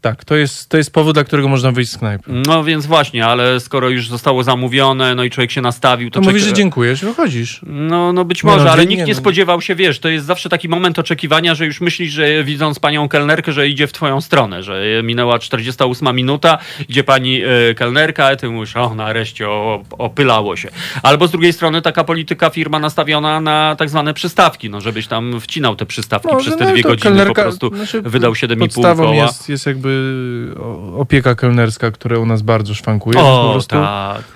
tak. To jest powód, dla którego można wyjść z knajpy. No więc właśnie, ale skoro już zostało zamówione, no i człowiek się nastawił... To mówisz, że dziękujesz, wychodzisz. No być może, ale nikt nie spodziewał się, wiesz, to jest zawsze taki moment oczekiwania, że już myślisz, że widząc panią kelnerkę, że idzie w twoją stronę, że minęła 48 minuta, idzie pani kelnerka, a ty mówisz, o nareszcie opylało się. Albo z drugiej strony taka polityka firma nastawiona na tak zwane przystawki, no żebyś tam wcinał te przystawki przez te 2 godziny po prostu wydał 7,5 koła. Podstawą jest jakby opieka kelnerska, która u nas bardzo szwankuje.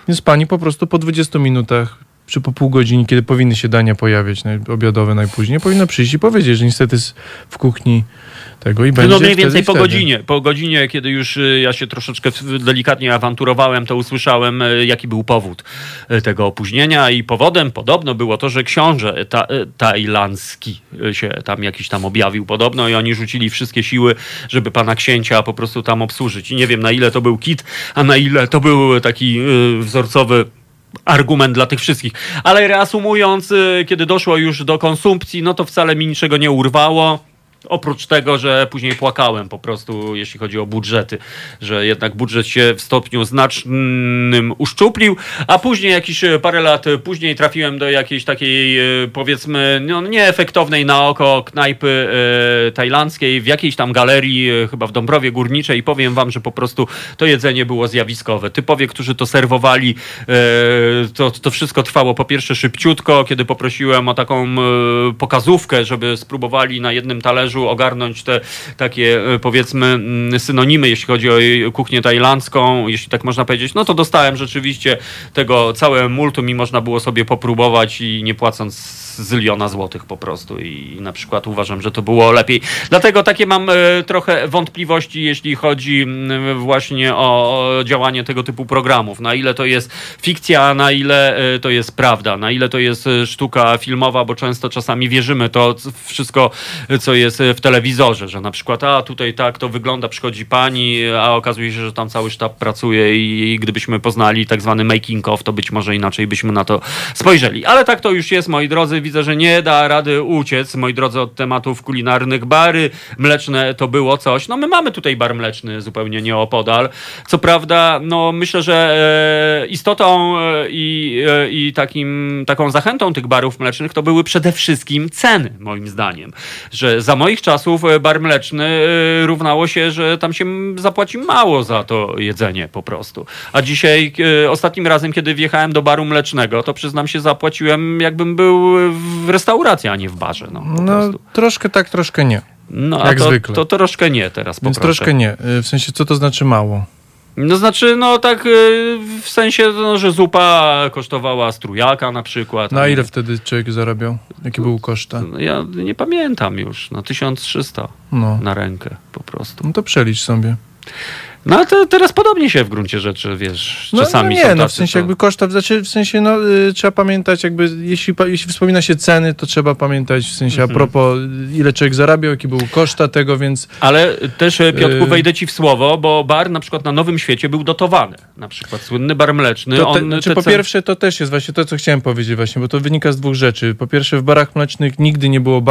Jest pani po prostu po 20 minutach czy po pół godziny, kiedy powinny się dania pojawiać, obiadowe najpóźniej, powinna przyjść i powiedzieć, że niestety w kuchni tego i będzie. No mniej więcej po godzinie. Po godzinie, kiedy już ja się troszeczkę delikatnie awanturowałem, to usłyszałem, jaki był powód tego opóźnienia i powodem podobno było to, że książę tajlandzki się tam jakiś tam objawił podobno i oni rzucili wszystkie siły, żeby pana księcia po prostu tam obsłużyć. I nie wiem, na ile to był kit, a na ile to był taki wzorcowy argument dla tych wszystkich. Ale reasumując, kiedy doszło już do konsumpcji, no to wcale mi niczego nie urwało. Oprócz tego, że później płakałem po prostu, jeśli chodzi o budżety, że jednak budżet się w stopniu znacznym uszczuplił, a później jakieś parę lat później trafiłem do jakiejś takiej, powiedzmy, no, nieefektownej na oko knajpy tajlandzkiej w jakiejś tam galerii, chyba w Dąbrowie Górniczej i powiem wam, że po prostu to jedzenie było zjawiskowe. Typowie, którzy to serwowali, to wszystko trwało po pierwsze szybciutko, kiedy poprosiłem o taką pokazówkę, żeby spróbowali na jednym talerzu ogarnąć te takie, powiedzmy, synonimy, jeśli chodzi o kuchnię tajlandzką, jeśli tak można powiedzieć, no to dostałem rzeczywiście tego całe multum i można było sobie popróbować i nie płacąc zyliona złotych po prostu i na przykład uważam, że to było lepiej. Dlatego takie mam trochę wątpliwości, jeśli chodzi właśnie o działanie tego typu programów. Na ile to jest fikcja, na ile to jest prawda, na ile to jest sztuka filmowa, bo często czasami wierzymy to wszystko, co jest w telewizorze, że na przykład tutaj tak to wygląda, przychodzi pani, a okazuje się, że tam cały sztab pracuje i gdybyśmy poznali tak zwany making of, to być może inaczej byśmy na to spojrzeli. Ale tak to już jest, moi drodzy. Widzę, że nie da rady uciec, moi drodzy, od tematów kulinarnych. Bary mleczne to było coś. No my mamy tutaj bar mleczny zupełnie nieopodal. Co prawda, no myślę, że istotą i taką zachętą tych barów mlecznych to były przede wszystkim ceny, moim zdaniem. Że za moich czasów bar mleczny równało się, że tam się zapłaci mało za to jedzenie po prostu. A dzisiaj ostatnim razem, kiedy wjechałem do baru mlecznego, to przyznam się, zapłaciłem jakbym był w restauracji, a nie w barze. No troszkę tak, troszkę nie. No jak zwykle. To troszkę nie teraz. Więc troszkę nie. W sensie, co to znaczy mało? No znaczy, no tak w sensie, no, że zupa kosztowała strójaka na przykład. Na ile wtedy człowiek zarabiał? Jaki był koszt? Ja nie pamiętam już. No 1300 na rękę po prostu. No to przelicz sobie. No to teraz podobnie się w gruncie rzeczy, wiesz, czasami są tacy, w sensie jakby koszta, znaczy w sensie trzeba pamiętać jakby, jeśli wspomina się ceny, to trzeba pamiętać w sensie a propos ile człowiek zarabiał, jaki był koszta tego, więc... Ale też, Piotrku, wejdę ci w słowo, bo bar na przykład na Nowym Świecie był dotowany, na przykład słynny bar mleczny. Pierwsze to też jest właśnie to, co chciałem powiedzieć właśnie, bo to wynika z dwóch rzeczy. Po pierwsze w barach mlecznych nigdy nie było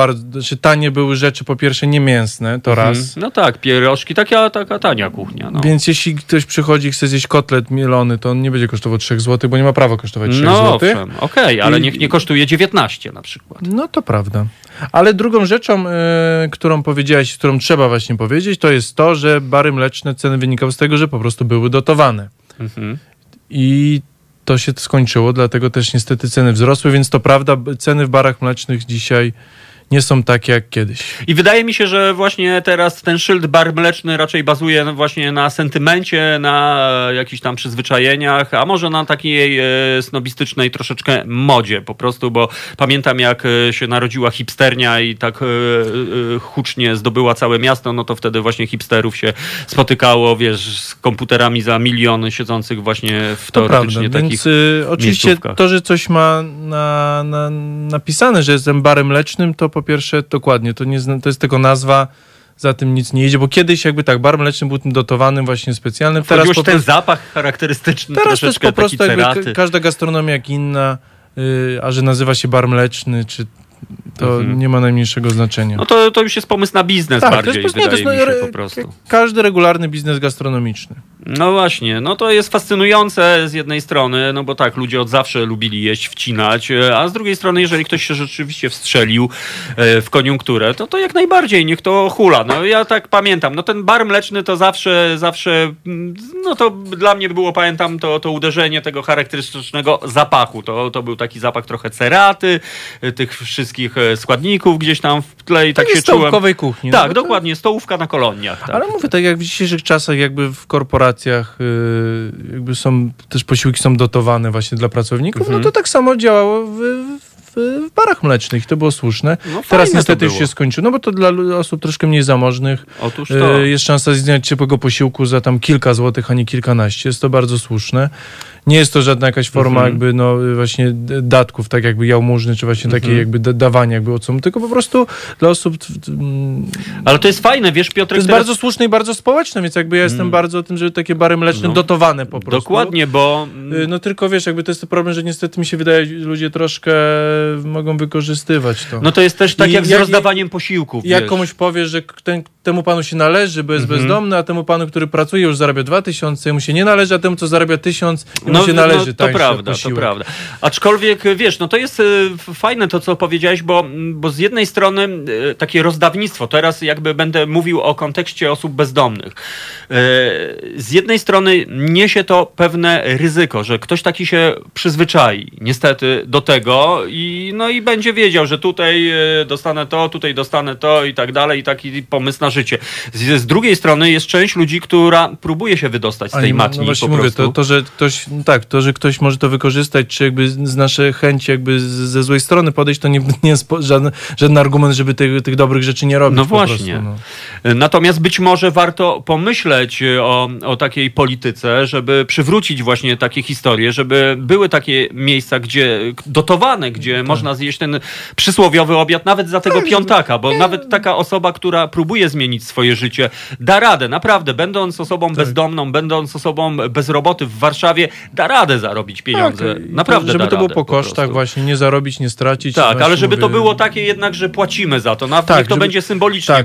tanie były rzeczy, po pierwsze nie mięsne, to raz. No tak, pierożki, taka tania kuchnia, no. Więc jeśli ktoś przychodzi i chce zjeść kotlet mielony, to on nie będzie kosztował 3 zł, bo nie ma prawa kosztować 3 zł. No okej, ale niech nie kosztuje 19 na przykład. No to prawda. Ale drugą rzeczą, którą powiedziałeś, którą trzeba właśnie powiedzieć, to jest to, że bary mleczne ceny wynikały z tego, że po prostu były dotowane. I to się skończyło, dlatego też niestety ceny wzrosły, więc to prawda, ceny w barach mlecznych dzisiaj... nie są takie jak kiedyś. I wydaje mi się, że właśnie teraz ten szyld bar mleczny raczej bazuje właśnie na sentymencie, na jakichś tam przyzwyczajeniach, a może na takiej snobistycznej troszeczkę modzie po prostu, bo pamiętam jak się narodziła hipsternia i tak hucznie zdobyła całe miasto, no to wtedy właśnie hipsterów się spotykało, wiesz, z komputerami za miliony siedzących właśnie w teoretycznie takich miejscówkach. Więc oczywiście to, że coś ma napisane, że jestem barem mlecznym, to po pierwsze, dokładnie, to jest tylko nazwa, za tym nic nie idzie, bo kiedyś jakby tak, bar mleczny był tym dotowanym właśnie specjalnym. Teraz już ten zapach charakterystyczny, teraz troszeczkę, to jest po prostu jakby każda gastronomia jak inna. a że nazywa się bar mleczny, czy to nie ma najmniejszego znaczenia. No to już jest pomysł na biznes, tak, bardziej, wydaje mi się po prostu. Każdy regularny biznes gastronomiczny. No właśnie, no to jest fascynujące z jednej strony, no bo tak, ludzie od zawsze lubili jeść, wcinać, a z drugiej strony, jeżeli ktoś się rzeczywiście wstrzelił w koniunkturę, to jak najbardziej, niech to hula. No ja tak pamiętam, no ten bar mleczny to zawsze, no to dla mnie było, pamiętam, to uderzenie tego charakterystycznego zapachu. To był taki zapach trochę ceraty, tych wszystkich składników gdzieś tam w tle i tak się czułem. Stołówkowej kuchni. Tak, no dokładnie, stołówka na koloniach. Tak. Ale mówię, tak jak w dzisiejszych czasach jakby w korporacjach jakby są, też posiłki są dotowane właśnie dla pracowników, no to tak samo działało w barach mlecznych, to było słuszne. No, teraz niestety już się skończyło, no bo to dla osób troszkę mniej zamożnych. Otóż to. Jest szansa zjeść ciepłego posiłku za tam kilka złotych, a nie kilkanaście. Jest to bardzo słuszne. Nie jest to żadna jakaś forma jakby no właśnie datków, tak jakby jałmużny, czy właśnie takiej jakby dawania jakby ocum, tylko po prostu dla osób... Ale to jest fajne, wiesz, Piotrek... To jest bardzo słuszne i bardzo społeczne, więc jakby ja jestem bardzo o tym, żeby takie bary mleczne dotowane po prostu. Dokładnie, bo... No tylko wiesz, jakby to jest problem, że niestety mi się wydaje, ludzie troszkę mogą wykorzystywać to. No to jest też tak jak z rozdawaniem posiłków. Jak wiesz, komuś powiesz, że temu panu się należy, bo jest bezdomny, a temu panu, który pracuje, już zarabia 2000, mu się nie należy, a temu, co zarabia 1000, mu się należy. No, to prawda. Aczkolwiek, wiesz, no to jest fajne to, co powiedziałeś, bo z jednej strony takie rozdawnictwo, teraz jakby będę mówił o kontekście osób bezdomnych. Z jednej strony niesie to pewne ryzyko, że ktoś taki się przyzwyczai niestety do tego i będzie wiedział, że tutaj dostanę to, i tak dalej, i taki pomysł na życie. Z drugiej strony jest część ludzi, która próbuje się wydostać z tej matni. No właśnie mówię, to, że ktoś, tak, to, że ktoś może to wykorzystać, czy jakby z naszej chęci jakby ze złej strony podejść, to nie jest żaden argument, żeby tych dobrych rzeczy nie robić. No właśnie. Po prostu. Natomiast być może warto pomyśleć o takiej polityce, żeby przywrócić właśnie takie historie, żeby były takie miejsca, gdzie dotowane, gdzie można zjeść ten przysłowiowy obiad nawet za tego piątaka, bo nawet taka osoba, która próbuje zmienić swoje życie, da radę, naprawdę, będąc osobą bezdomną, będąc osobą bez roboty w Warszawie, da radę zarobić pieniądze. Tak, naprawdę żeby da to było po kosztach właśnie, nie zarobić, nie stracić. Tak, ale żeby to było takie jednak, że płacimy za to. Nawet niech to będzie symbolicznie,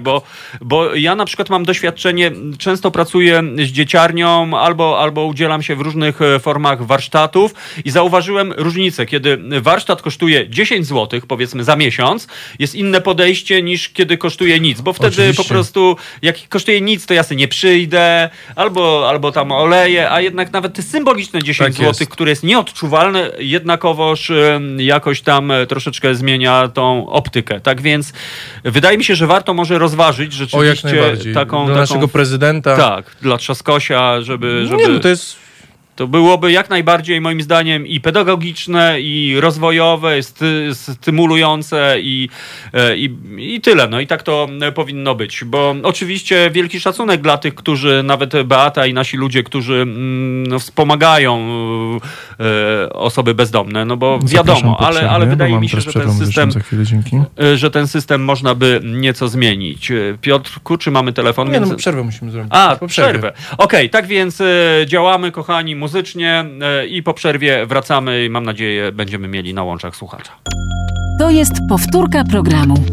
bo ja na przykład mam doświadczenie, często pracuję z dzieciarnią albo udzielam się w różnych formach warsztatów i zauważyłem różnicę, kiedy warsztat kosztuje 10 zł, powiedzmy, za miesiąc, jest inne podejście niż kiedy kosztuje nic, bo wtedy oczywiście. Po prostu jak kosztuje nic, to ja sobie nie przyjdę, albo tam oleję, a jednak nawet te symboliczne 10 zł, które jest nieodczuwalne, jednakowoż jakoś tam troszeczkę zmienia tą optykę. Tak więc wydaje mi się, że warto może rozważyć rzeczywiście taką... Dla naszego prezydenta. Tak, dla Trzaskosia, żeby... Nie, to jest... To byłoby jak najbardziej moim zdaniem i pedagogiczne, i rozwojowe, i stymulujące i tyle. No i tak to powinno być. Bo oczywiście wielki szacunek dla tych, którzy, nawet Beata i nasi ludzie, którzy wspomagają osoby bezdomne. No bo wiadomo, ale wydaje mi się, że ten system można by nieco zmienić. Piotrku, czy mamy telefon? Nie, no przerwę musimy zrobić. Przerwę. Okej, tak więc działamy, kochani, muzycznie i po przerwie wracamy i mam nadzieję będziemy mieli na łączach słuchacza. To jest powtórka programu.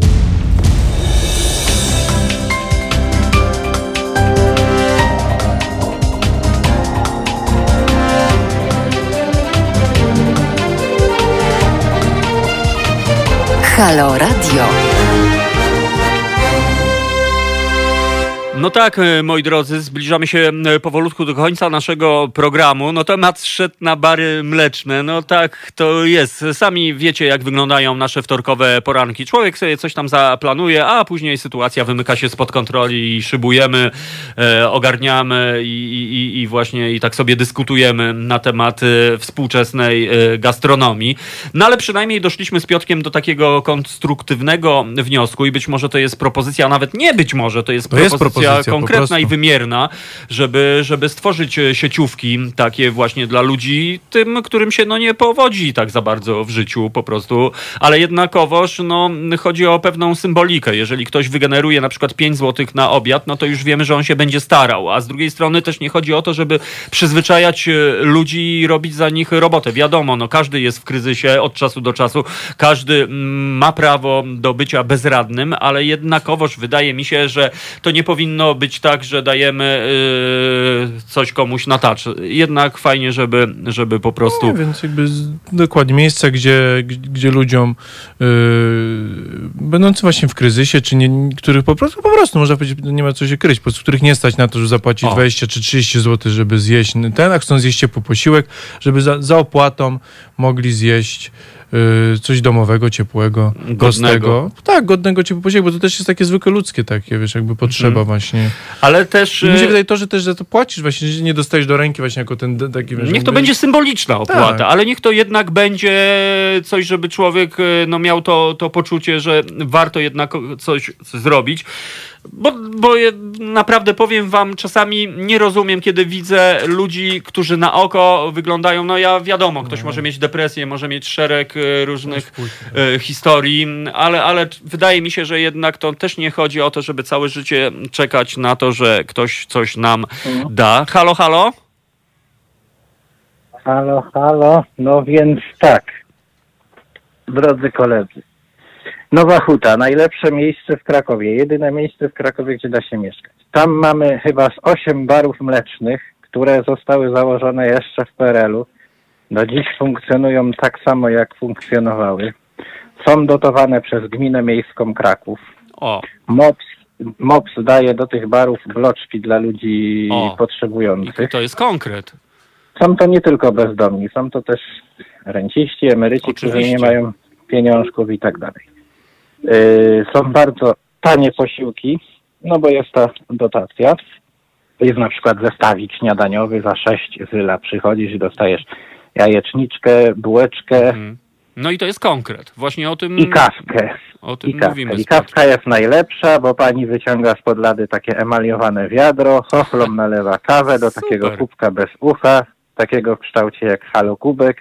Halo Radio. No tak, moi drodzy, zbliżamy się powolutku do końca naszego programu. No temat szedł na bary mleczne. No tak to jest. Sami wiecie, jak wyglądają nasze wtorkowe poranki. Człowiek sobie coś tam zaplanuje, a później sytuacja wymyka się spod kontroli i szybujemy, ogarniamy i właśnie i tak sobie dyskutujemy na temat współczesnej gastronomii. No ale przynajmniej doszliśmy z Piotrkiem do takiego konstruktywnego wniosku i być może to jest propozycja, nawet nie być może, to jest propozycja akcja konkretna i wymierna, żeby stworzyć sieciówki takie właśnie dla ludzi, tym, którym się nie powodzi tak za bardzo w życiu po prostu, ale jednakowoż chodzi o pewną symbolikę. Jeżeli ktoś wygeneruje na przykład 5 zł na obiad, to już wiemy, że on się będzie starał, a z drugiej strony też nie chodzi o to, żeby przyzwyczajać ludzi i robić za nich robotę. Wiadomo, każdy jest w kryzysie od czasu do czasu, każdy ma prawo do bycia bezradnym, ale jednakowoż wydaje mi się, że to nie powinno być tak, że dajemy coś komuś na tacz. Jednak fajnie, żeby po prostu... No, więc jakby dokładnie miejsca, gdzie ludziom będący właśnie w kryzysie, czy nie, których po prostu można powiedzieć, nie ma co się kryć, po prostu których nie stać na to, żeby zapłacić 20 czy 30 zł, żeby zjeść a chcą zjeść ciepły posiłek, żeby za opłatą mogli zjeść coś domowego, ciepłego, godnego. Tak, godnego ciepłego posiłku, bo to też jest takie zwykłe ludzkie takie, wiesz, jakby potrzeba właśnie. Ale też... Mi się wydaje to, że też za to płacisz właśnie, że nie dostajesz do ręki właśnie jako ten taki... Wiesz, niech to będzie symboliczna opłata, tak. Ale niech to jednak będzie coś, żeby człowiek miał to poczucie, że warto jednak coś zrobić. Bo naprawdę powiem wam, czasami nie rozumiem, kiedy widzę ludzi, którzy na oko wyglądają, ktoś może mieć depresję, może mieć szereg różnych historii, ale wydaje mi się, że jednak to też nie chodzi o to, żeby całe życie czekać na to, że ktoś coś nam da. Halo, halo? Halo, halo. No więc tak, drodzy koledzy. Nowa Huta, najlepsze miejsce w Krakowie, jedyne miejsce w Krakowie, gdzie da się mieszkać. Tam mamy chyba z 8 barów mlecznych, które zostały założone jeszcze w PRL-u. Do dziś funkcjonują tak samo, jak funkcjonowały. Są dotowane przez Gminę Miejską Kraków. MOPS daje do tych barów bloczki dla ludzi potrzebujących. I to jest konkret. Są to nie tylko bezdomni, są to też renciści, emeryci, którzy nie mają pieniążków i tak dalej. Są bardzo tanie posiłki, bo jest ta dotacja. Jest na przykład zestawik śniadaniowy za 6 zł. Przychodzisz i dostajesz jajeczniczkę, bułeczkę. No i to jest konkret. Właśnie o tym... I kawkę. O tym mówimy. I kawka jest najlepsza, bo pani wyciąga spod lady takie emaliowane wiadro, chochlą nalewa kawę do takiego kubka bez ucha, takiego w kształcie jak halokubek.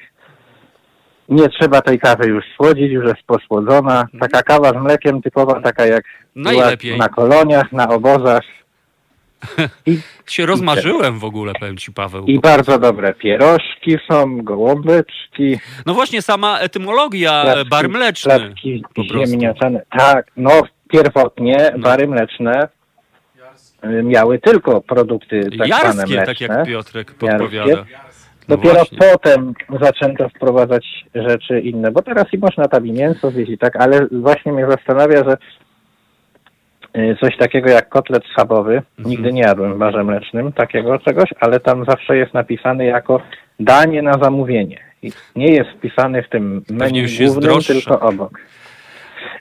Nie trzeba tej kawy już słodzić, już jest posłodzona. Taka kawa z mlekiem typowa, taka jak na koloniach, na obozach. Rozmarzyłem w ogóle, powiem ci, Paweł. I bardzo dobre pierożki są, gołąbeczki. No właśnie, sama etymologia, bar mleczny. Placki ziemniaczane. Tak, pierwotnie bary mleczne miały tylko produkty tak jarskie, zwane mleczne. Tak jak Piotrek podpowiada. Dopiero potem zaczęto wprowadzać rzeczy inne, bo teraz i można tam i mięso zjeść i tak, ale właśnie mnie zastanawia, że coś takiego jak kotlet schabowy, nigdy nie jadłem w barze mlecznym takiego czegoś, ale tam zawsze jest napisany jako danie na zamówienie. I nie jest wpisany w tym menu głównym, tylko obok.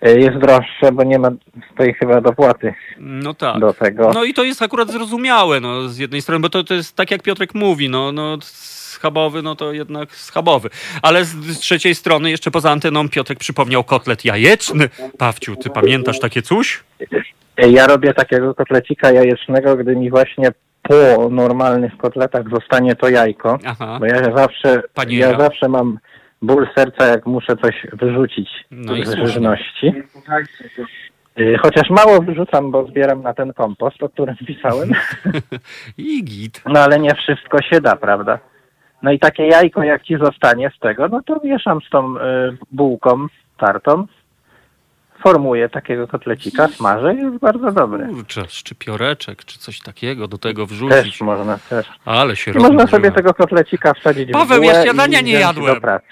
Jest droższe, bo nie ma tej chyba dopłaty do tego. No i to jest akurat zrozumiałe z jednej strony, bo to jest tak jak Piotrek mówi, schabowy, to jednak schabowy. Ale z trzeciej strony, jeszcze poza anteną, Piotrek przypomniał kotlet jajeczny. Pawciu, ty pamiętasz takie coś? Ja robię takiego kotlecika jajecznego, gdy mi właśnie po normalnych kotletach zostanie to jajko. Aha. Bo ja zawsze mam ból serca, jak muszę coś wyrzucić z żywności. Chociaż mało wyrzucam, bo zbieram na ten kompost, o którym pisałem. I git. Ale nie wszystko się da, prawda? I takie jajko, jak ci zostanie z tego, to mieszam z tą bułką tartą, formuję takiego kotlecika, smażę i jest bardzo dobry. Kurczę, szczypioreczek czy coś takiego do tego wrzucić. Też można, też. Ale się robi. Można sobie tego kotlecika wsadzić w bułę. Paweł, ja śniadania nie jadłem. Do pracy.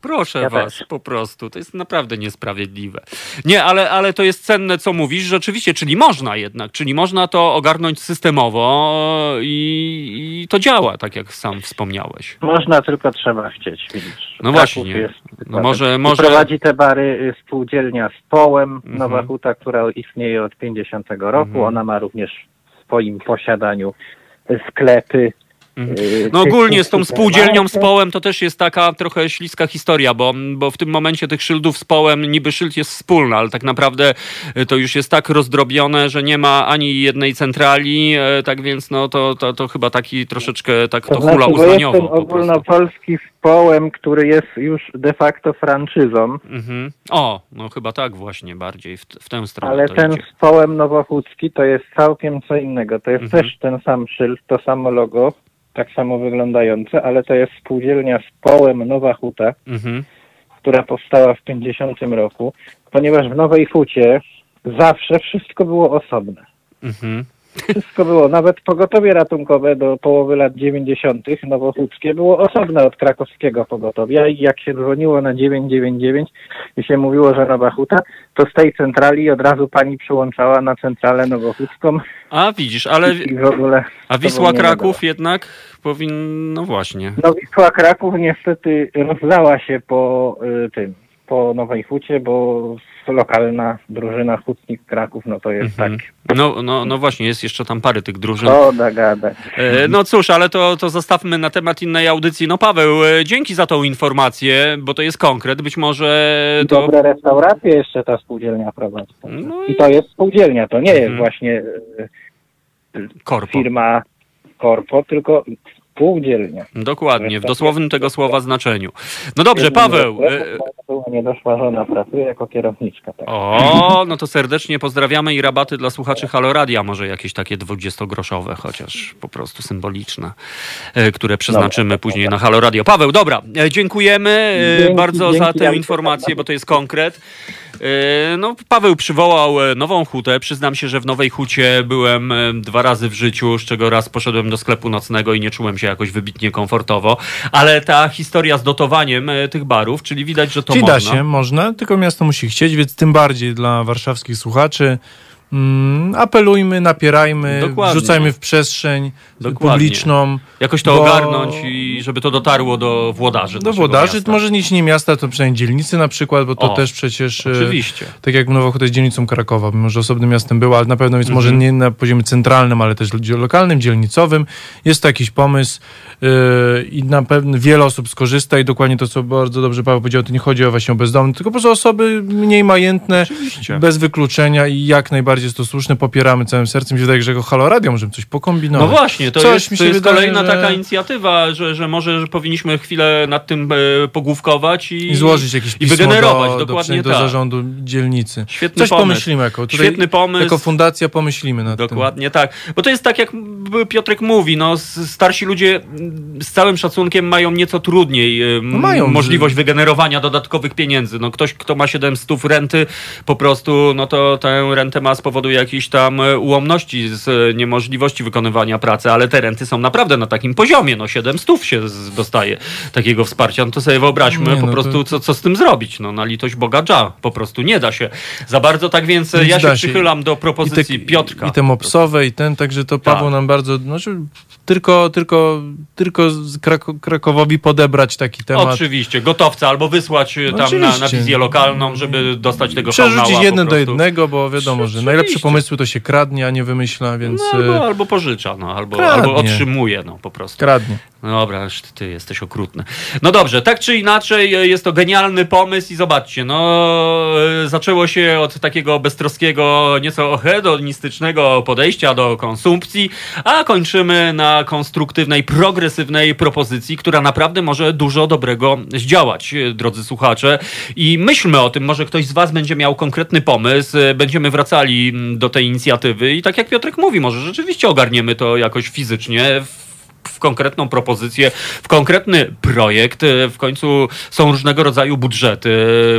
Proszę was, też. Po prostu. To jest naprawdę niesprawiedliwe. Nie, ale to jest cenne, co mówisz. Rzeczywiście, czyli można to ogarnąć systemowo i to działa, tak jak sam wspomniałeś. Można, tylko trzeba chcieć. Widzisz. No właśnie. Jest, może... Prowadzi te bary spółdzielnia z Społem Nowa Huta, która istnieje od 50 roku. Ona ma również w swoim posiadaniu sklepy No ogólnie z tą spółdzielnią Społem to też jest taka trochę śliska historia, bo w tym momencie tych szyldów Społem, niby szyld jest wspólny, ale tak naprawdę to już jest tak rozdrobione, że nie ma ani jednej centrali, tak więc no to chyba taki troszeczkę tak to hula uznaniowo. To jest ten ogólnopolski Społem, który jest już de facto franczyzą. Mhm. O, no chyba tak właśnie bardziej w tę stronę. Ale ten idzie. Społem nowohucki to jest całkiem co innego. To jest też ten sam szyld, to samo logo, tak samo wyglądające, ale to jest spółdzielnia Społem Nowa Huta, która powstała w 50 roku, ponieważ w Nowej Hucie zawsze wszystko było osobne. Mhm. Wszystko było, nawet pogotowie ratunkowe do połowy lat 90. nowohuckie było osobne od krakowskiego pogotowia i jak się dzwoniło na 999 i się mówiło, że Nowa Huta, to z tej centrali od razu pani przyłączała na centralę nowohucką. A widzisz, ale w ogóle a Wisła Kraków jednak powinno właśnie. No Wisła Kraków niestety rozdała się po Nowej Hucie, bo lokalna drużyna Hutnik Kraków, no to jest tak. No właśnie, jest jeszcze tam parę tych drużyn. No cóż, ale to zostawmy na temat innej audycji. No Paweł, dzięki za tą informację, bo to jest konkret, być może to... Dobre restauracje jeszcze ta spółdzielnia prowadzi. No i to jest spółdzielnia, to nie jest właśnie firma korpo, tylko... Spółdzielnia. Dokładnie, w dosłownym tego słowa znaczeniu. No dobrze, Paweł. Nie doszła żona, pracuje jako kierowniczka. Tak. O, no to serdecznie pozdrawiamy i rabaty dla słuchaczy Halo Radia, może jakieś takie 20-groszowe, chociaż po prostu symboliczne, które przeznaczymy później na Halo Radio. Paweł, dobra, dziękujemy bardzo za tę informację, bo to jest konkret. No, Paweł przywołał Nową Hutę. Przyznam się, że w Nowej Hucie byłem 2 razy w życiu, z czego raz poszedłem do sklepu nocnego i nie czułem się jakoś wybitnie komfortowo, ale ta historia z dotowaniem tych barów, czyli widać, że to można. Da się, można, tylko miasto musi chcieć, więc tym bardziej dla warszawskich słuchaczy apelujmy, napierajmy, wrzucajmy w przestrzeń publiczną. Jakoś to ogarnąć i żeby to dotarło do włodarzy. Do włodarzy, miasta. Może nie miasta, to przynajmniej dzielnicy na przykład, bo to też przecież... Oczywiście. Tak jak Nowa Huta jest dzielnicą Krakowa, może osobnym miastem była, ale na pewno więc może nie na poziomie centralnym, ale też lokalnym, dzielnicowym. Jest to jakiś pomysł i na pewno wiele osób skorzysta i dokładnie to, co bardzo dobrze Paweł powiedział, to nie chodzi o właśnie o bezdomnych, tylko po prostu osoby mniej majętne, bez wykluczenia i jak najbardziej jest to słuszne, popieramy całym sercem. Mi się wydaje, że jako Halo Radio możemy coś pokombinować. No właśnie, to jest kolejna taka inicjatywa, że może powinniśmy chwilę nad tym pogłówkować i złożyć jakieś pismo wygenerować, do zarządu dzielnicy. Świetny coś pomysł. Pomyślimy świetny pomysł. Jako fundacja pomyślimy nad tym. Dokładnie tak. Bo to jest tak, jak Piotrek mówi, starsi ludzie z całym szacunkiem mają nieco trudniej możliwość wygenerowania dodatkowych pieniędzy. No ktoś, kto ma 700 renty, po prostu to tę rentę ma z powodu jakichś tam ułomności, z niemożliwości wykonywania pracy, ale te renty są naprawdę na takim poziomie. 700 się dostaje takiego wsparcia. To sobie wyobraźmy prostu, co z tym zrobić. Na litość Boga po prostu nie da się. Za bardzo, tak więc ja się przychylam do propozycji Piotrka. I te mopsowe, także to Paweł nam bardzo... Tylko Krakowowi podebrać taki temat. Oczywiście, gotowca, albo wysłać tam na wizję lokalną, żeby dostać tego Przerzucić kanała. Przerzucić jeden do jednego, bo wiadomo, że najlepsze pomysły to się kradnie, a nie wymyśla, więc... Albo pożycza, albo otrzymuje, po prostu. Kradnie. Dobra, ty jesteś okrutny. No dobrze, tak czy inaczej jest to genialny pomysł i zobaczcie, zaczęło się od takiego beztroskiego, nieco hedonistycznego podejścia do konsumpcji, a kończymy na konstruktywnej, progresywnej propozycji, która naprawdę może dużo dobrego zdziałać, drodzy słuchacze. I myślmy o tym, może ktoś z was będzie miał konkretny pomysł, będziemy wracali do tej inicjatywy i tak jak Piotrek mówi, może rzeczywiście ogarniemy to jakoś fizycznie, w konkretną propozycję, w konkretny projekt. W końcu są różnego rodzaju budżety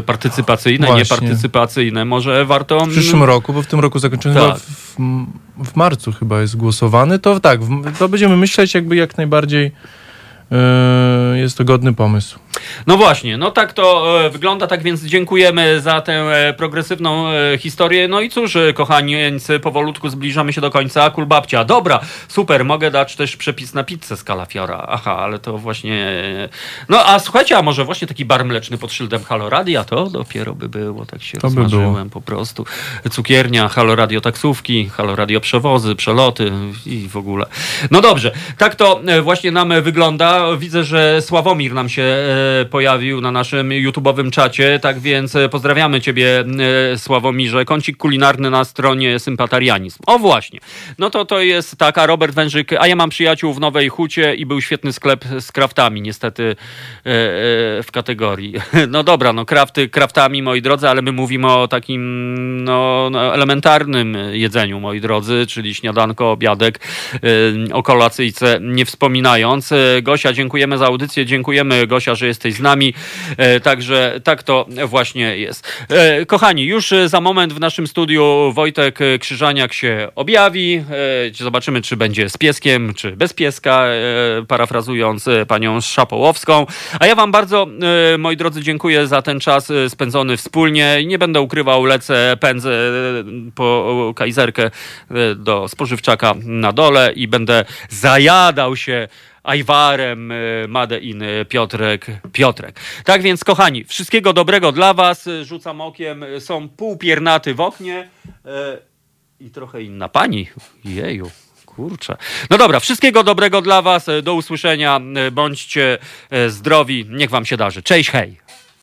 partycypacyjne, niepartycypacyjne. Może warto... W przyszłym roku, bo w tym roku zakończymy w marcu chyba jest głosowany. To to będziemy myśleć jak najbardziej jest to godny pomysł. No właśnie, no tak to wygląda, tak więc dziękujemy za tę progresywną historię. No i cóż, kochani, powolutku zbliżamy się do końca. Kulbabcia, dobra, super, mogę dać też przepis na pizzę z kalafiora. Aha, ale to właśnie... No a słuchajcie, a może właśnie taki bar mleczny pod szyldem Halo Radia, to dopiero by było, tak się rozmarzyłem po prostu. Cukiernia, Halo Radio taksówki, Halo Radio przewozy, przeloty i w ogóle. No dobrze, tak to właśnie nam wygląda. Widzę, że Sławomir nam się pojawił na naszym YouTube'owym czacie, tak więc pozdrawiamy ciebie, Sławomirze. Kącik kulinarny na stronie Sympatarianizm. O właśnie, no to jest tak, a Robert Wężyk, a ja mam przyjaciół w Nowej Hucie i był świetny sklep z kraftami, niestety w kategorii. No dobra, no krafty kraftami, moi drodzy, ale my mówimy o takim no, elementarnym jedzeniu, moi drodzy, czyli śniadanko, obiadek, o kolacyjce nie wspominając. Gosia, dziękujemy za audycję, dziękujemy Gosia, że jesteś z nami, także tak to właśnie jest. Kochani, już za moment w naszym studiu Wojtek Krzyżaniak się objawi, zobaczymy, czy będzie z pieskiem, czy bez pieska, parafrazując panią Szapołowską, a ja wam bardzo, moi drodzy, dziękuję za ten czas spędzony wspólnie. Nie będę ukrywał, lecę, pędzę po kajzerkę do spożywczaka na dole i będę zajadał się ajwarem Made in Piotrek. Tak więc, kochani, wszystkiego dobrego dla was. Rzucam okiem, są półpiernaty w oknie i trochę inna pani. Jeju. Kurczę. No dobra, wszystkiego dobrego dla was. Do usłyszenia. Bądźcie zdrowi. Niech wam się darzy. Cześć, hej.